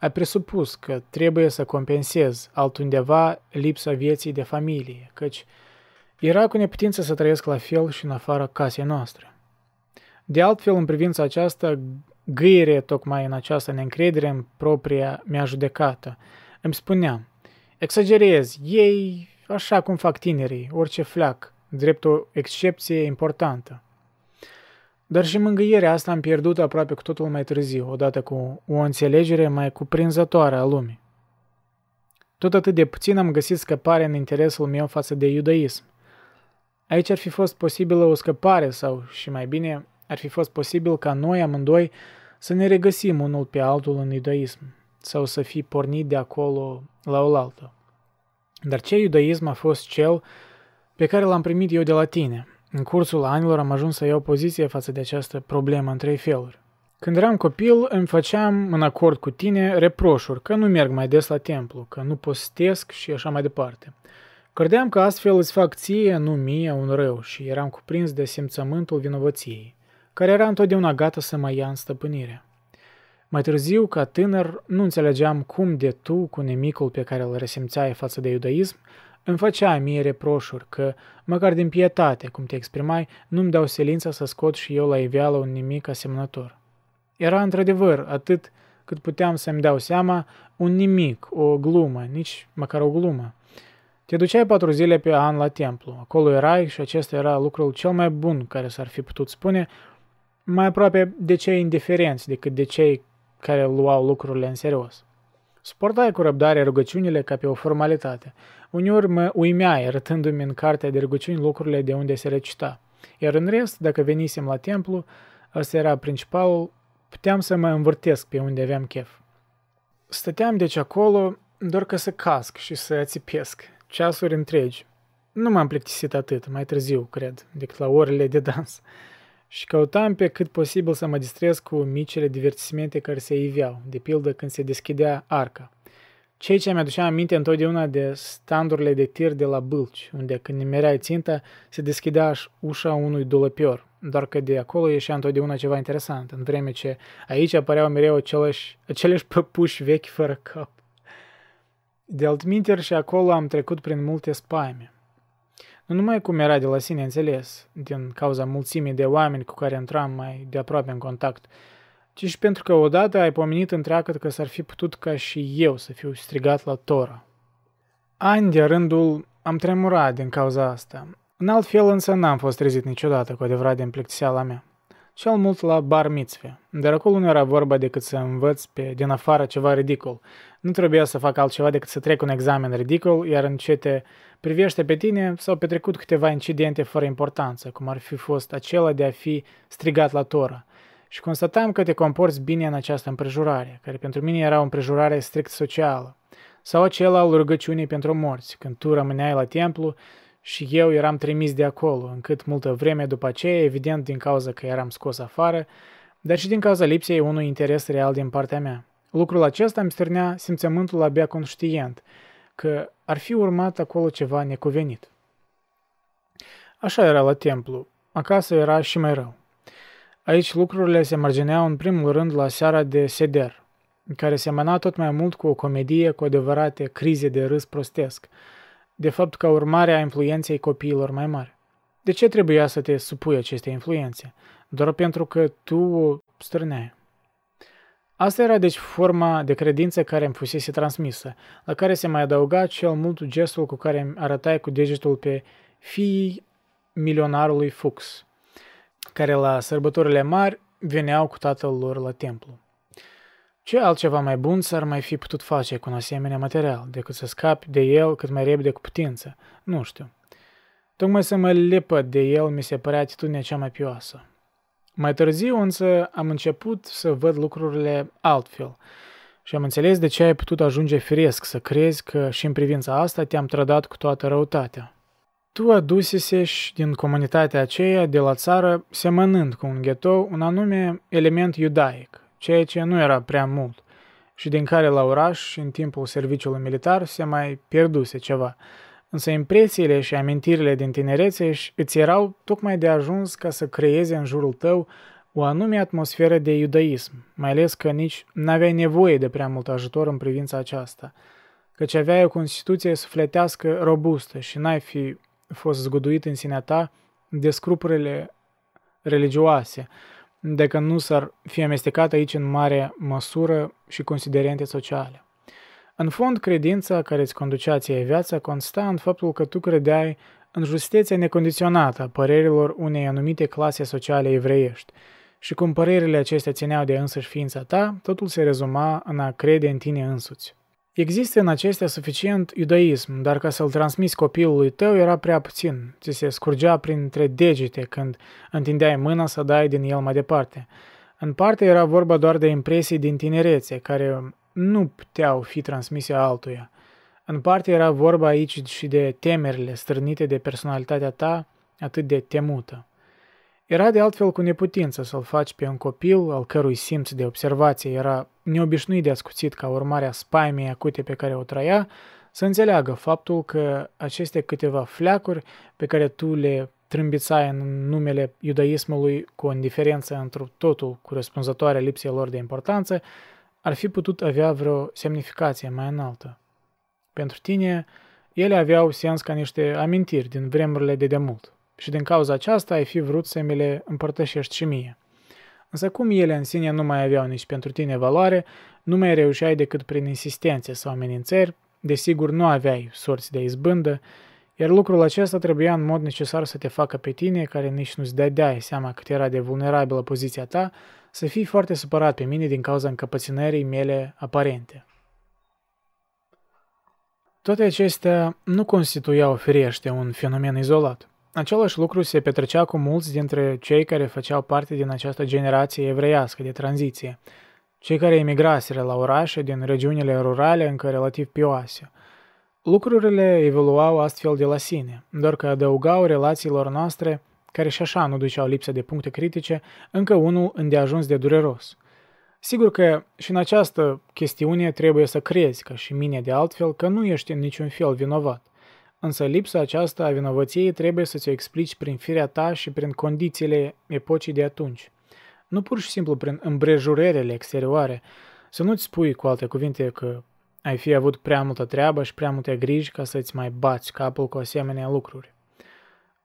ai presupus că trebuie să compensez altundeva lipsa vieții de familie, căci era cu neputință să trăiesc la fel și în afara casei noastre. De altfel, în privința aceasta, gâire tocmai în această neîncredere în propria mea judecată. Îmi spuneam, exagerez, ei așa cum fac tinerii, orice fleac, drept o excepție importantă. Dar și mângâierea asta am pierdut aproape cu totul mai târziu, odată cu o înțelegere mai cuprinzătoare a lumii. Tot atât de puțin am găsit scăpare în interesul meu față de iudaism. Aici ar fi fost posibilă o scăpare sau, și mai bine, ar fi fost posibil ca noi amândoi să ne regăsim unul pe altul în iudaism sau să fi pornit de acolo la oaltă. Dar ce iudaism a fost cel pe care l-am primit eu de la tine? În cursul anilor am ajuns să iau poziție față de această problemă în trei feluri. Când eram copil, îmi făceam, în acord cu tine, reproșuri că nu merg mai des la templu, că nu postesc și așa mai departe. Credeam că astfel îți fac ție, nu mie, un rău și eram cuprins de simțământul vinovăției, care era întotdeauna gata să mă ia în stăpânire. Mai târziu, ca tânăr, nu înțelegeam cum de tu, cu nemicul pe care îl resimțeai față de iudaism, îmi făcea mie reproșuri că, măcar din pietate, cum te exprimai, nu-mi dau silința să scot și eu la iveală un nimic asemănător. Era într-adevăr, atât cât puteam să-mi dau seama, un nimic, o glumă, nici măcar o glumă. Te duceai patru zile pe an la templu, acolo erai și acesta era lucrul cel mai bun care s-ar fi putut spune, mai aproape de cei indiferenți decât de cei care luau lucrurile în serios. Suportai cu răbdare rugăciunile ca pe o formalitate. Uneori mă uimeai, rătându-mi în cartea de rugăciuni lucrurile de unde se recita. Iar în rest, dacă venisem la templu, ăsta era principalul, puteam să mă învârtesc pe unde aveam chef. Stăteam deci acolo doar ca să casc și să ațipesc, ceasuri întregi. Nu m-am plictisit atât, mai târziu, cred, decât la orele de dans. Și căutam pe cât posibil să mă distrez cu micile divertismente care se iveau, de pildă când se deschidea arca. Cei ce mi-aducea aminte întotdeauna de standurile de tir de la bâlci, unde când nimereai ținta, se deschidea ușa unui dulăpior, doar că de acolo ieșea întotdeauna ceva interesant, în vreme ce aici apăreau mereu aceleși, aceleși păpuși vechi fără cap. De altminteri și acolo am trecut prin multe spaime. Nu numai cum era de la sine înțeles, din cauza mulțimii de oameni cu care intram mai de aproape în contact, ci și pentru că odată ai pomenit întreagăt că s-ar fi putut ca și eu să fiu strigat la Tora. Ani de rândul am tremurat din cauza asta. În alt fel însă n-am fost trezit niciodată cu adevărat de împlictiseala mea. Cel mult la bar mitzve, dar acolo nu era vorba decât să învăț pe din afară ceva ridicol. Nu trebuia să fac altceva decât să trec un examen ridicol, iar în ce te privește pe tine s-au petrecut câteva incidente fără importanță, cum ar fi fost acela de a fi strigat la Tora. Și constatam că te comporți bine în această împrejurare, care pentru mine era o împrejurare strict socială, sau acela al rugăciunii pentru morți, când tu rămâneai la templu și eu eram trimis de acolo, încât multă vreme după aceea, evident din cauza că eram scos afară, dar și din cauza lipsei unui interes real din partea mea. Lucrul acesta îmi stârnea simțământul abia conștient, că ar fi urmat acolo ceva necuvenit. Așa era la templu, acasă era și mai rău. Aici lucrurile se margineau în primul rând la seara de seder, care semăna tot mai mult cu o comedie cu adevărate crize de râs prostesc, de fapt ca urmare a influenței copiilor mai mari. De ce trebuia să te supui aceste influențe? Doar pentru că tu o stârneai. Asta era deci forma de credință care îmi fusese transmisă, la care se mai adăuga cel mult gestul cu care îmi arătai cu degetul pe fiii milionarului Fuchs, care la sărbătorile mari veneau cu tatăl lor la templu. Ce altceva mai bun s-ar mai fi putut face cu un asemenea material, decât să scapi de el cât mai repede cu putință? Nu știu. Tocmai să mă lepăd de el mi se părea atitudinea cea mai pioasă. Mai târziu însă am început să văd lucrurile altfel și am înțeles de ce ai putut ajunge firesc să crezi că și în privința asta te-am trădat cu toată răutatea. Tu aduseseși din comunitatea aceea de la țară, semănând cu un ghetou un anume element iudaic, ceea ce nu era prea mult, și din care la oraș, în timpul serviciului militar, se mai pierduse ceva, însă impresiile și amintirile din tinerețe îți erau tocmai de ajuns ca să creeze în jurul tău o anume atmosferă de iudaism, mai ales că nici n-aveai nevoie de prea mult ajutor în privința aceasta, căci aveai o constituție sufletească robustă și n-ai fi fost zguduit în sinea ta de scrupurile religioase, dacă nu s-ar fi amestecat aici în mare măsură și considerente sociale. În fond, credința care îți conducea ție viața consta în faptul că tu credeai în justeția necondiționată a părerilor unei anumite clase sociale evreiești și cum părerile acestea țineau de însăși ființa ta, totul se rezuma în a crede în tine însuți. Există în acestea suficient iudaism, dar ca să-l transmiți copilului tău era prea puțin, ți se scurgea printre degete când întindeai mâna să dai din el mai departe. În parte era vorba doar de impresii din tinerețe, care nu puteau fi transmise altuia. În parte era vorba aici și de temerile stârnite de personalitatea ta atât de temută. Era de altfel cu neputință să-l faci pe un copil, al cărui simț de observație era neobișnuit de ascuțit ca urmare a spaimei acute pe care o trăia, să înțeleagă faptul că aceste câteva fleacuri pe care tu le trâmbițai în numele iudaismului cu o indiferență întru totul corespunzătoare lipsei lor de importanță, ar fi putut avea vreo semnificație mai înaltă. Pentru tine, ele aveau sens ca niște amintiri din vremurile de demult. Și din cauza aceasta ai fi vrut să mi le împărtășești și mie. Însă cum ele în sine nu mai aveau nici pentru tine valoare, nu mai reușeai decât prin insistențe sau amenințări, desigur nu aveai sorți de izbândă, iar lucrul acesta trebuia în mod necesar să te facă pe tine, care nici nu-ți dădeai seama cât era de vulnerabilă poziția ta, să fii foarte supărat pe mine din cauza încăpățânării mele aparente. Toate acestea nu constituiau firește un fenomen izolat. Același lucru se petrecea cu mulți dintre cei care făceau parte din această generație evreiască de tranziție, cei care emigraseră la orașe din regiunile rurale încă relativ pioase. Lucrurile evoluau astfel de la sine, doar că adăugau relațiilor noastre, care și așa nu duceau lipsă de puncte critice, încă unul îndeajuns de dureros. Sigur că și în această chestiune trebuie să crezi, ca și mine de altfel, că nu ești în niciun fel vinovat. Însă lipsa aceasta a vinovăției trebuie să ți-o explici prin firea ta și prin condițiile epocii de atunci. Nu pur și simplu prin împrejurările exterioare, să nu-ți spui cu alte cuvinte că ai fi avut prea multă treabă și prea multe griji ca să-ți mai bați capul cu asemenea lucruri.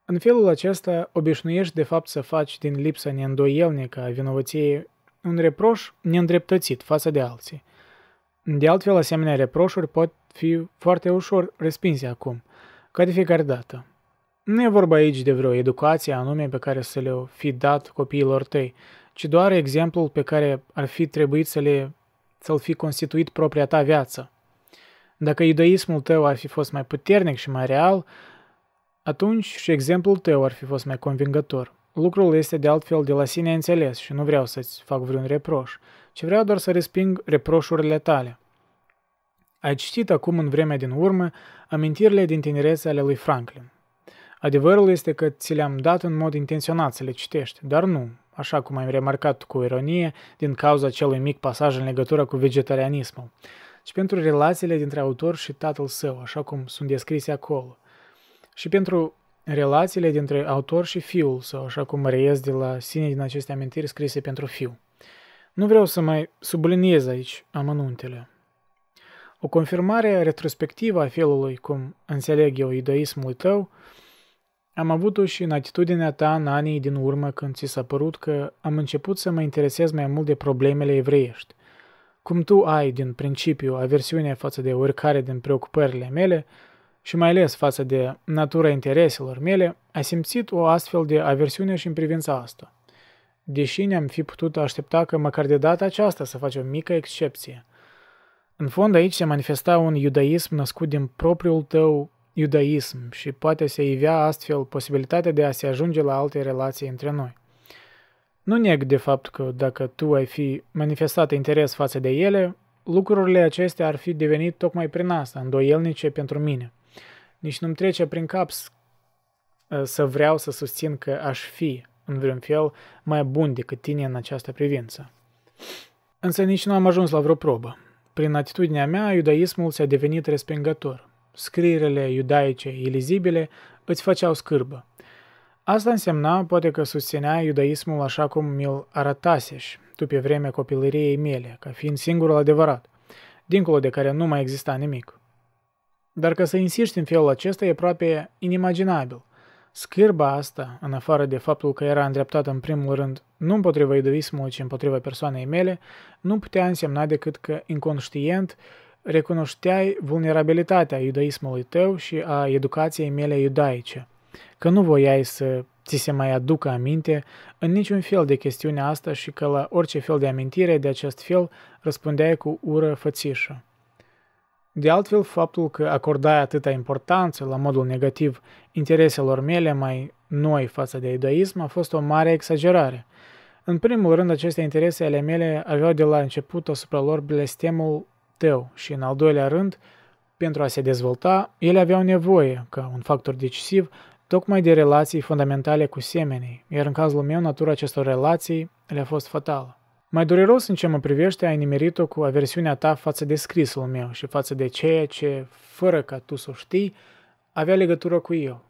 În felul acesta obișnuiești de fapt să faci din lipsa neîndoielnică a vinovăției un reproș neîndreptățit față de alții. De altfel, asemenea reproșuri pot fi foarte ușor respinse acum, ca de fiecare dată. Nu e vorba aici de vreo educație anume pe care să le-o fi dat copiilor tăi, ci doar exemplul pe care ar fi trebuit să le, să-l fi constituit propria ta viață. Dacă iudaismul tău ar fi fost mai puternic și mai real, atunci și exemplul tău ar fi fost mai convingător. Lucrul este de altfel de la sine înțeles și nu vreau să-ți fac vreun reproș, ci vreau doar să resping reproșurile tale. Ai citit acum în vremea din urmă amintirile din tinerețe ale lui Franklin. Adevărul este că ți le-am dat în mod intenționat să le citești, dar nu, așa cum ai remarcat cu ironie, din cauza acelui mic pasaj în legătură cu vegetarianismul, ci pentru relațiile dintre autor și tatăl său, așa cum sunt descrise acolo, și pentru relațiile dintre autor și fiul său, așa cum reiesc de la sine din aceste amintiri scrise pentru fiu. Nu vreau să mai subliniez aici amănuntele. O confirmare retrospectivă a felului cum înțeleg eu iudaismul tău am avut-o și în atitudinea ta în anii din urmă, când ți s-a părut că am început să mă interesez mai mult de problemele evreiești. Cum tu ai, din principiu, aversiunea față de oricare din preocupările mele și mai ales față de natura intereselor mele, ai simțit o astfel de aversiune și în privința asta. Deși ne-am fi putut aștepta că măcar de data aceasta să faci o mică excepție. În fond, aici se manifesta un iudaism născut din propriul tău iudaism și poate se ivea astfel posibilitatea de a se ajunge la alte relații între noi. Nu neg de fapt că dacă tu ai fi manifestat interes față de ele, lucrurile acestea ar fi devenit tocmai prin asta îndoielnice pentru mine. Nici nu-mi trece prin cap să vreau să susțin că aș fi, în vreun fel, mai bun decât tine în această privință. Însă nici nu am ajuns la vreo probă. Prin atitudinea mea, iudaismul s-a devenit respingător. Scrierile iudaice ilizibile îți făceau scârbă. Asta însemna, poate, că susținea iudaismul așa cum mi-l arătaseși tu pe vremea copilăriei mele, ca fiind singurul adevărat, dincolo de care nu mai exista nimic. Dar că să insiști în felul acesta e aproape inimaginabil. Scârba asta, în afară de faptul că era îndreptată în primul rând nu împotriva iudaismului, ci împotriva persoanei mele, nu putea însemna decât că, inconștient, recunoșteai vulnerabilitatea iudaismului tău și a educației mele iudaice, că nu voiai să ți se mai aducă aminte în niciun fel de chestiunea asta și că la orice fel de amintire de acest fel răspundeai cu ură fățișă. De altfel, faptul că acordai atâta importanță, la modul negativ, intereselor mele mai noi față de iudaism a fost o mare exagerare. În primul rând, aceste interese ale mele aveau de la început asupra lor blestemul tău și, în al doilea rând, pentru a se dezvolta, ele aveau nevoie, ca un factor decisiv, tocmai de relații fundamentale cu semenii, iar în cazul meu, natura acestor relații le-a fost fatală. Mai dureros în ce mă privește, ai nimerit-o cu aversiunea ta față de scrisul meu și față de ceea ce, fără ca tu să o știi, avea legătură cu eu.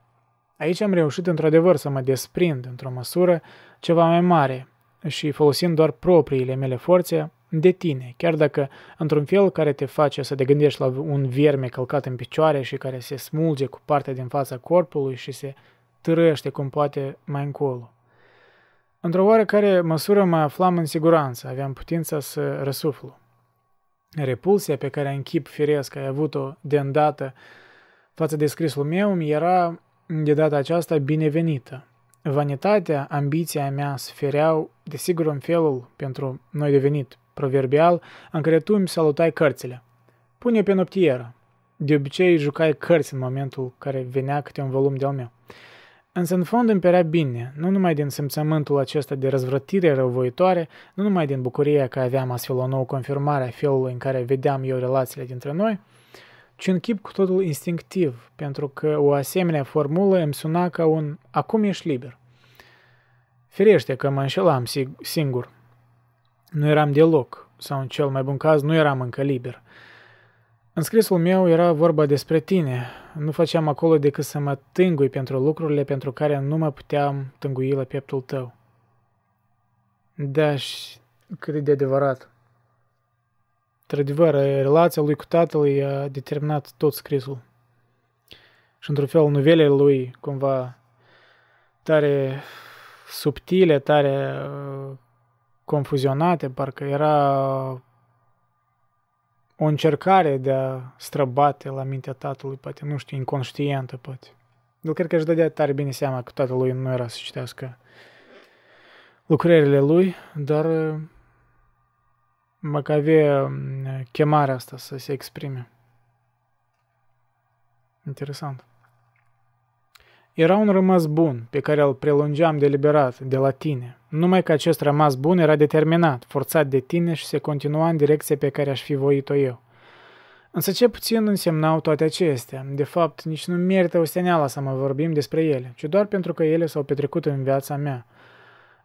Aici am reușit într-adevăr să mă desprind, într-o măsură ceva mai mare și, folosind doar propriile mele forțe, de tine, chiar dacă într-un fel care te face să te gândești la un vierme călcat în picioare și care se smulge cu partea din fața corpului și se târăște cum poate mai încolo. Într-o oarecare măsură mă aflam în siguranță, aveam putința să răsuflu. Repulsia pe care în chip firesc ai avut-o de îndată față de scrisul meu mi era de data aceasta binevenită. Vanitatea, ambiția mea sfereau, desigur, în felul pentru noi devenit proverbial, în care tu îmi salutai cărțile. Pune-o pe noptieră. De obicei, jucai cărți în momentul care venea câte un volum de-al meu. Însă, în fond, îmi părea bine, nu numai din simțământul acesta de răzvrătire răuvoitoare, nu numai din bucuria că aveam astfel o nouă confirmare a felului în care vedeam eu relațiile dintre noi, ci în chip cu totul instinctiv, pentru că o asemenea formulă îmi suna ca un "acum ești liber". Firește că mă înșelam singur. Nu eram deloc, sau în cel mai bun caz, nu eram încă liber. În scrisul meu era vorba despre tine. Nu făceam acolo decât să mă tângui pentru lucrurile pentru care nu mă puteam tângui la pieptul tău. Da, și cât de adevărat. Într-adevăr, relația lui cu tatăl i-a determinat tot scrisul. Și într-un fel, novelele lui, cumva, tare subtile, tare confuzionate, parcă era o încercare de a străbate la mintea tatălui, poate, nu știu, inconștientă, poate. El cred că își dădea tare bine seama că tatălui nu era să citească lucrările lui, dar mă că avea chemarea asta să se exprime. Interesant. Era un rămas bun pe care îl prelungeam deliberat de la tine, numai că acest rămas bun era determinat, forțat de tine și se continua în direcția pe care aș fi voit-o eu. Însă ce puțin însemnau toate acestea? De fapt, nici nu merită osteneala să mă vorbim despre ele, ci doar pentru că ele s-au petrecut în viața mea.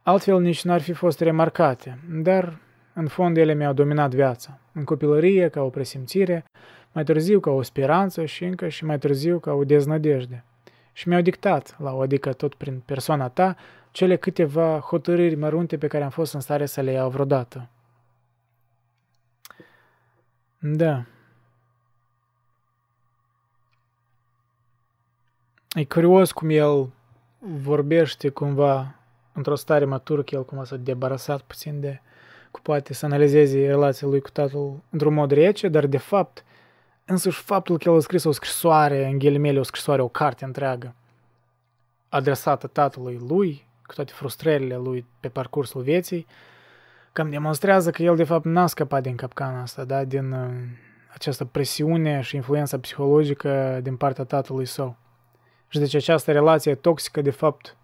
Altfel nici n-ar fi fost remarcate, dar în fond ele mi-au dominat viața, în copilărie ca o presimțire, mai târziu ca o speranță și încă și mai târziu ca o deznădejde. Și mi-au dictat, la o adică tot prin persoana ta, cele câteva hotărâri mărunte pe care am fost în stare să le iau vreodată. Da. E curios cum el vorbește cumva într-o stare matură, că el cumva s-a debarasat puțin de, cu poate să analizeze relația lui cu tatăl într-un mod rece, dar de fapt însuși faptul că el a scris o scrisoare, în ghilimele o scrisoare, o carte întreagă, adresată tatălui lui, cu toate frustrările lui pe parcursul vieții, cam demonstrează că el de fapt n-a scăpat din capcana asta, da? Din uh, această presiune și influența psihologică din partea tatălui său. Și deci această relație toxică de fapt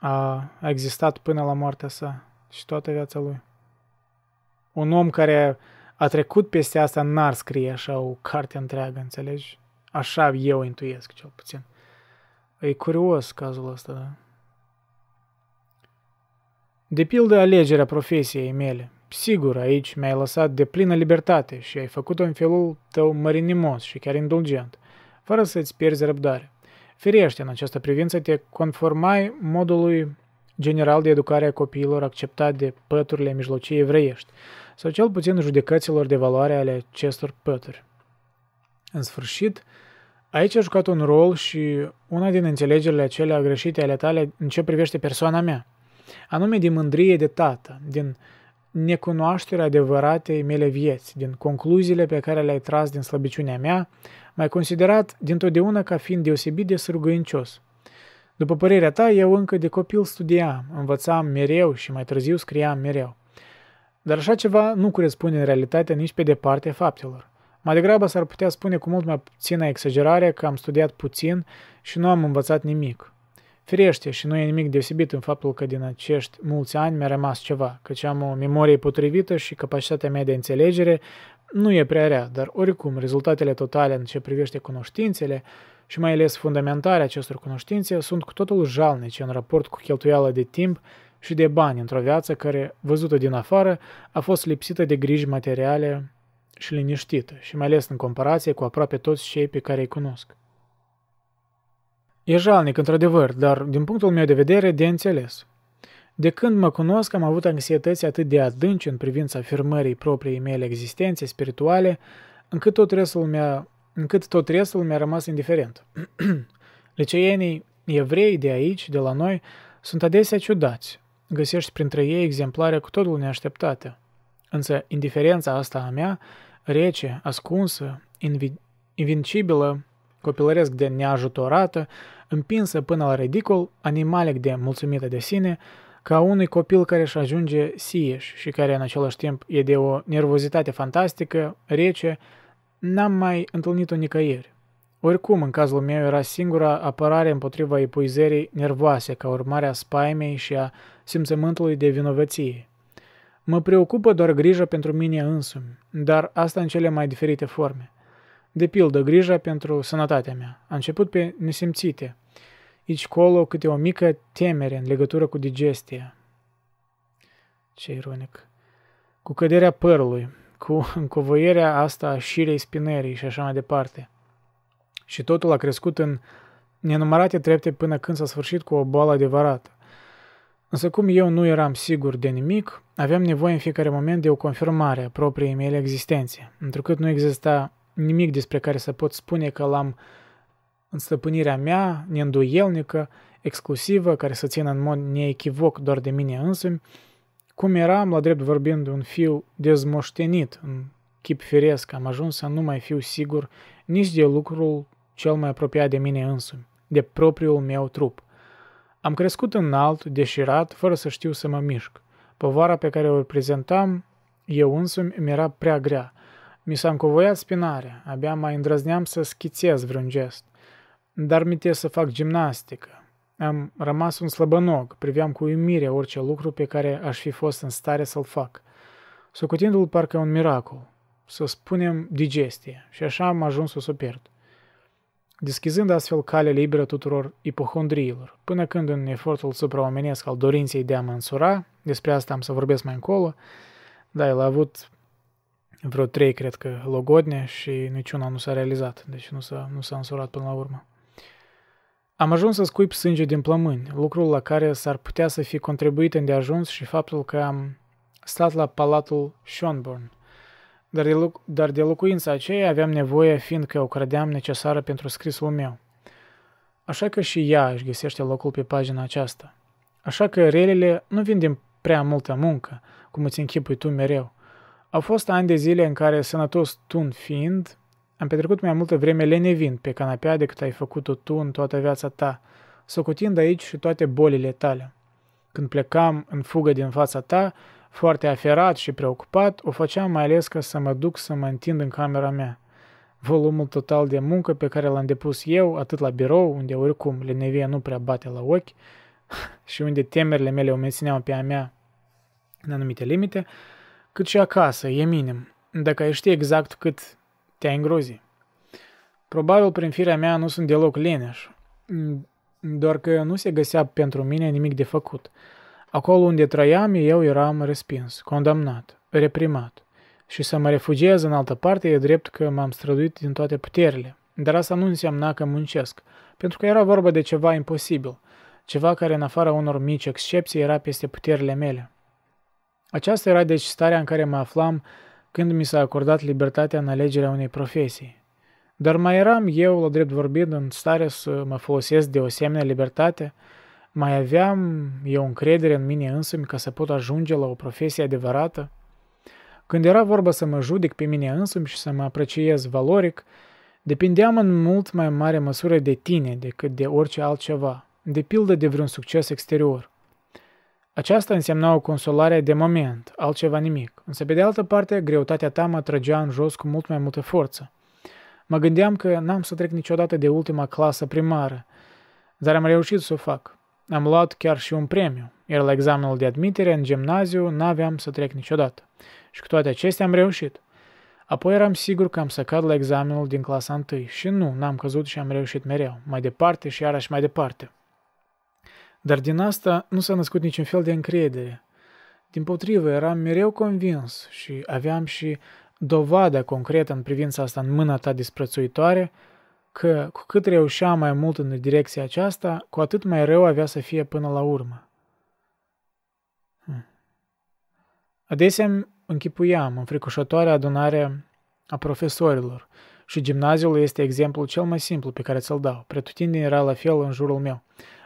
a existat până la moartea sa și toată viața lui. Un om care a trecut peste asta n-ar scrie așa o carte întreagă, înțelegi? Așa eu intuiesc, cel puțin. E curios cazul ăsta, da? De pildă alegerea profesiei mele. Sigur, aici mi-ai lăsat de plină libertate și ai făcut-o în felul tău mărinimos și chiar indulgent, fără să-ți pierzi răbdare. Firește, în această privință te conformai modului general de educare a copiilor acceptat de păturile mijlocii evreiești, sau cel puțin judecăților de valoare ale acestor pături. În sfârșit, aici a jucat un rol și una din înțelegerile acelea greșite ale tale în ce privește persoana mea, anume din mândrie de tată, din necunoașterea adevăratei mele vieți, din concluziile pe care le-ai tras din slăbiciunea mea, m-ai considerat dintotdeauna ca fiind deosebit de sârguincios. După părerea ta, eu încă de copil studiam, învățam mereu și mai târziu scriam mereu. Dar așa ceva nu corespunde în realitate nici pe departe faptelor. Mai degrabă s-ar putea spune cu mult mai puțină exagerare că am studiat puțin și nu am învățat nimic. Firește, și nu e nimic deosebit în faptul că din acești mulți ani mi-a rămas ceva, căci am o memorie potrivită și capacitatea mea de înțelegere nu e prea rea, dar oricum rezultatele totale în ce privește cunoștințele și mai ales fundamentarea acestor cunoștințe sunt cu totul jalnice în raport cu cheltuiala de timp și de bani într-o viață care, văzută din afară, a fost lipsită de griji materiale și liniștită, și mai ales în comparație cu aproape toți cei pe care îi cunosc. E jalnic, într-adevăr, dar, din punctul meu de vedere, de înțeles. De când mă cunosc, am avut anxietăți atât de adânci în privința afirmării propriei mele existențe spirituale, încât tot restul mi-a, încât tot restul mi-a rămas indiferent. Liceienii evrei de aici, de la noi, sunt adesea ciudați. Găsești printre ei exemplare cu totul neașteptate. Însă indiferența asta a mea, rece, ascunsă, invi- invincibilă, copilăresc de neajutorată, împinsă până la ridicol, animalic de mulțumită de sine, ca unui copil care își ajunge sieș și care în același timp e de o nervozitate fantastică, rece, n-am mai întâlnit-o nicăieri. Oricum, în cazul meu era singura apărare împotriva epuizării nervoase ca urmare a spaimei și a simțământului de vinovăție. Mă preocupă doar grija pentru mine însumi, dar asta în cele mai diferite forme. De pildă, grija pentru sănătatea mea a început pe nesimțite, aici colo câte o mică temere în legătură cu digestia. Ce ironic! Cu căderea părului, cu încovoierea asta a șirei spinării și așa mai departe. Și totul a crescut în nenumărate trepte până când s-a sfârșit cu o boală adevărată. Însă cum eu nu eram sigur de nimic, aveam nevoie în fiecare moment de o confirmare a propriei mele existențe, întrucât nu exista nimic despre care să pot spune că l-am în stăpânirea mea neîndoielnică, exclusivă, care să țină în mod neechivoc doar de mine însumi, cum eram, la drept vorbind, un fiu dezmoștenit, în chip firesc, am ajuns să nu mai fiu sigur nici de lucrul cel mai apropiat de mine însumi, de propriul meu trup. Am crescut înalt, deșirat, fără să știu să mă mișc. Povara pe care o reprezentam eu însumi mi era prea grea. Mi s-a încovoiat spinarea, abia mai îndrăzneam să schițez vreun gest. Dar mi-te să fac gimnastică. Am rămas un slăbănog, priveam cu uimire orice lucru pe care aș fi fost în stare să-l fac, socotindu-l parcă un miracol, să spunem digestie, și așa am ajuns să o pierd, deschizând astfel calea liberă tuturor ipohondriilor, până când în efortul supraomenesc al dorinței de a mă însura, despre asta am să vorbesc mai încolo, dar el a avut vreo trei, cred că, logodne și niciuna nu s-a realizat, deci nu s-a, nu s-a însurat până la urmă. Am ajuns să scuip sânge din plămâni, lucrul la care s-ar putea să fi contribuit îndeajuns și faptul că am stat la palatul Schönborn, dar de, loc- dar de locuința aceea aveam nevoie fiindcă o credeam necesară pentru scrisul meu. Așa că și ea își găsește locul pe pagina aceasta. Așa că relele nu vin din prea multă muncă, cum îți închipui tu mereu. Au fost ani de zile în care, sănătos tun fiind, am petrecut mai multă vreme lenevind pe canapea decât ai făcut-o tu în toată viața ta, socotind aici și toate bolile tale. Când plecam în fugă din fața ta, foarte aferat și preocupat, o făceam mai ales ca să mă duc să mă întind în camera mea. Volumul total de muncă pe care l-am depus eu, atât la birou, unde oricum lenevia nu prea bate la ochi și unde temerile mele o mențineau pe a mea în anumite limite, cât și acasă, e minim, dacă ai ști exact cât te-ai îngrozi. Probabil prin firea mea nu sunt deloc leneș, doar că nu se găsea pentru mine nimic de făcut. Acolo unde trăiam, eu eram respins, condamnat, reprimat. Și să mă refugiez în altă parte e drept că m-am străduit din toate puterile, dar asta nu însemna că muncesc, pentru că era vorba de ceva imposibil, ceva care în afara unor mici excepții era peste puterile mele. Aceasta era deci starea în care mă aflam când mi s-a acordat libertatea în alegerea unei profesii. Dar mai eram eu, la drept vorbind, în stare să mă folosesc de o asemenea libertate, mai aveam eu încredere în mine însumi ca să pot ajunge la o profesie adevărată? Când era vorba să mă judec pe mine însumi și să mă apreciez valoric, depindeam în mult mai mare măsură de tine decât de orice altceva, de pildă de vreun succes exterior. Aceasta însemna o consolare de moment, altceva nimic, însă pe de altă parte greutatea ta mă trăgea în jos cu mult mai multă forță. Mă gândeam că n-am să trec niciodată de ultima clasă primară, dar am reușit să o fac. Am luat chiar și un premiu, iar la examenul de admitere în gimnaziu n-aveam să trec niciodată. Și cu toate acestea am reușit. Apoi eram sigur că am să cad la examenul din clasa întâi și nu, n-am căzut și am reușit mereu, mai departe și iarăși mai departe. Dar din asta nu s-a născut niciun fel de încredere. Dimpotrivă, eram mereu convins și aveam și dovada concretă în privința asta în mâna ta disprețuitoare că cu cât reușeam mai mult în direcția aceasta, cu atât mai rău avea să fie până la urmă. Hmm. Adesea închipuiam înfricoșătoarea adunare a profesorilor și gimnaziul este exemplul cel mai simplu pe care ți-l dau. Pretutindeni era la fel în jurul meu,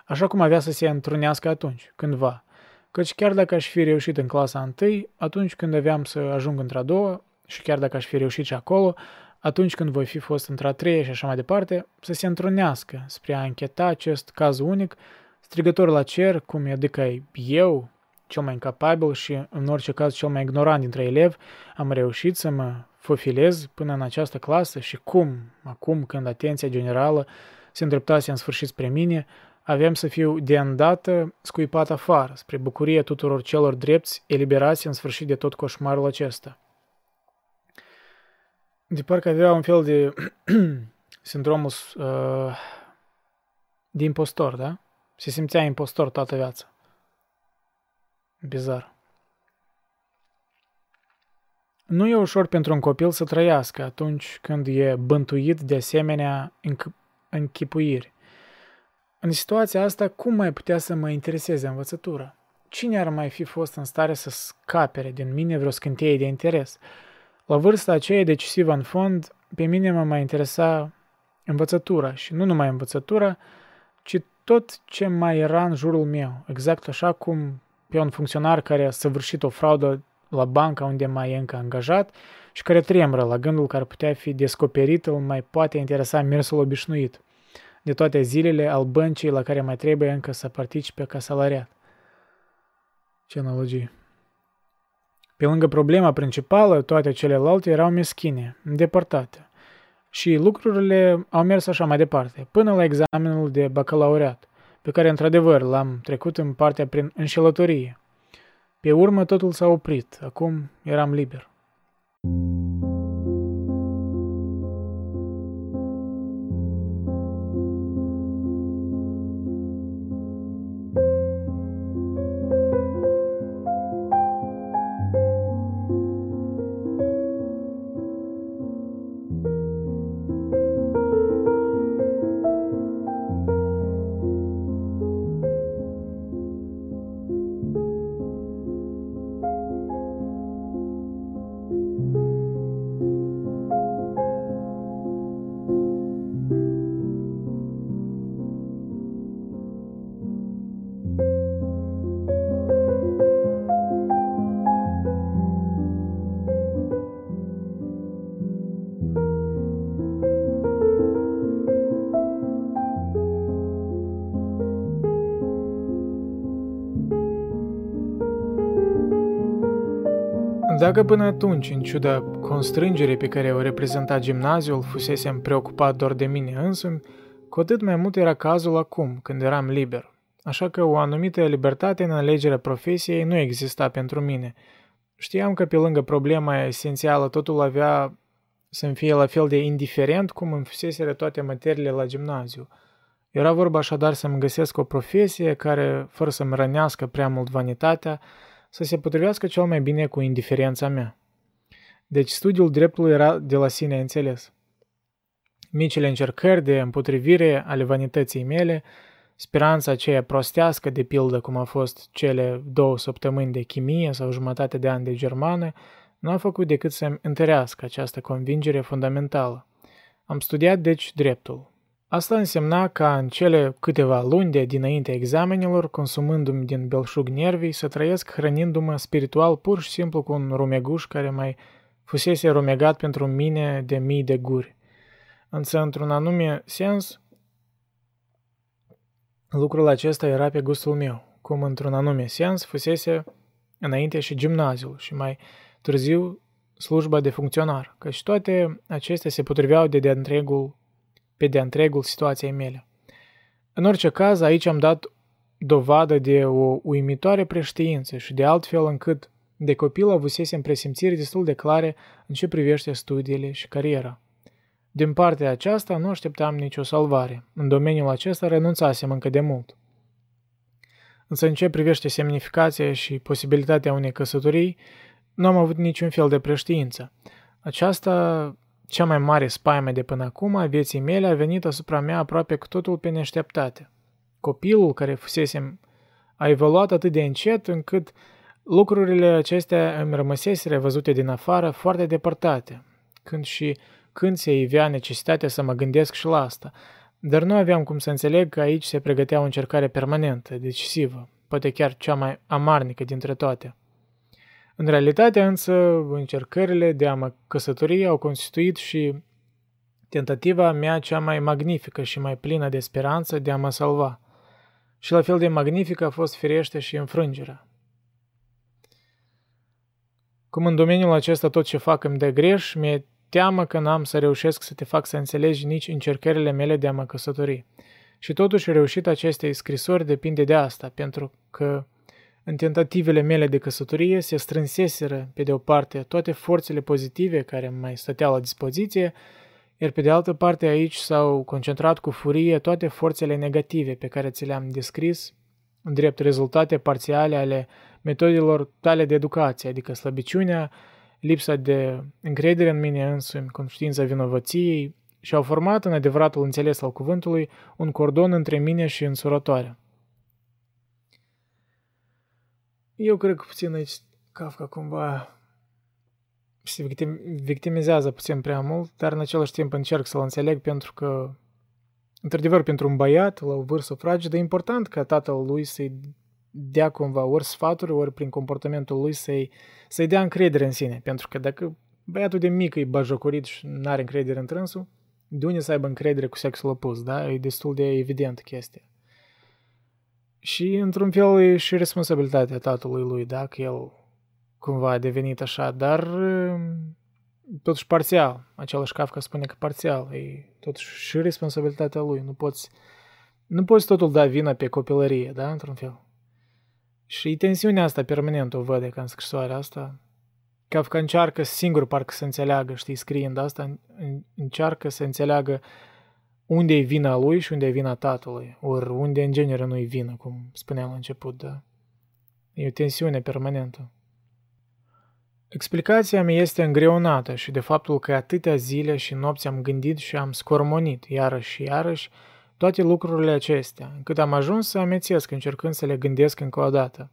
așa cum avea să se întrunească atunci, cândva, căci chiar dacă aș fi reușit în clasa întâi, atunci când aveam să ajung într-a doua, și chiar dacă aș fi reușit și acolo, atunci când voi fi fost într-a treia și așa mai departe, să se întrunească spre a încheta acest caz unic, strigător la cer, cum e adică eu, cel mai incapabil și în orice caz cel mai ignorant dintre elevi, am reușit să mă fofilez până în această clasă și cum, acum când atenția generală se îndreptase în sfârșit spre mine, aveam să fiu de îndată scuipat afară, spre bucurie tuturor celor drepți eliberați în sfârșit de tot coșmarul acesta. De parcă avea un fel de sindromul uh, de impostor, da? Se simțea impostor toată viața. Bizar. Nu e ușor pentru un copil să trăiască atunci când e bântuit de asemenea înch- închipuiri. În situația asta, cum mai putea să mă intereseze învățătura? Cine ar mai fi fost în stare să scapere din mine vreo scânteie de interes? La vârsta aceea decisivă în fond, pe mine mă mai interesa învățătura și nu numai învățătura, ci tot ce mai era în jurul meu, exact așa cum pe un funcționar care a săvârșit o fraudă la banca unde mai e încă angajat și care tremură la gândul că ar putea fi descoperit, îl mai poate interesa mersul obișnuit de toate zilele al băncii la care mai trebuie încă să participe ca salariat. Ce analogie! Pe lângă problema principală, toate celelalte erau meschine, îndepărtate. Și lucrurile au mers așa mai departe, până la examenul de bacalaureat, pe care, într-adevăr, l-am trecut în partea prin înșelătorie. Pe urmă, totul s-a oprit. Acum eram liber. Dacă până atunci, în ciuda constrângerii pe care o reprezenta gimnaziul, fusesem preocupat doar de mine însumi, cu atât mai mult era cazul acum, când eram liber. Așa că o anumită libertate în alegerea profesiei nu exista pentru mine. Știam că pe lângă problema esențială totul avea să-mi fie la fel de indiferent cum îmi fuseseră toate materiile la gimnaziu. Era vorba așadar să-mi găsesc o profesie care, fără să-mi rănească prea mult vanitatea, să se potrivească cel mai bine cu indiferența mea. Deci studiul dreptului era de la sine înțeles. Micile încercări de împotrivire ale vanității mele, speranța aceea prostească, de pildă cum a fost cele două săptămâni de chimie sau jumătate de an de germană, nu a făcut decât să-mi întărească această convingere fundamentală. Am studiat deci dreptul. Asta însemna ca în cele câteva luni de dinainte examenelor, consumându-mi din belșug nervii, să trăiesc hrănindu-mă spiritual pur și simplu cu un rumeguș care mai fusese rumegat pentru mine de mii de guri. Însă, într-un anume sens, lucrul acesta era pe gustul meu, cum într-un anume sens fusese înainte și gimnaziul și mai târziu slujba de funcționar, căci toate acestea se potriveau de de-a întregul pe de-a întregul situației mele. În orice caz, aici am dat dovadă de o uimitoare preștiință și de altfel încât de copil avusesem presimțiri destul de clare în ce privește studiile și cariera. Din partea aceasta nu așteptam nicio salvare. În domeniul acesta renunțasem încă de mult. Însă în ce privește semnificația și posibilitatea unei căsătorii, nu am avut niciun fel de preștiință. Aceasta... Cea mai mare spaimă de până acum a vieții mele a venit asupra mea aproape cu totul pe neașteptate. Copilul care fusesem a evoluat atât de încet încât lucrurile acestea îmi rămăseseră văzute din afară foarte depărtate, când și când se ivea necesitatea să mă gândesc și la asta, dar nu aveam cum să înțeleg că aici se pregătea o încercare permanentă, decisivă, poate chiar cea mai amarnică dintre toate. În realitate, însă, încercările de a mă căsători au constituit și tentativa mea cea mai magnifică și mai plină de speranță de a mă salva. Și la fel de magnifică a fost firește și înfrângerea. Cum în domeniul acesta tot ce fac îmi dă greș, mi-e teamă că n-am să reușesc să te fac să înțelegi nici încercările mele de a mă căsători. Și totuși reușita acestei scrisori depinde de asta, pentru că... În tentativele mele de căsătorie se strânseseră, pe de o parte, toate forțele pozitive care mai stăteau la dispoziție, iar pe de altă parte aici s-au concentrat cu furie toate forțele negative pe care ți le-am descris, drept rezultate parțiale ale metodelor tale de educație, adică slăbiciunea, lipsa de încredere în mine însumi, conștiința vinovăției, și au format, în adevăratul înțeles al cuvântului, un cordon între mine și însurătoare. Eu cred că puțin aici Kafka cumva se victimizează puțin prea mult, dar în același timp încerc să-l înțeleg pentru că într-adevăr, pentru un băiat la o vârstă fragedă, e important ca tatăl lui să-i dea cumva ori sfaturi, ori prin comportamentul lui să-i, să-i dea încredere în sine. Pentru că dacă băiatul de mic e bajocorit și nu are încredere în trânsul, de unde să aibă încredere cu sexul opus, da? E destul de evident chestia. Și, într-un fel, e și responsabilitatea tatălui lui, da? Că el cumva a devenit așa, dar totuși parțial. Același Kafka spune că parțial. E totuși și responsabilitatea lui. Nu poți, nu poți totul da vina pe copilărie, da? Într-un fel. Și tensiunea asta permanent o văd, ca în scrisoarea asta. Kafka încearcă singur parcă să înțeleagă, știi, scriind asta, încearcă să înțeleagă unde e vina lui și unde e vina tatălui, ori unde în genere nu e vină, cum spuneam la început, da. E o tensiune permanentă. Explicația mea este îngreunată și de faptul că atâtea zile și nopți am gândit și am scormonit, iarăși și iarăși, toate lucrurile acestea, încât am ajuns să amețesc încercând să le gândesc încă o dată.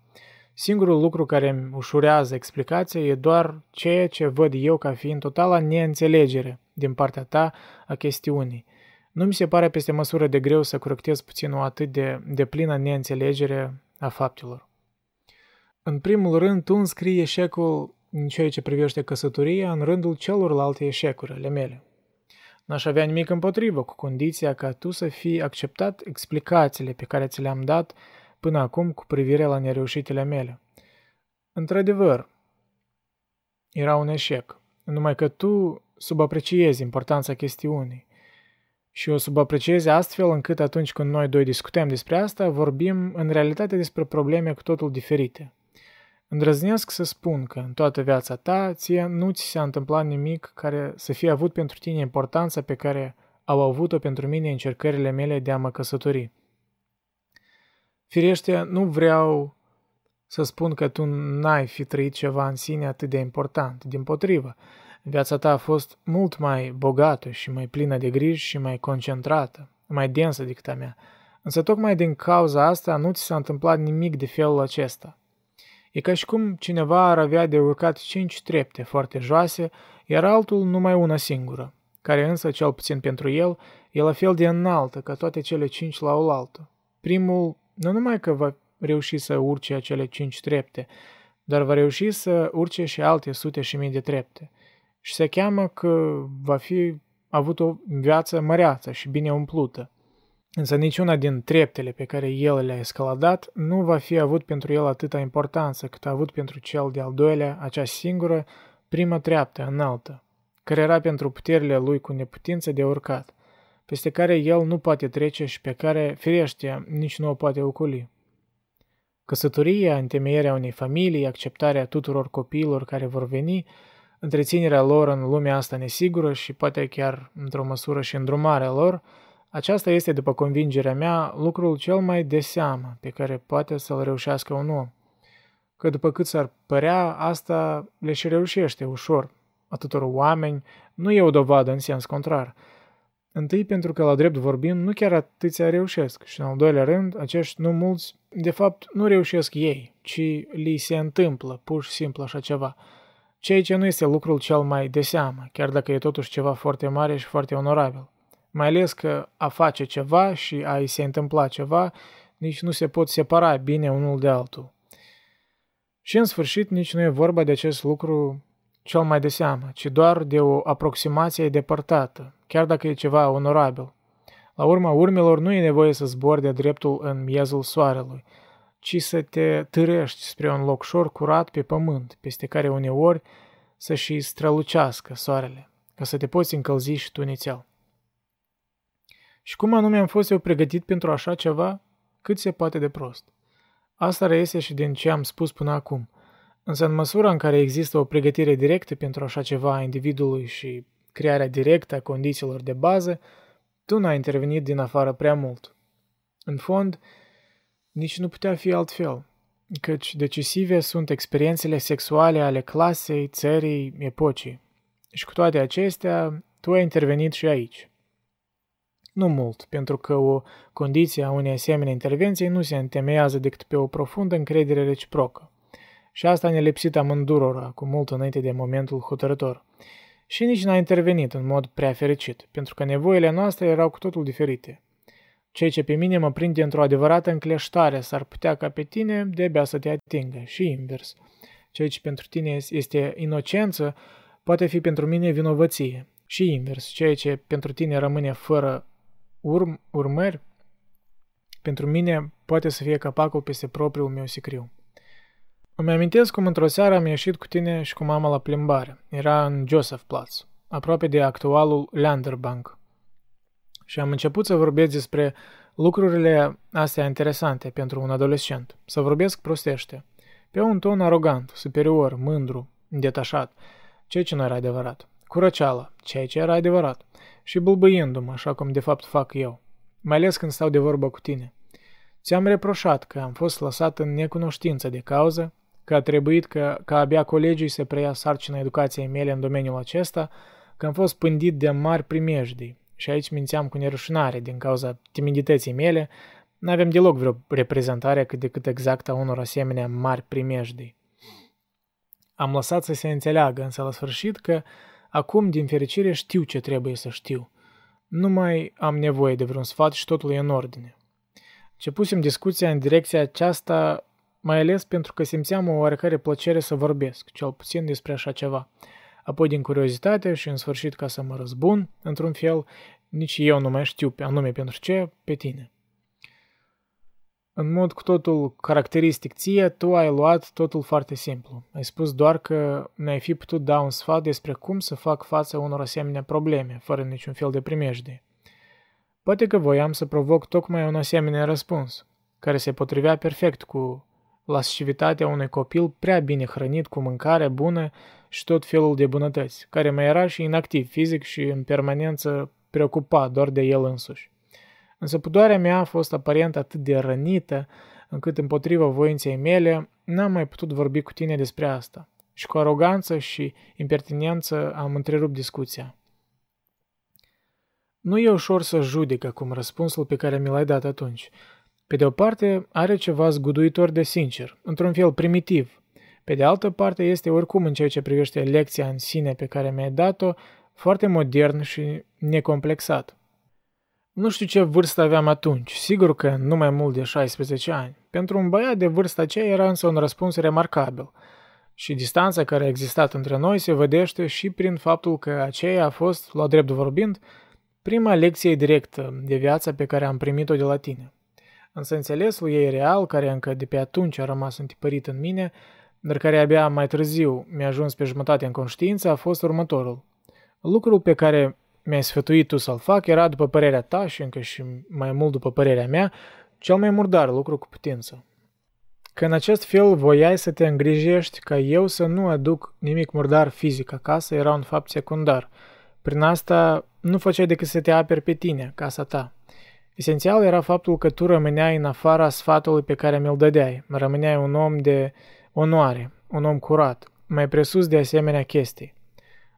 Singurul lucru care îmi ușurează explicația e doar ceea ce văd eu ca fiind totala neînțelegere din partea ta a chestiunii. Nu mi se pare peste măsură de greu să corectez puțin o atât de, de plină neînțelegere a faptelor. În primul rând, tu îmi scrii eșecul în ceea ce privește căsătoria în rândul celorlalte eșecuri ale mele. N-aș avea nimic împotrivă, cu condiția ca tu să fii acceptat explicațiile pe care ți le-am dat până acum cu privire la nereușitele mele. Într-adevăr, era un eșec, numai că tu subapreciezi importanța chestiunii. Și o subapreciezi astfel încât atunci când noi doi discutăm despre asta, vorbim în realitate despre probleme cu totul diferite. Îndrăznesc să spun că în toată viața ta, ție nu ți s-a întâmplat nimic care să fie avut pentru tine importanța pe care au avut-o pentru mine încercările mele de a mă căsători. Firește, nu vreau să spun că tu n-ai fi trăit ceva în sine atât de important. Dimpotrivă, viața ta a fost mult mai bogată și mai plină de griji și mai concentrată, mai densă decât a mea. Însă tocmai din cauza asta nu ți s-a întâmplat nimic de felul acesta. E ca și cum cineva ar avea de urcat cinci trepte foarte joase, iar altul numai una singură, care însă, cel puțin pentru el, e la fel de înaltă ca toate cele cinci la oaltă. Primul nu numai că va reuși să urce acele cinci trepte, dar va reuși să urce și alte sute și mii de trepte. Și se cheamă că va fi avut o viață măreață și bine umplută. Însă niciuna din treptele pe care el le-a escaladat nu va fi avut pentru el atâta importanță cât a avut pentru cel de-al doilea, acea singură, prima treaptă înaltă, care era pentru puterile lui cu neputință de urcat, peste care el nu poate trece și pe care, firește, nici nu o poate ocoli. Căsătoria, întemeierea unei familii, acceptarea tuturor copiilor care vor veni, întreținerea lor în lumea asta nesigură și poate chiar într-o măsură și îndrumarea lor, aceasta este, după convingerea mea, lucrul cel mai de seamă pe care poate să-l reușească un om. Că după cât s-ar părea, asta le și reușește ușor atâtor oameni, nu e o dovadă în sens contrar. Întâi pentru că, la drept vorbind, nu chiar atâția reușesc și, în al doilea rând, acești nu mulți, de fapt, nu reușesc ei, ci li se întâmplă pur și simplu așa ceva. Ceea ce nu este lucrul cel mai de seamă, chiar dacă e totuși ceva foarte mare și foarte onorabil. Mai ales că a face ceva și a-i se întâmpla ceva, nici nu se pot separa bine unul de altul. Și, în sfârșit, nici nu e vorba de acest lucru cel mai de seamă, ci doar de o aproximație depărtată, chiar dacă e ceva onorabil. La urma urmelor nu e nevoie să zbori de dreptul în miezul soarelui, ci să te târăști spre un loc șor curat pe pământ, peste care uneori să și strălucească soarele, ca să te poți încălzi și tu nițel. Și cum anume am fost eu pregătit pentru așa ceva? Cât se poate de prost. Asta reiese și din ce am spus până acum. Însă în măsura în care există o pregătire directă pentru așa ceva a individului și crearea directă a condițiilor de bază, tu n-ai intervenit din afară prea mult. În fond, nici nu putea fi altfel, căci decisive sunt experiențele sexuale ale clasei, țării, epocii. Și cu toate acestea, tu ai intervenit și aici. Nu mult, pentru că o condiție a unei asemenea intervenții nu se întemeiază decât pe o profundă încredere reciprocă. Și asta ne-a lipsit amândurora, cu mult înainte de momentul hotărător. Și nici n-a intervenit în mod prea fericit, pentru că nevoile noastre erau cu totul diferite. Ceea ce pe mine mă prinde într-o adevărată încleștare s-ar putea ca pe tine de-abia să te atingă și invers. Ceea ce pentru tine este inocență poate fi pentru mine vinovăție și invers. Ceea ce pentru tine rămâne fără urm- urmări, pentru mine poate să fie capacul peste propriul meu sicriu. Îmi amintesc cum într-o seară am ieșit cu tine și cu mama la plimbare. Era în Josephplatz, aproape de actualul Landerbank. Și am început să vorbesc despre lucrurile astea interesante pentru un adolescent. Să vorbesc prostește, pe un ton arogant, superior, mândru, detașat, ceea ce nu era adevărat, curăceală, ceea ce era adevărat, și bâlbâindu-mă, așa cum de fapt fac eu, mai ales când stau de vorbă cu tine. Ți-am reproșat că am fost lăsat în necunoștință de cauză, că a trebuit că, că abia colegii se preia sarcina educației mele în domeniul acesta, că am fost pândit de mari primejdii. Și aici mințeam cu nerușinare din cauza timidității mele, n-aveam deloc vreo reprezentare cât de cât exactă a unor asemenea mari primejdii. Am lăsat să se înțeleagă, însă la sfârșit că acum, din fericire, știu ce trebuie să știu. Nu mai am nevoie de vreun sfat și totul e în ordine. Începusem discuția în direcția aceasta, mai ales pentru că simțeam o oarecare plăcere să vorbesc, cel puțin despre așa ceva. Apoi din curiozitate și în sfârșit ca să mă răzbun, într-un fel, nici eu nu mai știu pe anume pentru ce, pe tine. În mod cu totul caracteristic ție, tu ai luat totul foarte simplu. Ai spus doar că mi-ai fi putut da un sfat despre cum să fac față unor asemenea probleme, fără niciun fel de primejde. Poate că voiam să provoc tocmai un asemenea răspuns, care se potrivea perfect cu lascivitatea unui copil prea bine hrănit cu mâncare bună și tot felul de bunătăți, care mai era și inactiv fizic și în permanență preocupat doar de el însuși. Însă pudoarea mea a fost aparent atât de rănită, încât împotriva voinței mele n-am mai putut vorbi cu tine despre asta. Și cu aroganță și impertinență am întrerupt discuția. Nu e ușor să judec acum răspunsul pe care mi l-ai dat atunci. Pe de o parte, are ceva zguduitor de sincer, într-un fel primitiv. Pe de altă parte, este oricum în ceea ce privește lecția în sine pe care mi-ai dat-o, foarte modern și necomplexat. Nu știu ce vârstă aveam atunci, sigur că nu mai mult de șaisprezece ani. Pentru un băiat de vârsta aceea era însă un răspuns remarcabil. Și distanța care a existat între noi se vedește și prin faptul că aceea a fost, la drept vorbind, prima lecție directă de viață pe care am primit-o de la tine. Însă înțelesul ei real, care încă de pe atunci a rămas întipărit în mine, dar care abia mai târziu mi-a ajuns pe jumătate în conștiință, a fost următorul. Lucrul pe care mi-ai sfătuit tu să-l fac era, după părerea ta și încă și mai mult după părerea mea, cel mai murdar lucru cu putință. Că în acest fel voiai să te îngrijești ca eu să nu aduc nimic murdar fizic acasă era un fapt secundar. Prin asta nu făceai decât să te aperi pe tine, casa ta. Esențial era faptul că tu rămâneai în afara sfatului pe care mi-l dădeai, rămâneai un om de onoare, un om curat, mai presus de asemenea chestii.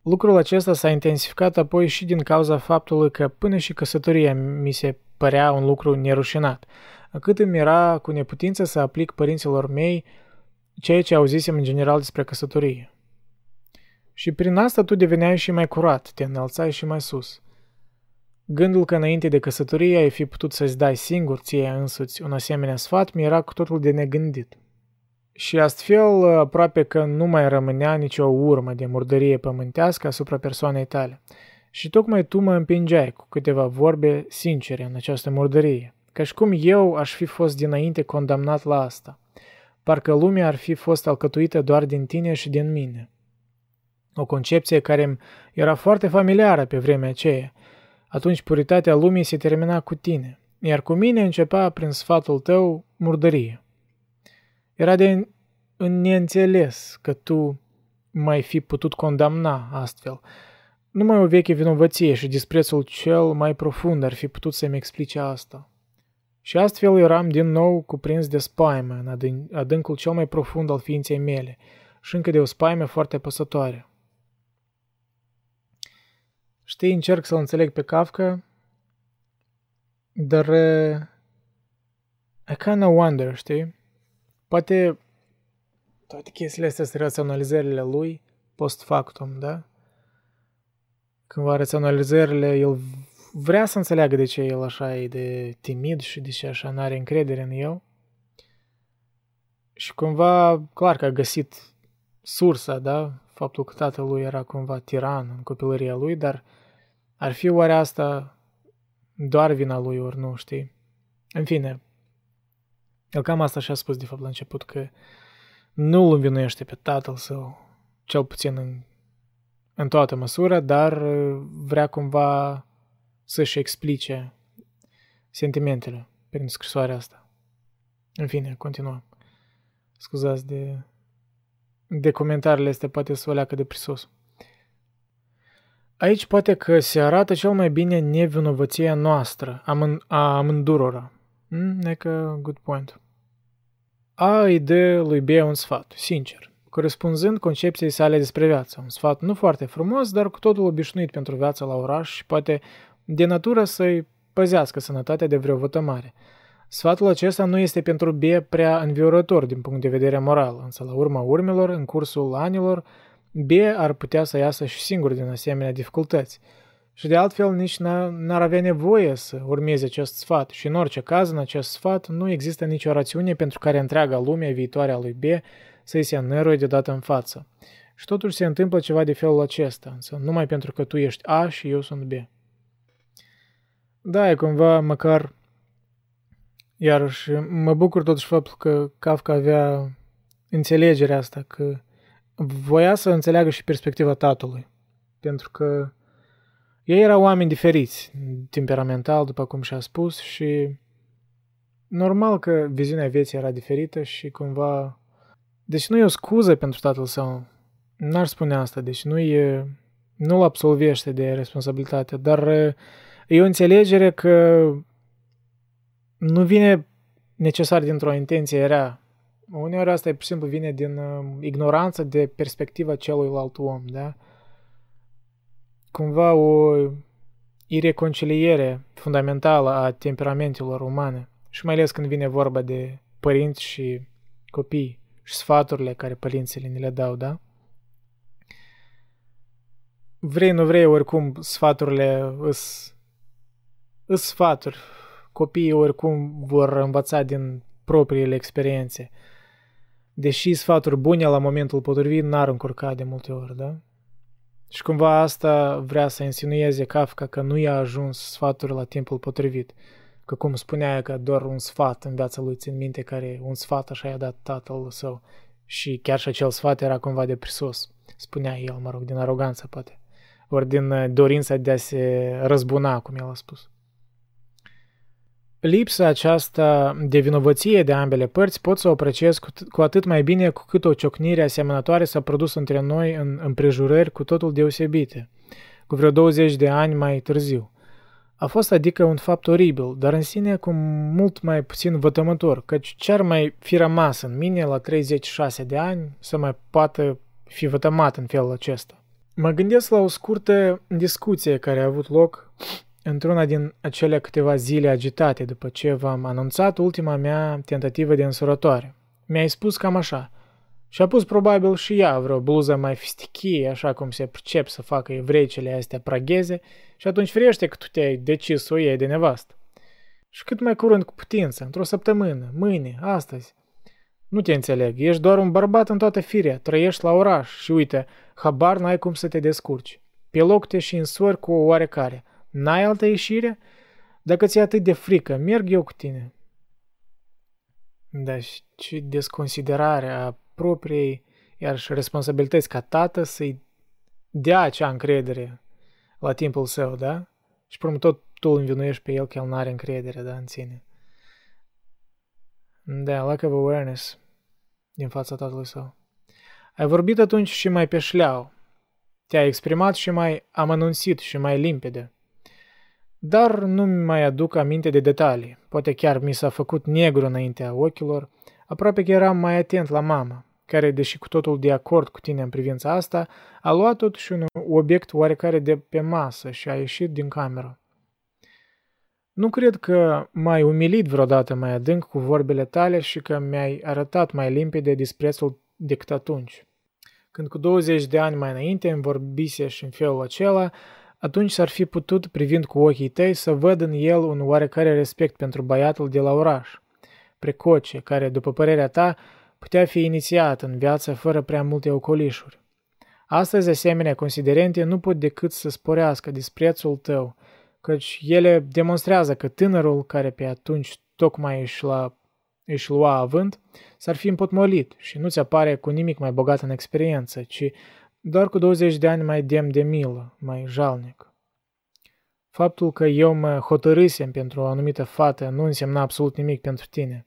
Lucrul acesta s-a intensificat apoi și din cauza faptului că până și căsătoria mi se părea un lucru nerușinat, încât îmi era cu neputință să aplic părinților mei ceea ce auzisem în general despre căsătorie. Și prin asta tu deveneai și mai curat, te înălțai și mai sus. Gândul că înainte de căsătorie ai fi putut să-ți dai singur ție însuți un asemenea sfat mi era cu totul de negândit. Și astfel aproape că nu mai rămânea nicio urmă de murdărie pământească asupra persoanei tale. Și tocmai tu mă împingeai cu câteva vorbe sincere în această murdărie, ca și cum eu aș fi fost dinainte condamnat la asta. Parcă lumea ar fi fost alcătuită doar din tine și din mine. O concepție care îmi era foarte familiară pe vremea aceea. Atunci puritatea lumii se termina cu tine, iar cu mine începea prin sfatul tău murdărie. Era de neînțeles că tu mai fi putut condamna astfel. Numai o veche vinovăție și disprețul cel mai profund ar fi putut să-mi explice asta. Și astfel eram din nou cuprins de spaimă în adân- adâncul cel mai profund al ființei mele și încă de o spaimă foarte apăsătoare. Știi, încerc să-l înțeleg pe Kafka, dar uh, I kinda wonder, știi? Poate toate chestiile astea sunt raționalizările lui post factum, da? Cândva raționalizările el vrea să înțeleagă de ce el așa e de timid și de ce așa n-are încredere în el. Și cumva, clar că a găsit sursa, da? Faptul că tatălui era cumva tiran în copilăria lui, dar ar fi oare asta doar vina lui, ori nu, știi? În fine, el cam asta și-a spus de fapt la început, că nu îl învinuiește pe tatăl său, cel puțin în, în toată măsura, dar vrea cumva să-și explice sentimentele prin scrisoarea asta. În fine, continuăm. Scuzați de, de comentariile astea, poate să o leacă de prisos. Aici poate că se arată cel mai bine nevinovăția noastră, amân, a amândurora. Mm, e că good point. A îi dă lui B un sfat, sincer, corespunzând concepției sale despre viață. Un sfat nu foarte frumos, dar cu totul obișnuit pentru viața la oraș și poate de natură să-i păzească sănătatea de vreo vătămare. Sfatul acesta nu este pentru B prea înviorător din punct de vedere moral, însă la urma urmelor, în cursul anilor, B ar putea să iasă și singur din asemenea dificultăți. Și de altfel nici n-ar avea nevoie să urmeze acest sfat și în orice caz în acest sfat nu există nicio rațiune pentru care întreaga lume viitoare a lui B să-i se înăruie deodată în față. Și totuși se întâmplă ceva de felul acesta, însă numai pentru că tu ești A și eu sunt B. Da, e cumva măcar... Iarăși, mă bucur totuși faptul că Kafka avea înțelegerea asta, că voia să înțeleagă și perspectiva tatălui, pentru că ei erau oameni diferiți, temperamental, după cum și-a spus, și normal că viziunea vieții era diferită și cumva... Deci nu e o scuză pentru tatăl său, n-aș spune asta, deci nu e... nu-l absolvește de responsabilitate, dar e o înțelegere că nu vine necesar dintr-o intenție rea. Uneori asta e, pur și simplu, vine din ignoranță de perspectiva celuilalt om, da? Cumva o ireconciliere fundamentală a temperamentelor umane. Și mai ales când vine vorba de părinți și copii și sfaturile care părinții ne le dau, da? Vrei, nu vrei, oricum sfaturile îs, îs sfaturi. Copiii oricum vor învăța din propriile experiențe. Deși sfaturi bune la momentul potrivit n-ar încurca de multe ori, da? Și cumva asta vrea să insinueze Kafka, că nu i-a ajuns sfaturi la timpul potrivit. Că cum spunea că doar un sfat în viața lui, țin minte, care un sfat așa i-a dat tatăl său. Și chiar și acel sfat era cumva de prisos. Spunea el, mă rog, din aroganță poate. Ori din dorința de a se răzbuna, cum el a spus. Lipsa aceasta de vinovăție de ambele părți pot să o apreciez cu, cu atât mai bine cu cât o ciocnire asemănătoare s-a produs între noi în împrejurări cu totul deosebite, cu vreo douăzeci de ani mai târziu. A fost adică un fapt oribil, dar în sine cu mult mai puțin vătămător, căci ce-ar mai fi rămas în mine la treizeci și șase de ani să mai poată fi vătămat în felul acesta. Mă gândesc la o scurtă discuție care a avut loc într-una din acele câteva zile agitate după ce v-am anunțat ultima mea tentativă de însurătoare. Mi-ai spus cam așa. Și-a pus probabil și ea vreo bluză mai fistichie, așa cum se pricep să facă evreicele astea pragheze, și atunci firește că tu te-ai decis să o iei de nevastă. Și cât mai curând cu putință, într-o săptămână, mâine, astăzi. Nu te înțeleg, ești doar un bărbat în toată firea, trăiești la oraș și uite, habar n-ai cum să te descurci. Pe loc te și însori cu o oarecare. N-ai altă ieșire? Dacă ți-e atât de frică, merg eu cu tine. Da, și ce desconsiderare a propriei, iar și responsabilități ca tată să-i dea acea încredere la timpul său, da? Și prum tot tu îl învinuiești pe el că el n-are încredere, da, în ține. Da, lack of awareness din fața tatălui său. Ai vorbit atunci și mai pe șleau. Te-ai exprimat și mai amănunțit și mai limpede. Dar nu-mi mai aduc aminte de detalii. Poate chiar mi s-a făcut negru înaintea ochilor. Aproape că eram mai atent la mama, care, deși cu totul de acord cu tine în privința asta, a luat totuși un obiect oarecare de pe masă și a ieșit din cameră. Nu cred că m-ai umilit vreodată mai adânc cu vorbele tale și că mi-ai arătat mai limpede disprețul decât atunci. Când cu douăzeci de ani mai înainte îmi vorbise și în felul acela, atunci s-ar fi putut, privind cu ochii tăi, să văd în el un oarecare respect pentru băiatul de la oraș, precoce, care, după părerea ta, putea fi inițiat în viață fără prea multe ocolișuri. Astăzi, asemenea considerente nu pot decât să sporească disprețul tău, căci ele demonstrează că tânărul, care pe atunci tocmai își, la, își lua avânt, s-ar fi împotmolit și nu ți-apare cu nimic mai bogat în experiență, ci doar cu douăzeci de ani mai demn de milă, mai jalnic. Faptul că eu mă hotărâsem pentru o anumită fată nu însemna absolut nimic pentru tine.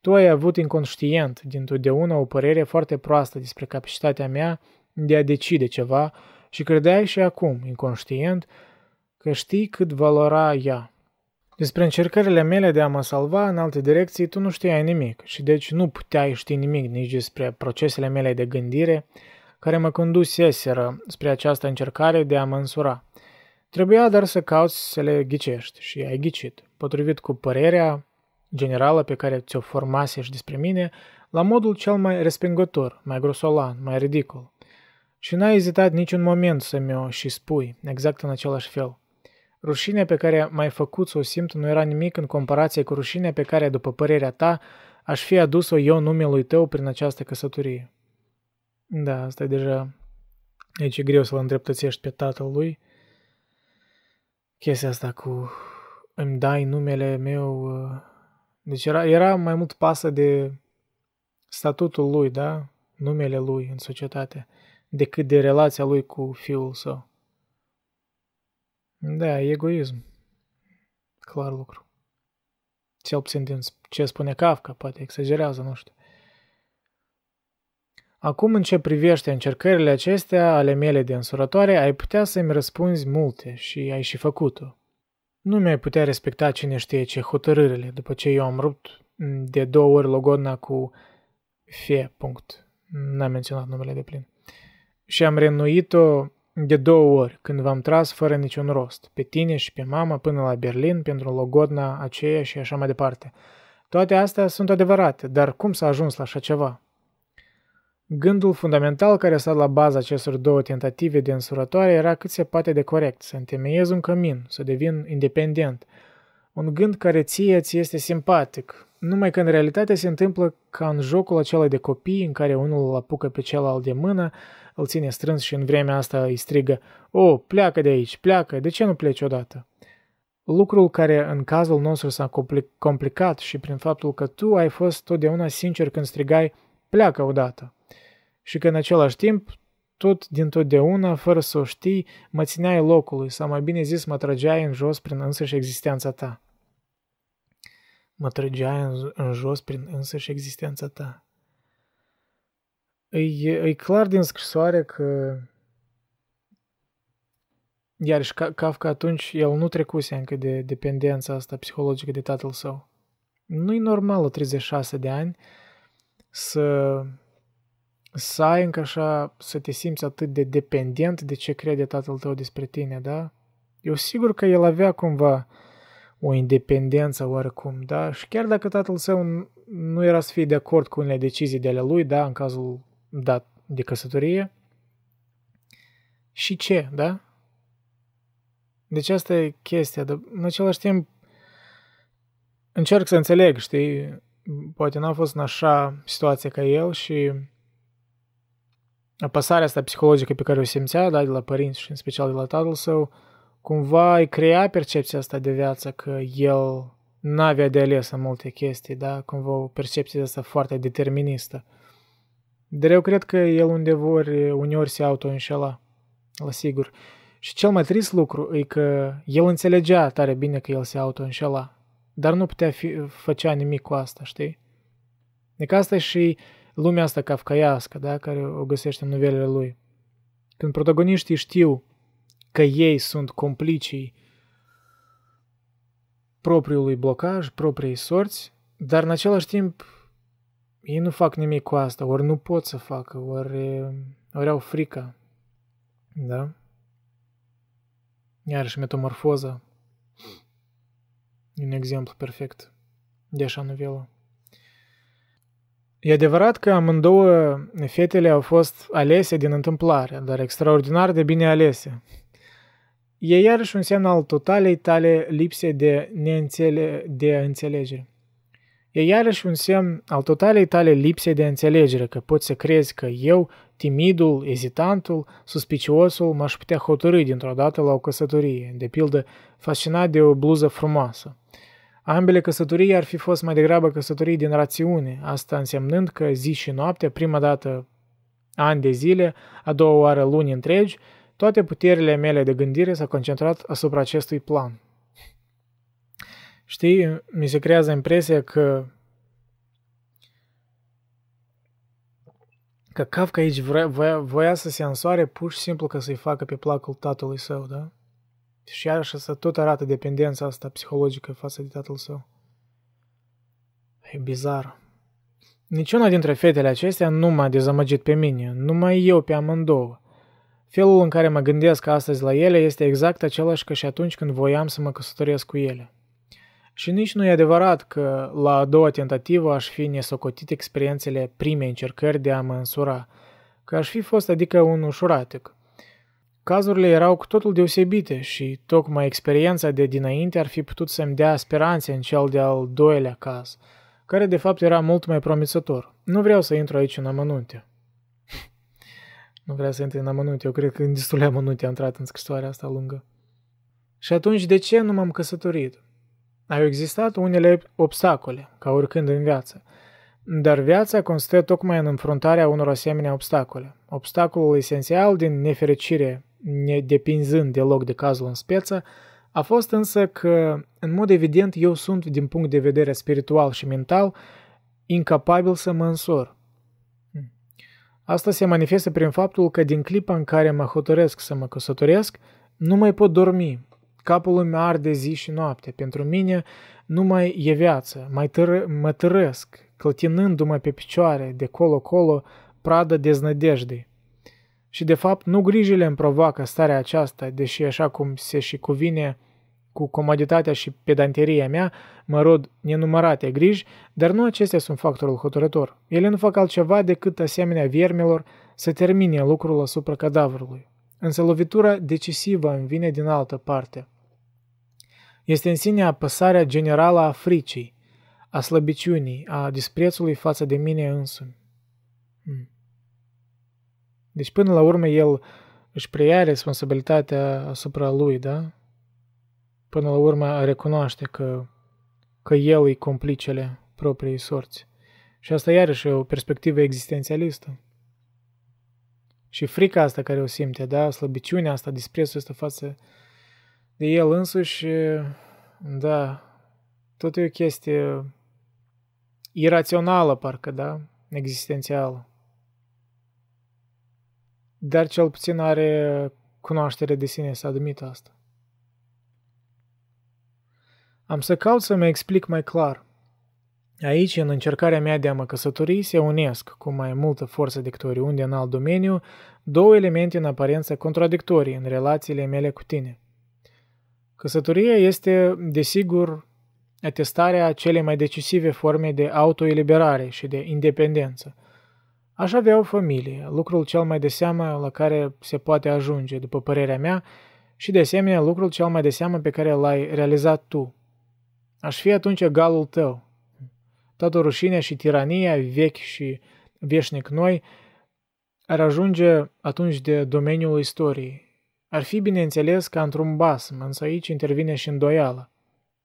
Tu ai avut inconștient dintotdeauna o părere foarte proastă despre capacitatea mea de a decide ceva și credeai și acum, inconștient, că știi cât valora ea. Despre încercările mele de a mă salva în alte direcții tu nu știai nimic și deci nu puteai ști nimic nici despre procesele mele de gândire care mă conduseseră spre această încercare de a mă însura. Trebuia doar să cauți să le ghicești și ai ghicit, potrivit cu părerea generală pe care ți-o formase și despre mine, la modul cel mai respingător, mai grosolan, mai ridicol. Și n-ai ezitat niciun moment să mi-o și spui, exact în același fel. Rușinea pe care m-ai făcut să o simt nu era nimic în comparație cu rușinea pe care, după părerea ta, aș fi adus-o eu numelui tău prin această căsătorie. Da, asta e deja... Aici e greu să-l îndreptățești pe tatăl lui. Chestia asta cu... Îmi dai numele meu... Deci era, era mai mult pasă de statutul lui, da? Numele lui în societate, decât de relația lui cu fiul său. Da, egoism. Clar lucru. Cel puțin din ce spune Kafka, poate exagerează, nu știu. Acum, în ce privește încercările acestea ale mele de însurătoare, ai putea să-mi răspunzi multe și ai și făcut-o. Nu mi-ai putea respecta cine știe ce hotărârile după ce eu am rupt de două ori logodna cu Fe. N-am menționat numele de plin. Și am reînnoit-o de două ori când v-am tras fără niciun rost, pe tine și pe mama până la Berlin pentru logodna aceea și așa mai departe. Toate astea sunt adevărate, dar cum s-a ajuns la așa ceva? Gândul fundamental care s-a la baza acestor două tentative de însurătoare era cât se poate de corect, să întemeiez un cămin, să devin independent. Un gând care ție ți este simpatic, numai că în realitate se întâmplă ca în jocul acela de copii în care unul îl apucă pe celălalt de mână, îl ține strâns și în vremea asta îi strigă: "O, pleacă de aici, pleacă, de ce nu pleci odată?" Lucrul care în cazul nostru s-a complicat și prin faptul că tu ai fost totdeauna sincer când strigai: "Pleacă odată!" Și că în același timp, tot dintotdeauna, fără să o știi, mă țineai locului, sau mai bine zis, mă trăgeai în jos prin însăși existența ta. Mă trăgeai în, în jos prin însăși existența ta. E, e clar din scrisoare că... Iarăși, Kafka atunci, el nu trecuse încă de dependența asta psihologică de tatăl său. Nu-i normal la treizeci și șase de ani să... Să ai încă așa, să te simți atât de dependent de ce crede tatăl tău despre tine, da? Eu sigur că el avea cumva o independență oarecum, da? Și chiar dacă tatăl său nu era să fie de acord cu unele decizii de ale lui, da? În cazul dat de căsătorie. Și ce, da? Deci asta e chestia, dar în același timp încerc să înțeleg, știi? Poate n-a fost în așa situație ca el și... Apăsarea asta psihologică pe care o simțea, da, de la părinți și în special de la tatăl său, cumva îi crea percepția asta de viață că el n-avea de ales în multe chestii, da, cumva o percepție asta foarte deterministă. Dar eu cred că el undevori, uneori se auto-înșela, la sigur. Și cel mai trist lucru e că el înțelegea tare bine că el se auto-înșela, dar nu putea fi, făcea nimic cu asta, știi? Deci asta și... Lumea asta kafkaiască, da, care o găsește în novelele lui. Când protagoniștii știu că ei sunt complicii propriului blocaj, propriei sorți, dar în același timp ei nu fac nimic cu asta, ori nu pot să facă, ori, ori au frică. Da? Iarăși metamorfoza e un exemplu perfect de așa novelă. E adevărat că amândouă fetele au fost alese din întâmplare, dar extraordinar de bine alese. e iarăși un semn al totalei tale lipse de, neînțele- de înțelegere. E iarăși un semn al totalei tale lipse de înțelegere, că poți să crezi că eu, timidul, ezitantul, suspiciosul, m-aș putea hotărî dintr-o dată la o căsătorie, de pildă fascinat de o bluză frumoasă. Ambele căsătorii ar fi fost mai degrabă căsătorii din rațiune, asta însemnând că zi și noapte, prima dată ani de zile, a doua oară luni întregi, toate puterile mele de gândire s-au concentrat asupra acestui plan. Știi, mi se creează impresia că că Kafka aici vre, voia, voia să se însoare pur și simplu ca să-i facă pe placul tatălui său, da? Și așa să tot arată dependența asta psihologică față de tatăl său. E bizar. Niciuna dintre fetele acestea nu m-a dezamăgit pe mine, numai eu pe amândouă. Felul în care mă gândesc astăzi la ele este exact același ca și atunci când voiam să mă căsătoresc cu ele. Și nici nu e adevărat că la a doua tentativă aș fi nesocotit experiențele primei încercări de a mă însura, că aș fi fost adică un ușuratic. Cazurile erau cu totul deosebite și tocmai experiența de dinainte ar fi putut să-mi dea speranțe în cel de-al doilea caz, care de fapt era mult mai promițător. Nu vreau să intru aici în amănunte. Nu vreau să intru în amănunte, eu cred că în destule amănunte am intrat în scrisoarea asta lungă. Și atunci de ce nu m-am căsătorit? Au existat unele obstacole, ca oricând în viață, dar viața constă tocmai în înfruntarea unor asemenea obstacole. Obstacolul esențial, din nefericire, nedepinzând deloc de cazul în speță, a fost însă că, în mod evident, eu sunt, din punct de vedere spiritual și mental, incapabil să mă însor. Asta se manifestă prin faptul că, din clipa în care mă hotărăsc să mă căsătoresc, nu mai pot dormi. Capul îmi arde zi și noapte. Pentru mine nu mai e viață. Mai târ- mă târăsc, clătinându-mă pe picioare, de colo-colo, pradă deznădejdei. Și de fapt, nu grijile îmi provoacă starea aceasta, deși așa cum se și cuvine cu comoditatea și pedanteria mea, mă rod nenumărate griji, dar nu acestea sunt factorul hotărător. Ele nu fac altceva decât asemenea viermelor să termine lucrul asupra cadavrului. Însă lovitura decisivă îmi vine din altă parte. Este în sine apăsarea generală a fricii, a slăbiciunii, a disprețului față de mine însumi. Deci până la urmă el își preia responsabilitatea asupra lui, da? Până la urmă recunoaște că, că el e complicele propriei sorți. Și asta iarăși e o perspectivă existențialistă. Și frica asta care o simte, da? Slăbiciunea asta, disprețul ăsta față de el însuși, da, tot e o chestie irațională, parcă, da? Existențială. Dar cel puțin are cunoaștere de sine să admită asta. Am să caut să mă explic mai clar. Aici, în încercarea mea de a mă căsători, se unesc, cu mai multă forță decât oriunde în alt domeniu, două elemente în aparență contradictorii în relațiile mele cu tine. Căsătoria este, desigur, atestarea celei mai decisive forme de autoeliberare și de independență. Aș avea o familie, lucrul cel mai de seamă la care se poate ajunge, după părerea mea, și de asemenea lucrul cel mai de seamă pe care l-ai realizat tu. Aș fi atunci egalul tău. Toată rușinea și tirania, vechi și veșnic noi, ar ajunge atunci de domeniul istoriei. Ar fi, bineînțeles, ca într-un basm, însă aici intervine și îndoială.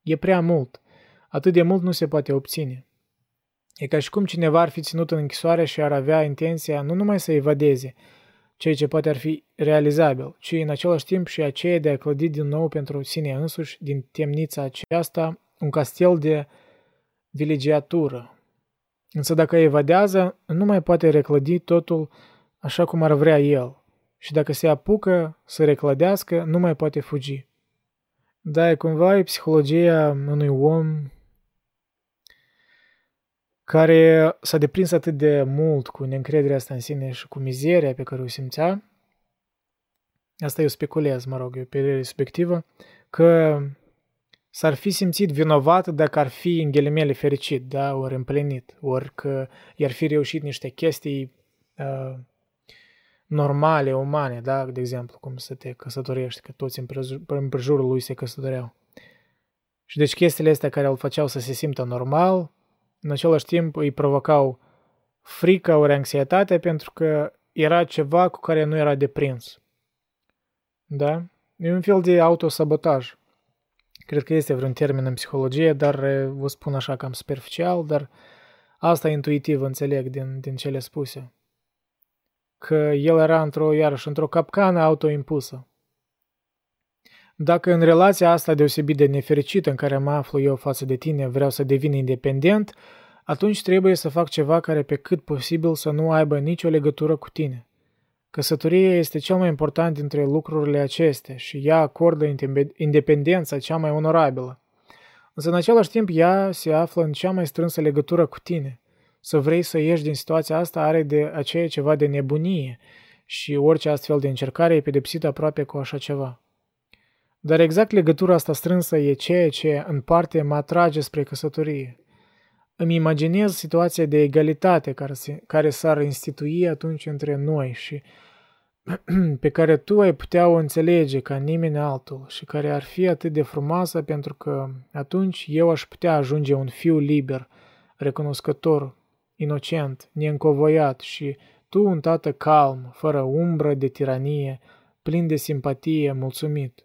E prea mult. Atât de mult nu se poate obține. E ca și cum cineva ar fi ținut în închisoare și ar avea intenția nu numai să evadeze, ceea ce poate ar fi realizabil, ci în același timp și aceea de a clădi din nou pentru sine însuși, din temnița aceasta, un castel de vilegiatură. Însă dacă evadează, nu mai poate reclădi totul așa cum ar vrea el. Și dacă se apucă să reclădească, nu mai poate fugi. Da, e cumva e psihologia unui om care s-a deprins atât de mult cu neîncrederea asta în sine și cu mizeria pe care o simțea. Asta eu speculez, mă rog, e o perioadă subiectivă, că s-ar fi simțit vinovat dacă ar fi, în ghilimele, fericit, da, ori împlinit, ori că i-ar fi reușit niște chestii uh, normale, umane, da? De exemplu, cum să te căsătorești, că toți împrejurul lui se căsătoreau. Și deci chestiile astea care îl făceau să se simtă normal, în același timp îi provocau frica ori anxietatea pentru că era ceva cu care nu era deprins. Da? E un fel de autosabotaj. Cred că este vreun termen în psihologie, dar vă spun așa cam superficial, dar asta intuitiv înțeleg din, din cele spuse. Că el era într-o, iarăși, într-o capcană autoimpusă. Dacă în relația asta deosebit de nefericită în care mă aflu eu față de tine vreau să devin independent, atunci trebuie să fac ceva care pe cât posibil să nu aibă nicio legătură cu tine. Căsătoria este cel mai important dintre lucrurile acestea și ea acordă independența cea mai onorabilă. Însă în același timp ea se află în cea mai strânsă legătură cu tine. Să vrei să ieși din situația asta are de aceea ceva de nebunie și orice astfel de încercare e pedepsită aproape cu așa ceva. Dar exact legătura asta strânsă e ceea ce în parte mă atrage spre căsătorie. Îmi imaginez situația de egalitate care, se, care s-ar institui atunci între noi și pe care tu ai putea o înțelege ca nimeni altul și care ar fi atât de frumoasă pentru că atunci eu aș putea ajunge un fiu liber, recunoscător, inocent, neîncovoiat și tu un tată calm, fără umbră de tiranie, plin de simpatie, mulțumit.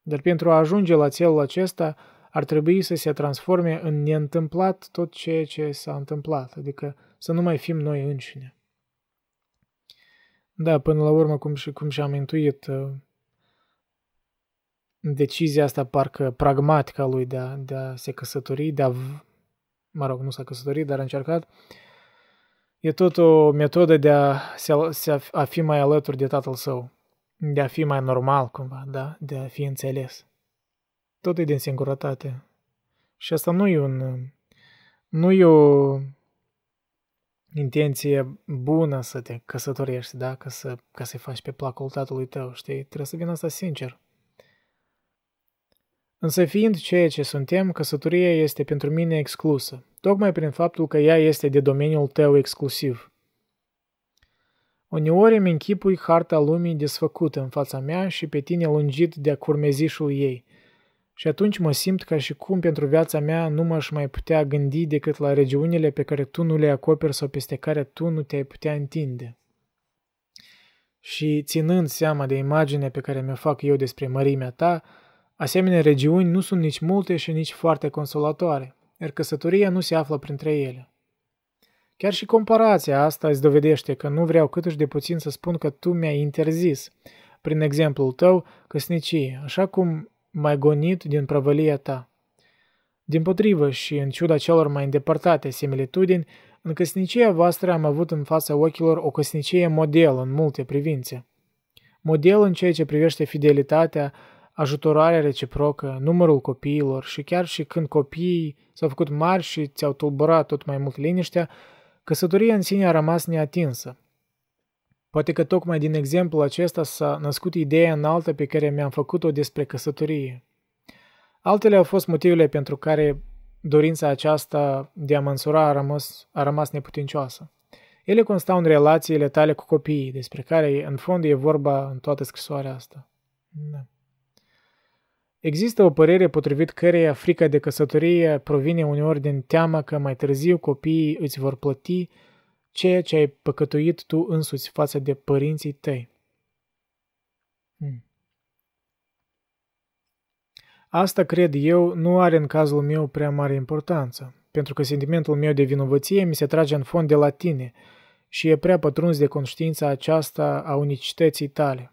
Dar pentru a ajunge la țelul acesta ar trebui să se transforme în neîntâmplat tot ceea ce s-a întâmplat, adică să nu mai fim noi înșine. Da, până la urmă, cum și, cum și am intuit, decizia asta parcă pragmatică a lui de a, de a se căsători, de a, mă rog, nu s-a căsătorit, dar a încercat, e tot o metodă de a, a fi mai alături de tatăl său, de a fi mai normal cumva, da? De a fi înțeles. Tot e din singurătate. Și asta nu e un, nu e o intenție bună să te căsătorești, da? Ca să, ca să-i faci pe placul tatălui tău, știi? Trebuie să vină asta sincer. Însă fiind ceea ce suntem, căsătoria este pentru mine exclusă, tocmai prin faptul că ea este de domeniul tău exclusiv. Uneori îmi închipui harta lumii desfăcută în fața mea și pe tine lungit de-a curmezișul ei. Și atunci mă simt ca și cum pentru viața mea nu m-aș mai putea gândi decât la regiunile pe care tu nu le acoperi sau peste care tu nu te-ai putea întinde. Și ținând seama de imaginea pe care mi-o fac eu despre mărimea ta, asemenea regiuni nu sunt nici multe și nici foarte consolatoare, iar căsătoria nu se află printre ele. Chiar și comparația asta îți dovedește că nu vreau câtuși de puțin să spun că tu mi-ai interzis, prin exemplul tău, căsnicie, așa cum m-ai gonit din prăvălia ta. Dimpotrivă și în ciuda celor mai îndepărtate similitudini, în căsnicia voastră am avut în fața ochilor o căsnicie model în multe privințe. Model în ceea ce privește fidelitatea, ajutorarea reciprocă, numărul copiilor și chiar și când copiii s-au făcut mari și ți-au tulburat tot mai mult liniștea, căsătoria în sine a rămas neatinsă. Poate că tocmai din exemplul acesta s-a născut ideea înaltă pe care mi-am făcut-o despre căsătorie. Altele au fost motivele pentru care dorința aceasta de a măsura a rămas, a rămas neputincioasă. Ele constau în relațiile tale cu copiii, despre care în fond e vorba în toată scrisoarea asta. Da. Există o părere potrivit căreia frica de căsătorie provine uneori din teama că mai târziu copiii îți vor plăti ceea ce ai păcătuit tu însuți față de părinții tăi. Hmm. Asta, cred eu, nu are în cazul meu prea mare importanță, pentru că sentimentul meu de vinovăție mi se trage în fond de la tine și e prea pătruns de conștiința aceasta a unicității tale.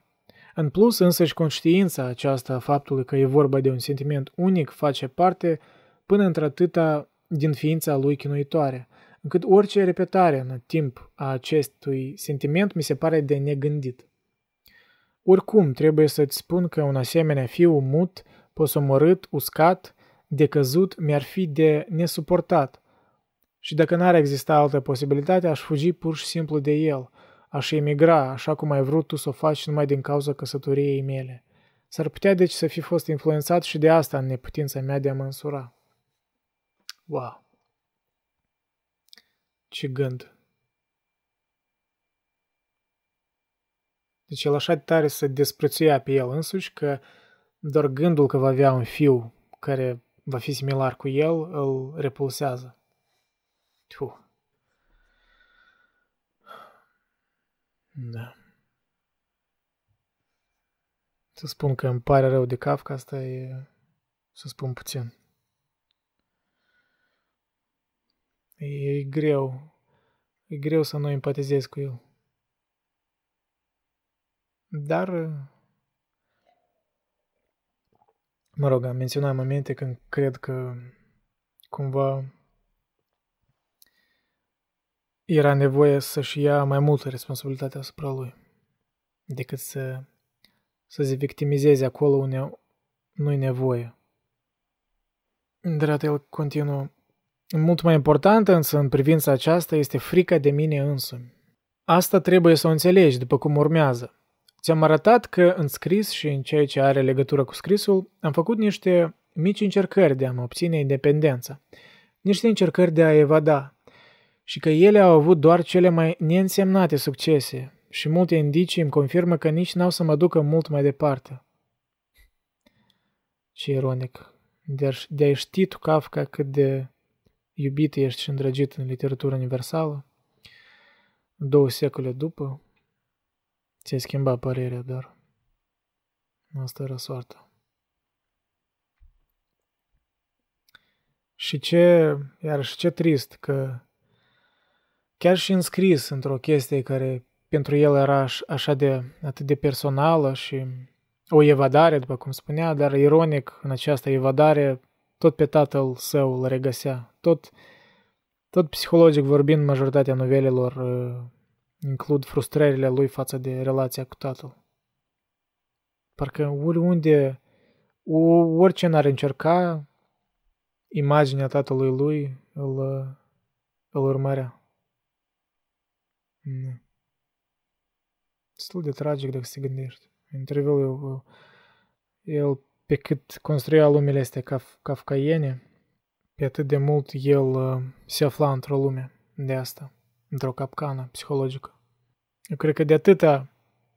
În plus, însăși conștiința aceasta a faptului că e vorba de un sentiment unic face parte până într-atâta din ființa lui chinuitoare, încât orice repetare în timp a acestui sentiment mi se pare de negândit. Oricum, trebuie să-ți spun că un asemenea fiu mut, posomorât, uscat, decăzut, mi-ar fi de nesuportat. Și dacă n-ar exista altă posibilitate, aș fugi pur și simplu de el, aș emigra, așa cum ai vrut tu să o faci numai din cauza căsătoriei mele. S-ar putea deci să fi fost influențat și de asta în neputința mea de a mă însura. Wow! Ce gând! Deci el așa de tare se desprețuia pe el însuși că doar gândul că va avea un fiu care va fi similar cu el îl repulsează. Tu. Da. Să spun că îmi pare rău de Kafka, asta e... să spun puțin. E greu. E greu să nu empatizez cu el. Dar, mă rog, am menționat momente când cred că cumva era nevoie să-și ia mai multă responsabilitate asupra lui decât să, să se victimizeze acolo unde nu-i nevoie. Dar el continuă. Mult mai important însă în privința aceasta este frica de mine însumi. Asta trebuie să o înțelegi după cum urmează. Ți-am arătat că în scris și în ceea ce are legătură cu scrisul am făcut niște mici încercări de a-mi obține independența, niște încercări de a evada și că ele au avut doar cele mai neînsemnate succese și multe indicii îmi confirmă că nici n-au să mă ducă mult mai departe. Ce ironic, de-ai ști tu, Kafka, cât de iubit ești și îndrăgit în literatura universală, două secole după, ți-ai schimbat părerea, dar asta era soarta. Și ce, iarăși ce trist că chiar și înscris într-o chestie care pentru el era așa de, atât de personală și o evadare, după cum spunea, dar ironic în această evadare tot pe tatăl său îl regăsea. Tot, tot psihologic vorbind, majoritatea novelelor includ frustrările lui față de relația cu tatăl. Parcă oriunde, orice n-ar încerca, imaginea tatălui lui îl, îl urmărea. Mm. Destul de tragic dacă se gândești. Interviul eu, el, pe cât construia lumele astea caf- kafkaiene, pe atât de mult el se afla într-o lume de asta, într-o capcană psihologică. Eu cred că de atâta,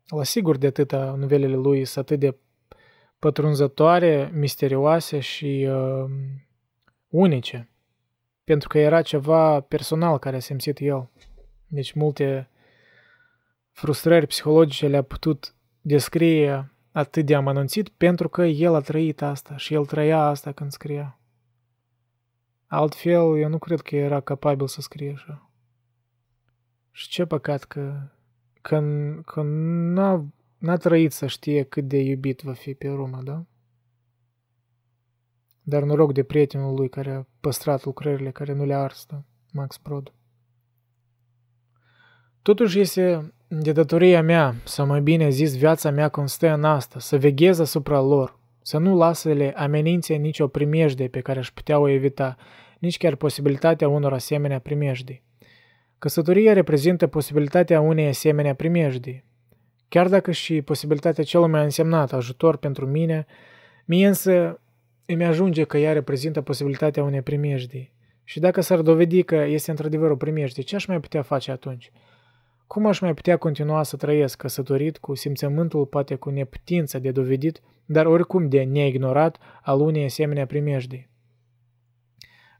la sigur de atâta, novelele lui sunt atât de pătrunzătoare, misterioase și uh, unice, pentru că era ceva personal care a simțit el. Deci multe frustrări psihologice le-a putut descrie atât de amănunțit pentru că el a trăit asta și el trăia asta când scria. Altfel, eu nu cred că era capabil să scrie așa. Și ce păcat că, că, că n-a, n-a trăit să știe cât de iubit va fi pe urmă, da? Dar noroc de prietenul lui care a păstrat lucrările care nu le-a ars, da? Max Brod. Totuși este de datoria mea, sau mai bine zis viața mea constă în asta, să veghez asupra lor, să nu lasă-le amenințe nicio primejdie pe care aș putea o evita, nici chiar posibilitatea unor asemenea primejdii. Căsătoria reprezintă posibilitatea unei asemenea primejdii. Chiar dacă și posibilitatea celui mai însemnat ajutor pentru mine, mie însă îmi ajunge că ea reprezintă posibilitatea unei primejdii. Și dacă s-ar dovedi că este într-adevăr o primejdie, ce aș mai putea face atunci? Cum aș mai putea continua să trăiesc căsătorit cu simțământul, poate cu neputința de dovedit, dar oricum de neignorat al unei asemenea primejdii?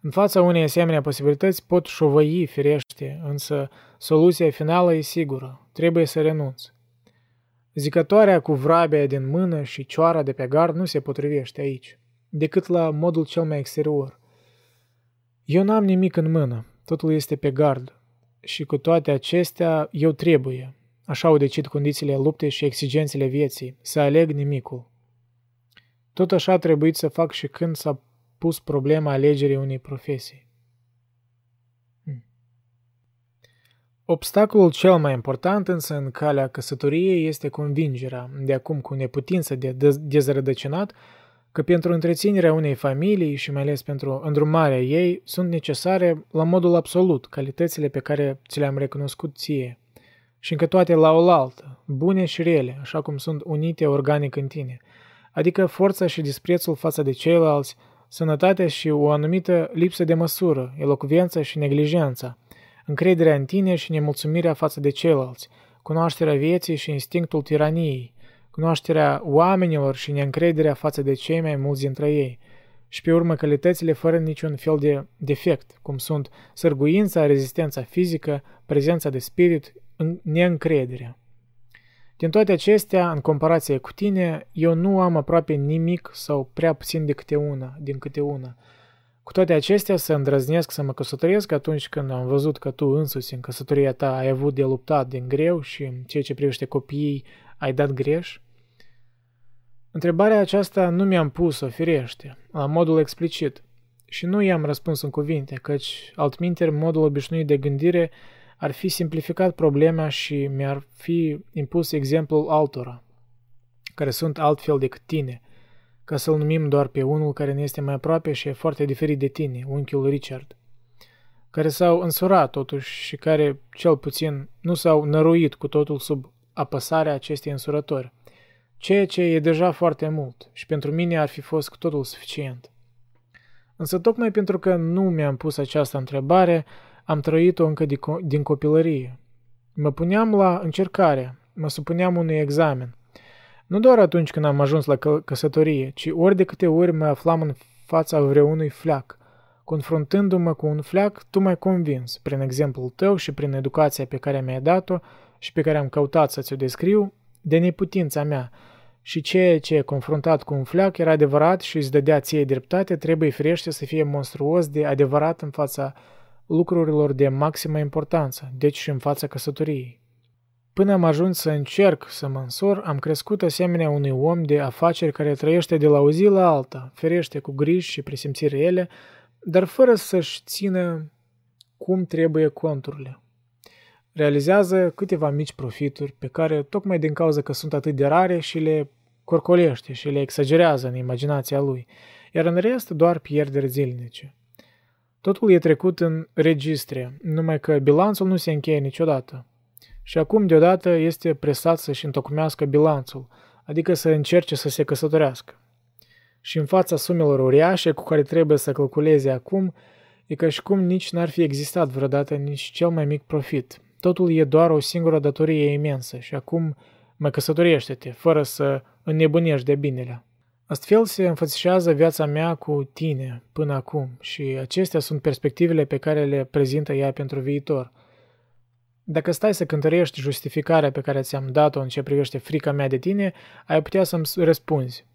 În fața unei asemenea posibilități pot șovăi, firește, însă soluția finală e sigură, trebuie să renunț. Zicătoarea cu vrabia din mână și cioara de pe gard nu se potrivește aici, decât la modul cel mai exterior. Eu n-am nimic în mână, totul este pe gard. Și cu toate acestea, eu trebuie, așa o decid condițiile luptei și exigențele vieții, să aleg nimicul. Tot așa a trebuit să fac și când s-a pus problema alegerii unei profesii. Hmm. Obstacolul cel mai important însă în calea căsătoriei este convingerea, de acum cu neputință de dezrădăcinat, că pentru întreținerea unei familii și mai ales pentru îndrumarea ei sunt necesare la modul absolut calitățile pe care ți le-am recunoscut ție și încă toate la oaltă, bune și rele, așa cum sunt unite organic în tine, adică forța și disprețul față de ceilalți, sănătatea și o anumită lipsă de măsură, elocvență și neglijența, încrederea în tine și nemulțumirea față de ceilalți, cunoașterea vieții și instinctul tiraniei, cunoașterea oamenilor și neîncrederea față de cei mai mulți dintre ei, și pe urmă calitățile fără niciun fel de defect, cum sunt sârguința, rezistența fizică, prezența de spirit, neîncrederea. Din toate acestea, în comparație cu tine, eu nu am aproape nimic sau prea puțin de câte una, din câte una. Cu toate acestea, să îndrăznesc să mă căsătoresc atunci când am văzut că tu însuți în căsătoria ta ai avut de luptat din greu și în ceea ce privește copiii ai dat greș? Întrebarea aceasta nu mi-am pus-o, firește, la modul explicit, și nu i-am răspuns în cuvinte, căci altminteri modul obișnuit de gândire ar fi simplificat problema și mi-ar fi impus exemplul altora, care sunt altfel decât tine, ca să-l numim doar pe unul care ne este mai aproape și e foarte diferit de tine, unchiul Richard, care s-au însurat totuși și care, cel puțin, nu s-au năruit cu totul sub apăsarea acestei însurători, ceea ce e deja foarte mult și pentru mine ar fi fost cu totul suficient. Însă tocmai pentru că nu mi-am pus această întrebare, am trăit-o încă din copilărie. Mă puneam la încercare, mă supuneam unui examen. Nu doar atunci când am ajuns la căsătorie, ci ori de câte ori mă aflam în fața vreunui fleac. Confruntându-mă cu un fleac, tu m-ai convins, prin exemplul tău și prin educația pe care mi-ai dat-o și pe care am căutat să ți-o descriu, de neputința mea. Și ceea ce, confruntat cu un fleac, era adevărat și îți dădea ție dreptate, trebuie firește să fie monstruos de adevărat în fața lucrurilor de maximă importanță, deci și în fața căsătoriei. Până am ajuns să încerc să mă însor, am crescut asemenea unui om de afaceri care trăiește de la o zi la alta, ferește cu griji și presimțiri ele, dar fără să-și țină cum trebuie conturile. Realizează câteva mici profituri pe care, tocmai din cauza că sunt atât de rare, și le corcolește și le exagerează în imaginația lui, iar în rest doar pierderi zilnice. Totul e trecut în registre, numai că bilanțul nu se încheie niciodată. Și acum deodată este presat să-și întocmească bilanțul, adică să încerce să se căsătorească. Și în fața sumelor uriașe cu care trebuie să calculeze acum, e ca și cum nici n-ar fi existat vreodată nici cel mai mic profit. Totul e doar o singură datorie imensă și acum mă căsătorește-te, fără să înnebunești de binele. Astfel se înfățișează viața mea cu tine până acum și acestea sunt perspectivele pe care le prezintă ea pentru viitor. Dacă stai să cântărești justificarea pe care ți-am dat-o în ce privește frica mea de tine, ai putea să-mi răspunzi.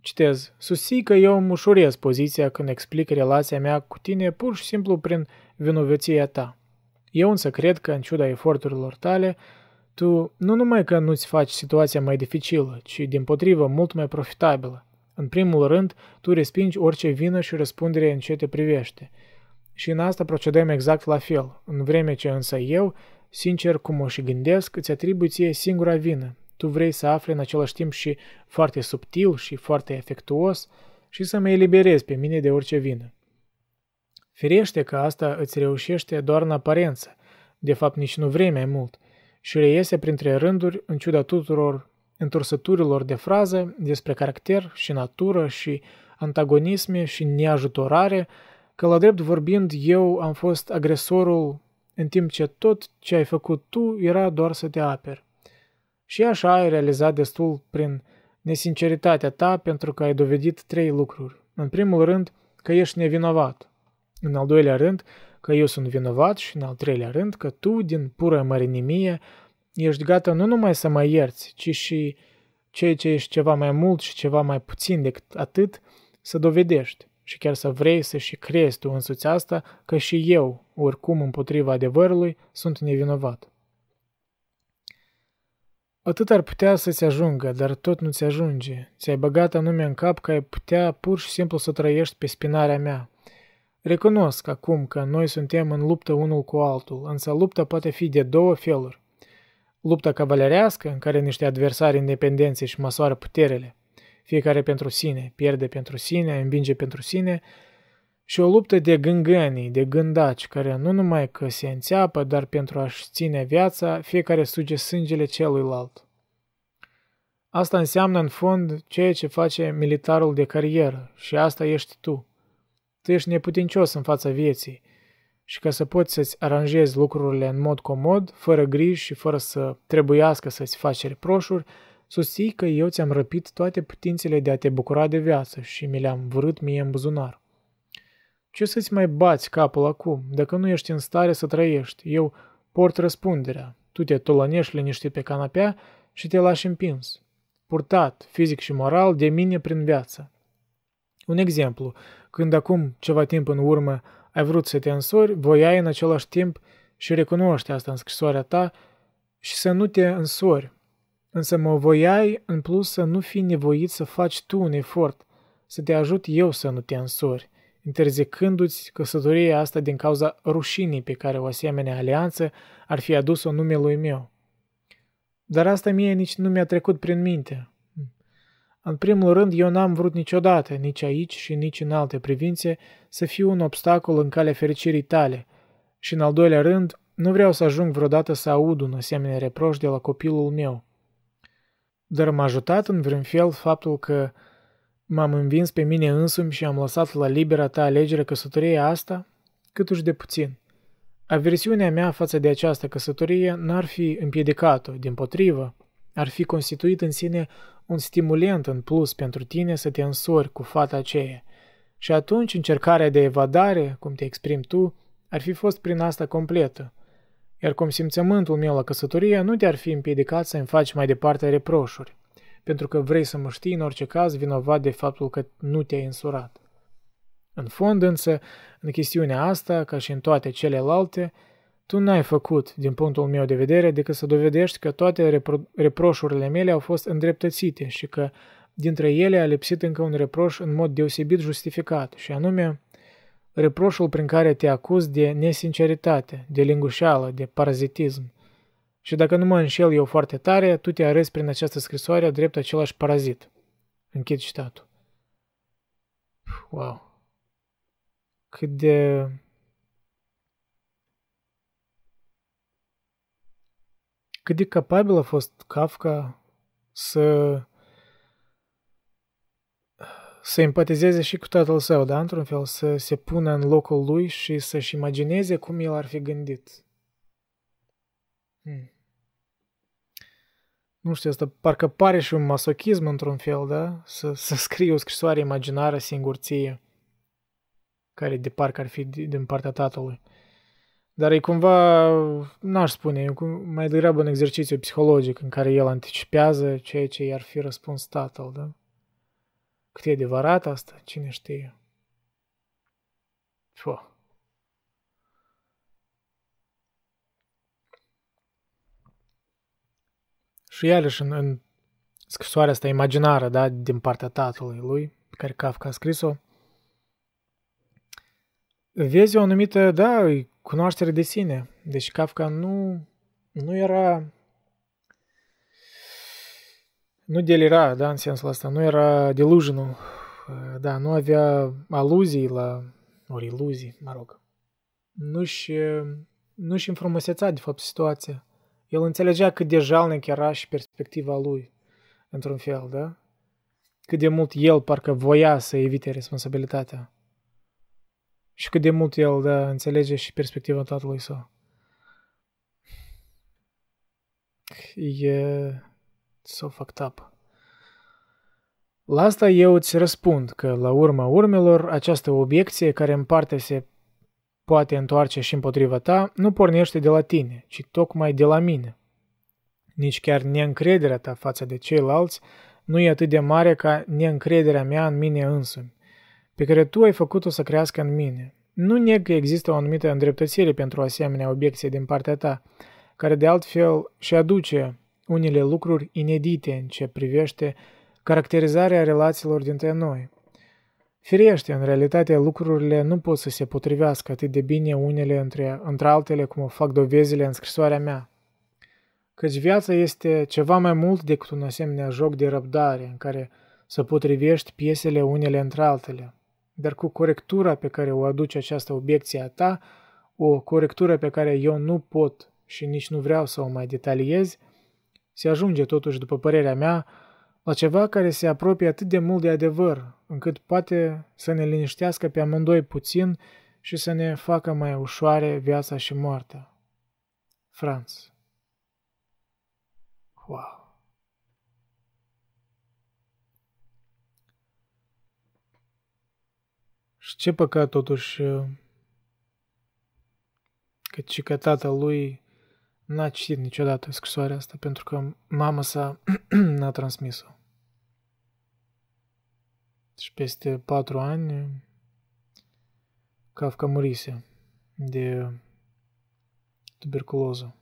Citez, susții că eu îmi ușurez poziția când explic relația mea cu tine pur și simplu prin vinovăția ta. Eu însă cred că, în ciuda eforturilor tale, tu nu numai că nu-ți faci situația mai dificilă, ci dimpotrivă mult mai profitabilă. În primul rând, tu respingi orice vină și răspundere în ce te privește. Și în asta procedăm exact la fel, în vreme ce însă eu, sincer cum o și gândesc, îți atribui ție singura vină. Tu vrei să afli în același timp și foarte subtil și foarte efectuos și să mă eliberezi pe mine de orice vină. Firește că asta îți reușește doar în aparență, de fapt nici nu vrei mai mult, și reiese printre rânduri în ciuda tuturor întorsăturilor de frază despre caracter și natură și antagonisme și neajutorare, că la drept vorbind eu am fost agresorul în timp ce tot ce ai făcut tu era doar să te aperi. Și așa ai realizat destul prin nesinceritatea ta pentru că ai dovedit trei lucruri. În primul rând că ești nevinovat, în al doilea rând că eu sunt vinovat și în al treilea rând că tu, din pură mărinimie, ești gata nu numai să mă ierți, ci și ceea ce ești ceva mai mult și ceva mai puțin decât atât să dovedești. Și chiar să vrei să și crezi tu însuți asta, că și eu, oricum împotriva adevărului, sunt nevinovat. Atât ar putea să-ți ajungă, dar tot nu-ți ajunge. Ți-ai băgat anume în cap că ai putea pur și simplu să trăiești pe spinarea mea. Recunosc acum că noi suntem în luptă unul cu altul, însă lupta poate fi de două feluri. Lupta cavalerească, în care niște adversari independenți își măsoară puterele, fiecare pentru sine, pierde pentru sine, împinge pentru sine, și o luptă de gângănii, de gândaci, care nu numai că se înțeapă, dar pentru a-și ține viața, fiecare suge sângele celuilalt. Asta înseamnă, în fond, ceea ce face militarul de carieră, și asta ești tu. Tu ești neputincios în fața vieții, și ca să poți să-ți aranjezi lucrurile în mod comod, fără griji și fără să trebuiască să-ți faci reproșuri, susții că eu ți-am răpit toate putințele de a te bucura de viață și mi le-am vărât mie în buzunar. Ce să-ți mai bați capul acum, dacă nu ești în stare să trăiești? Eu port răspunderea. Tu te tolănești liniștit pe canapea și te lași împins, purtat, fizic și moral, de mine prin viață. Un exemplu, când acum ceva timp în urmă ai vrut să te însori, voiai în același timp și recunoști asta în scrisoarea ta și să nu te însori. Însă mă voiai în plus să nu fii nevoit să faci tu un efort, să te ajut eu să nu te însori, interzicându-ți căsătoria asta din cauza rușinii pe care o asemenea alianță ar fi adus-o numelui meu. Dar asta mie nici nu mi-a trecut prin minte. În primul rând, eu n-am vrut niciodată, nici aici și nici în alte privințe, să fiu un obstacol în calea fericirii tale. Și în al doilea rând, nu vreau să ajung vreodată să aud un asemenea reproș de la copilul meu. Dar m-a ajutat în vreun fel faptul că m-am învins pe mine însumi și am lăsat la libera ta alegere căsătoria asta, câtuși de puțin. Aversiunea mea față de această căsătorie n-ar fi împiedicat-o, dimpotrivă, ar fi constituit în sine un stimulant în plus pentru tine să te însori cu fata aceea. Și atunci încercarea de evadare, cum te exprimi tu, ar fi fost prin asta completă. Iar consimțământul meu la căsătorie nu te-ar fi împiedicat să-mi faci mai departe reproșuri, pentru că vrei să mă știi în orice caz vinovat de faptul că nu te-ai însurat. În fond însă, în chestiunea asta, ca și în toate celelalte, tu n-ai făcut, din punctul meu de vedere, decât să dovedești că toate repro- reproșurile mele au fost îndreptățite și că dintre ele a lipsit încă un reproș în mod deosebit justificat, și anume reproșul prin care te acuzi de nesinceritate, de lingușeală, de parazitism. Și dacă nu mă înșel eu foarte tare, tu te arăți prin această scrisoare drept același parazit. Închid citatul. Wow. Cât de... Cât de capabil a fost Kafka să... să empatizeze și cu tatăl său, da? Într-un fel, să se pună în locul lui și să-și imagineze cum el ar fi gândit. Hmm. Nu știu, asta parcă pare și un masochism într-un fel, da? Să, să scrie o scrisoare imaginară singurție, care de parcă ar fi din partea tatălui. Dar e cumva, n-aș spune, e mai degrabă un exercițiu psihologic în care el anticipează ceea ce i-ar fi răspuns tatăl, da? Cât e adevărat asta, cine știe? Fă. Și iarăși în, în scrisoarea asta imaginară, da, din partea tatălui lui, pe care Kafka a scris-o, vezi o anumită, da, cunoaștere de sine. Deci Kafka nu, nu era, nu delira, da, în sensul ăsta, nu era delusional, da, nu avea aluzii la, ori iluzii, mă rog. Nu-și, nu-și înfrumuseța, de fapt, situația. El înțelegea cât de jalnic era și perspectiva lui, într-un fel, da? Cât de mult el parcă voia să evite responsabilitatea. Și cât de mult el, da, înțelege și perspectiva tatălui său. E... so fucked up. La asta eu îți răspund că, la urma urmelor, această obiecție care în parte se poate întoarce și împotriva ta, nu pornește de la tine, ci tocmai de la mine. Nici chiar neîncrederea ta față de ceilalți nu e atât de mare ca neîncrederea mea în mine însumi, pe care tu ai făcut-o să crească în mine. Nu neg că există o anumită îndreptățire pentru o asemenea obiecție din partea ta, care de altfel și aduce unele lucruri inedite în ce privește caracterizarea relațiilor dintre noi. Firește, în realitate, lucrurile nu pot să se potrivească atât de bine unele între, între altele cum o fac dovezile în scrisoarea mea. Căci viața este ceva mai mult decât un asemenea joc de răbdare în care să potrivești piesele unele între altele. Dar cu corectura pe care o aduce această obiecție a ta, o corectură pe care eu nu pot și nici nu vreau să o mai detaliez, se ajunge totuși, după părerea mea, la ceva care se apropie atât de mult de adevăr, încât poate să ne liniștească pe amândoi puțin și să ne facă mai ușoare viața și moartea. Franz. Wow! Și ce păcat totuși că și că tatălui n-a citit niciodată scrisoarea asta, pentru că mama sa n-a transmis-o. Și peste patru ani Kafka murise de tuberculoză.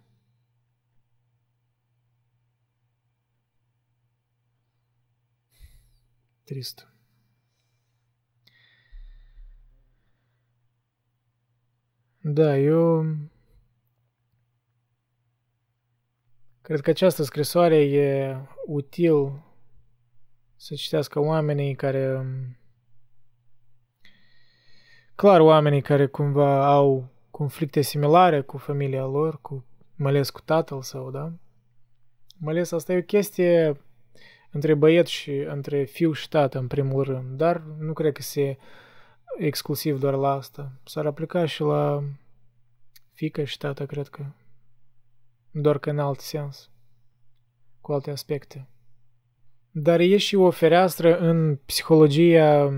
Trist. Da, eu cred că această scrisoare e util să citească oamenii care, clar, oamenii care cumva au conflicte similare cu familia lor, cu, mai ales cu tatăl său, da? Mai ales asta e o chestie între băieți și între fiu și tată, în primul rând, dar nu cred că se exclusiv doar la asta. S-ar aplica și la fiică și tată, cred că, doar că în alt sens, cu alte aspecte. Dar e și o fereastră în psihologia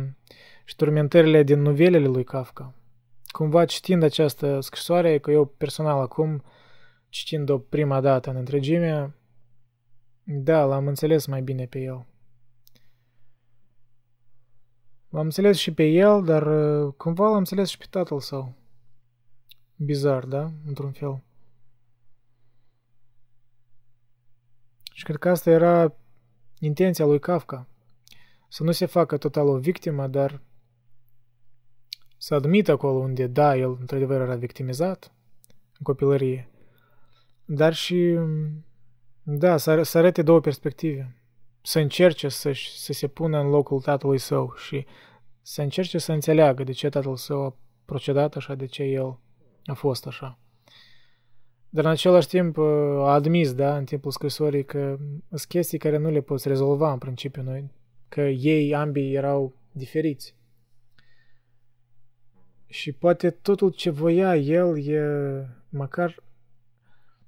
și turmentările din novelele lui Kafka. Cumva citind această scrisoare, că eu personal acum, citind-o prima dată în întregime, da, l-am înțeles mai bine pe el. L-am înțeles și pe el, dar cumva l-am înțeles și pe tatăl său. Bizar, da? Într-un fel. Și cred că asta era intenția lui Kafka. Să nu se facă total o victimă, dar să admită acolo unde, da, el într-adevăr era victimizat în copilărie, dar și, da, să, să arate două perspective. Să încerce să, să se pună în locul tatălui său și să încerce să înțeleagă de ce tatăl său a procedat așa, de ce el a fost așa. Dar în același timp a admis, da, în timpul scrisorii că sunt chestii care nu le poți rezolva în principiu noi, că ei ambii erau diferiți. Și poate totul ce voia el e măcar...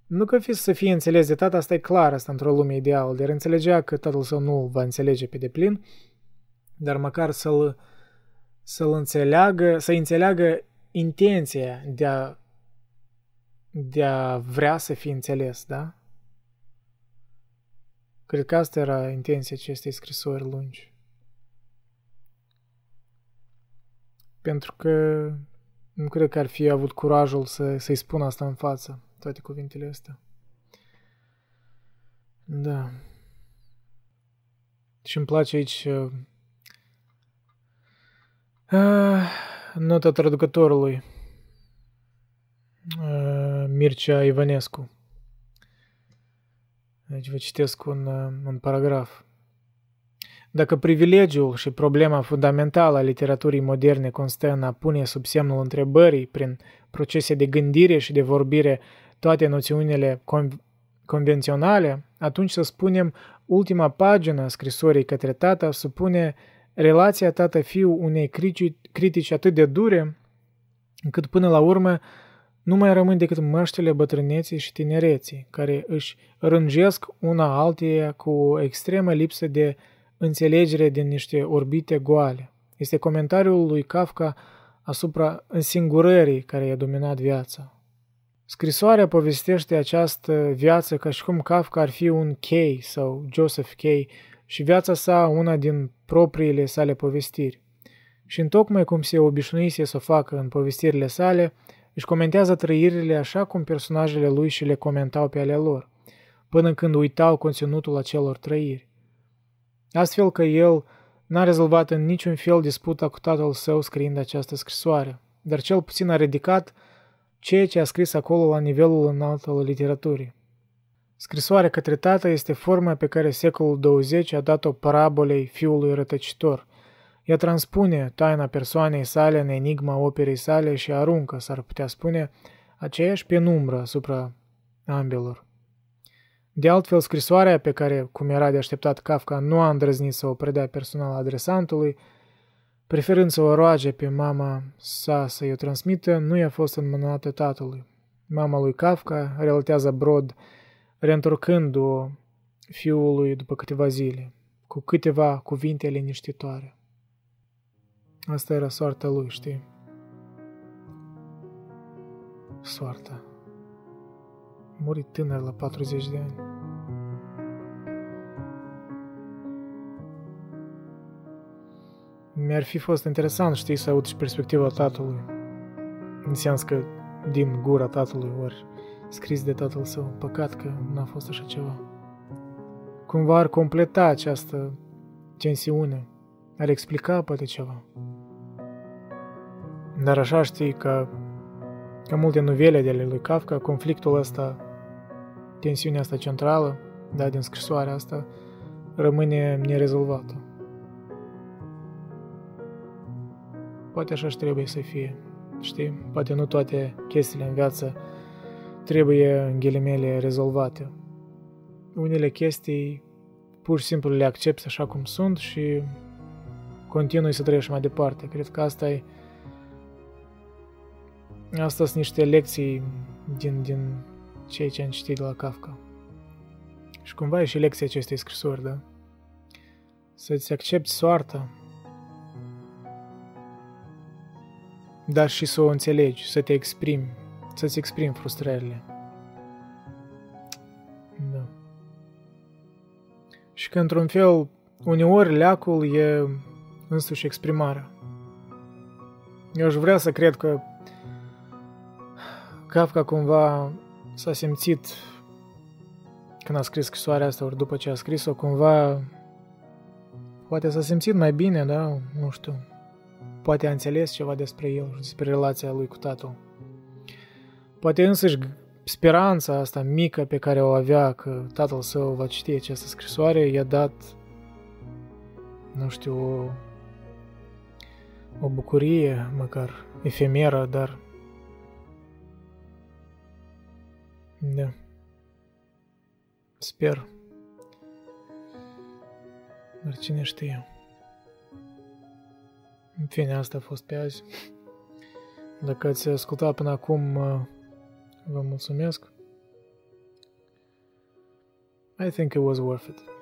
Nu că fi să fie înțeles de tata, asta e clar, asta într-o lume ideală, dar înțelegea că tatăl său nu îl va înțelege pe deplin, dar măcar să-l, să-l înțeleagă, să înțeleagă intenția de a, de a vrea să fie înțeles, da? Cred că asta era intenția acestei scrisori lungi. Pentru că nu cred că ar fi avut curajul să, să-i spun asta în față. Toate cuvintele astea. Da. Și îmi place aici uh, uh, nota traducătorului uh, Mircea Ivănescu. Aici vă citesc un, uh, un paragraf. Dacă privilegiul și problema fundamentală a literaturii moderne constă în a pune sub semnul întrebării prin procese de gândire și de vorbire toate noțiunile con- convenționale, atunci, să spunem, ultima pagină a scrisorii către tată supune relația tată-fiu unei critici, critici atât de dure, încât până la urmă nu mai rămân decât măștile bătrâneții și tinereții, care își rângesc una alteia cu o extremă lipsă de înțelegere din niște orbite goale. Este comentariul lui Kafka asupra însingurării care i-a dominat viața. Scrisoarea povestește această viață ca și cum Kafka ar fi un K sau Joseph K și viața sa una din propriile sale povestiri. Și întocmai cum se obișnuise să o facă în povestirile sale, își comentează trăirile așa cum personajele lui și le comentau pe ale lor, până când uitau conținutul acelor trăiri. Astfel că el n-a rezolvat în niciun fel disputa cu tatăl său scriind această scrisoare, dar cel puțin a ridicat ceea ce a scris acolo la nivelul înalt al literaturii. Scrisoarea către tată este forma pe care secolul douăzeci a dat-o parabolei fiului rătăcitor. Ea transpune taina persoanei sale în enigma operei sale și aruncă, s-ar putea spune, aceeași penumbră asupra ambelor. De altfel, scrisoarea pe care, cum era de așteptat, Kafka nu a îndrăznit să o predea personal adresantului, Preferând să o roage pe mama sa să-i o transmită, nu i-a fost înmânată tatălui. Mama lui Kafka, relatează Brod, reîntorcându-o fiului după câteva zile, cu câteva cuvinte liniștitoare. Asta era soarta lui, știi? Soarta. Muri tânăr la patruzeci de ani. Mi-ar fi fost interesant, știi, să aud și perspectiva tatălui. În sens că din gura tatălui, ori scris de tatăl său. Păcat că n-a fost așa ceva. Cumva ar completa această tensiune. Ar explica poate ceva. Dar așa, știi, că ca multe novele de ale lui Kafka, conflictul ăsta, tensiunea asta centrală, da, din scrisoarea asta, rămâne nerezolvată. Poate așa și trebuie să fie, știi? Poate nu toate chestiile în viață trebuie, în ghilimele, rezolvate. Unele chestii pur și simplu le accepți așa cum sunt și continui să trăiești mai departe. Cred că asta e Asta sunt niște lecții din, din ceea ce am citit de la Kafka. Și cumva e și lecția acestei scrisori, da? Să-ți accepti soarta, dar și să o înțelegi, să te exprimi, să-ți exprimi frustrările. Da. Și că, într-un fel, uneori leacul e însuși exprimarea. Eu aș vrea să cred că Kafka cumva s-a simțit, când a scris scrisoarea asta, ori după ce a scris-o, cumva, poate s-a simțit mai bine, da? Nu știu. Poate a înțeles ceva despre el și despre relația lui cu tatăl. Poate însăși speranța asta mică pe care o avea că tatăl său va citi această scrisoare i-a dat, nu știu, o, o bucurie, măcar efemeră, dar da. Sper. Dar cine știe. În fine, asta a fost pe azi. Dacă ați ascultat până acum, vă mulțumesc. I think it was worth it.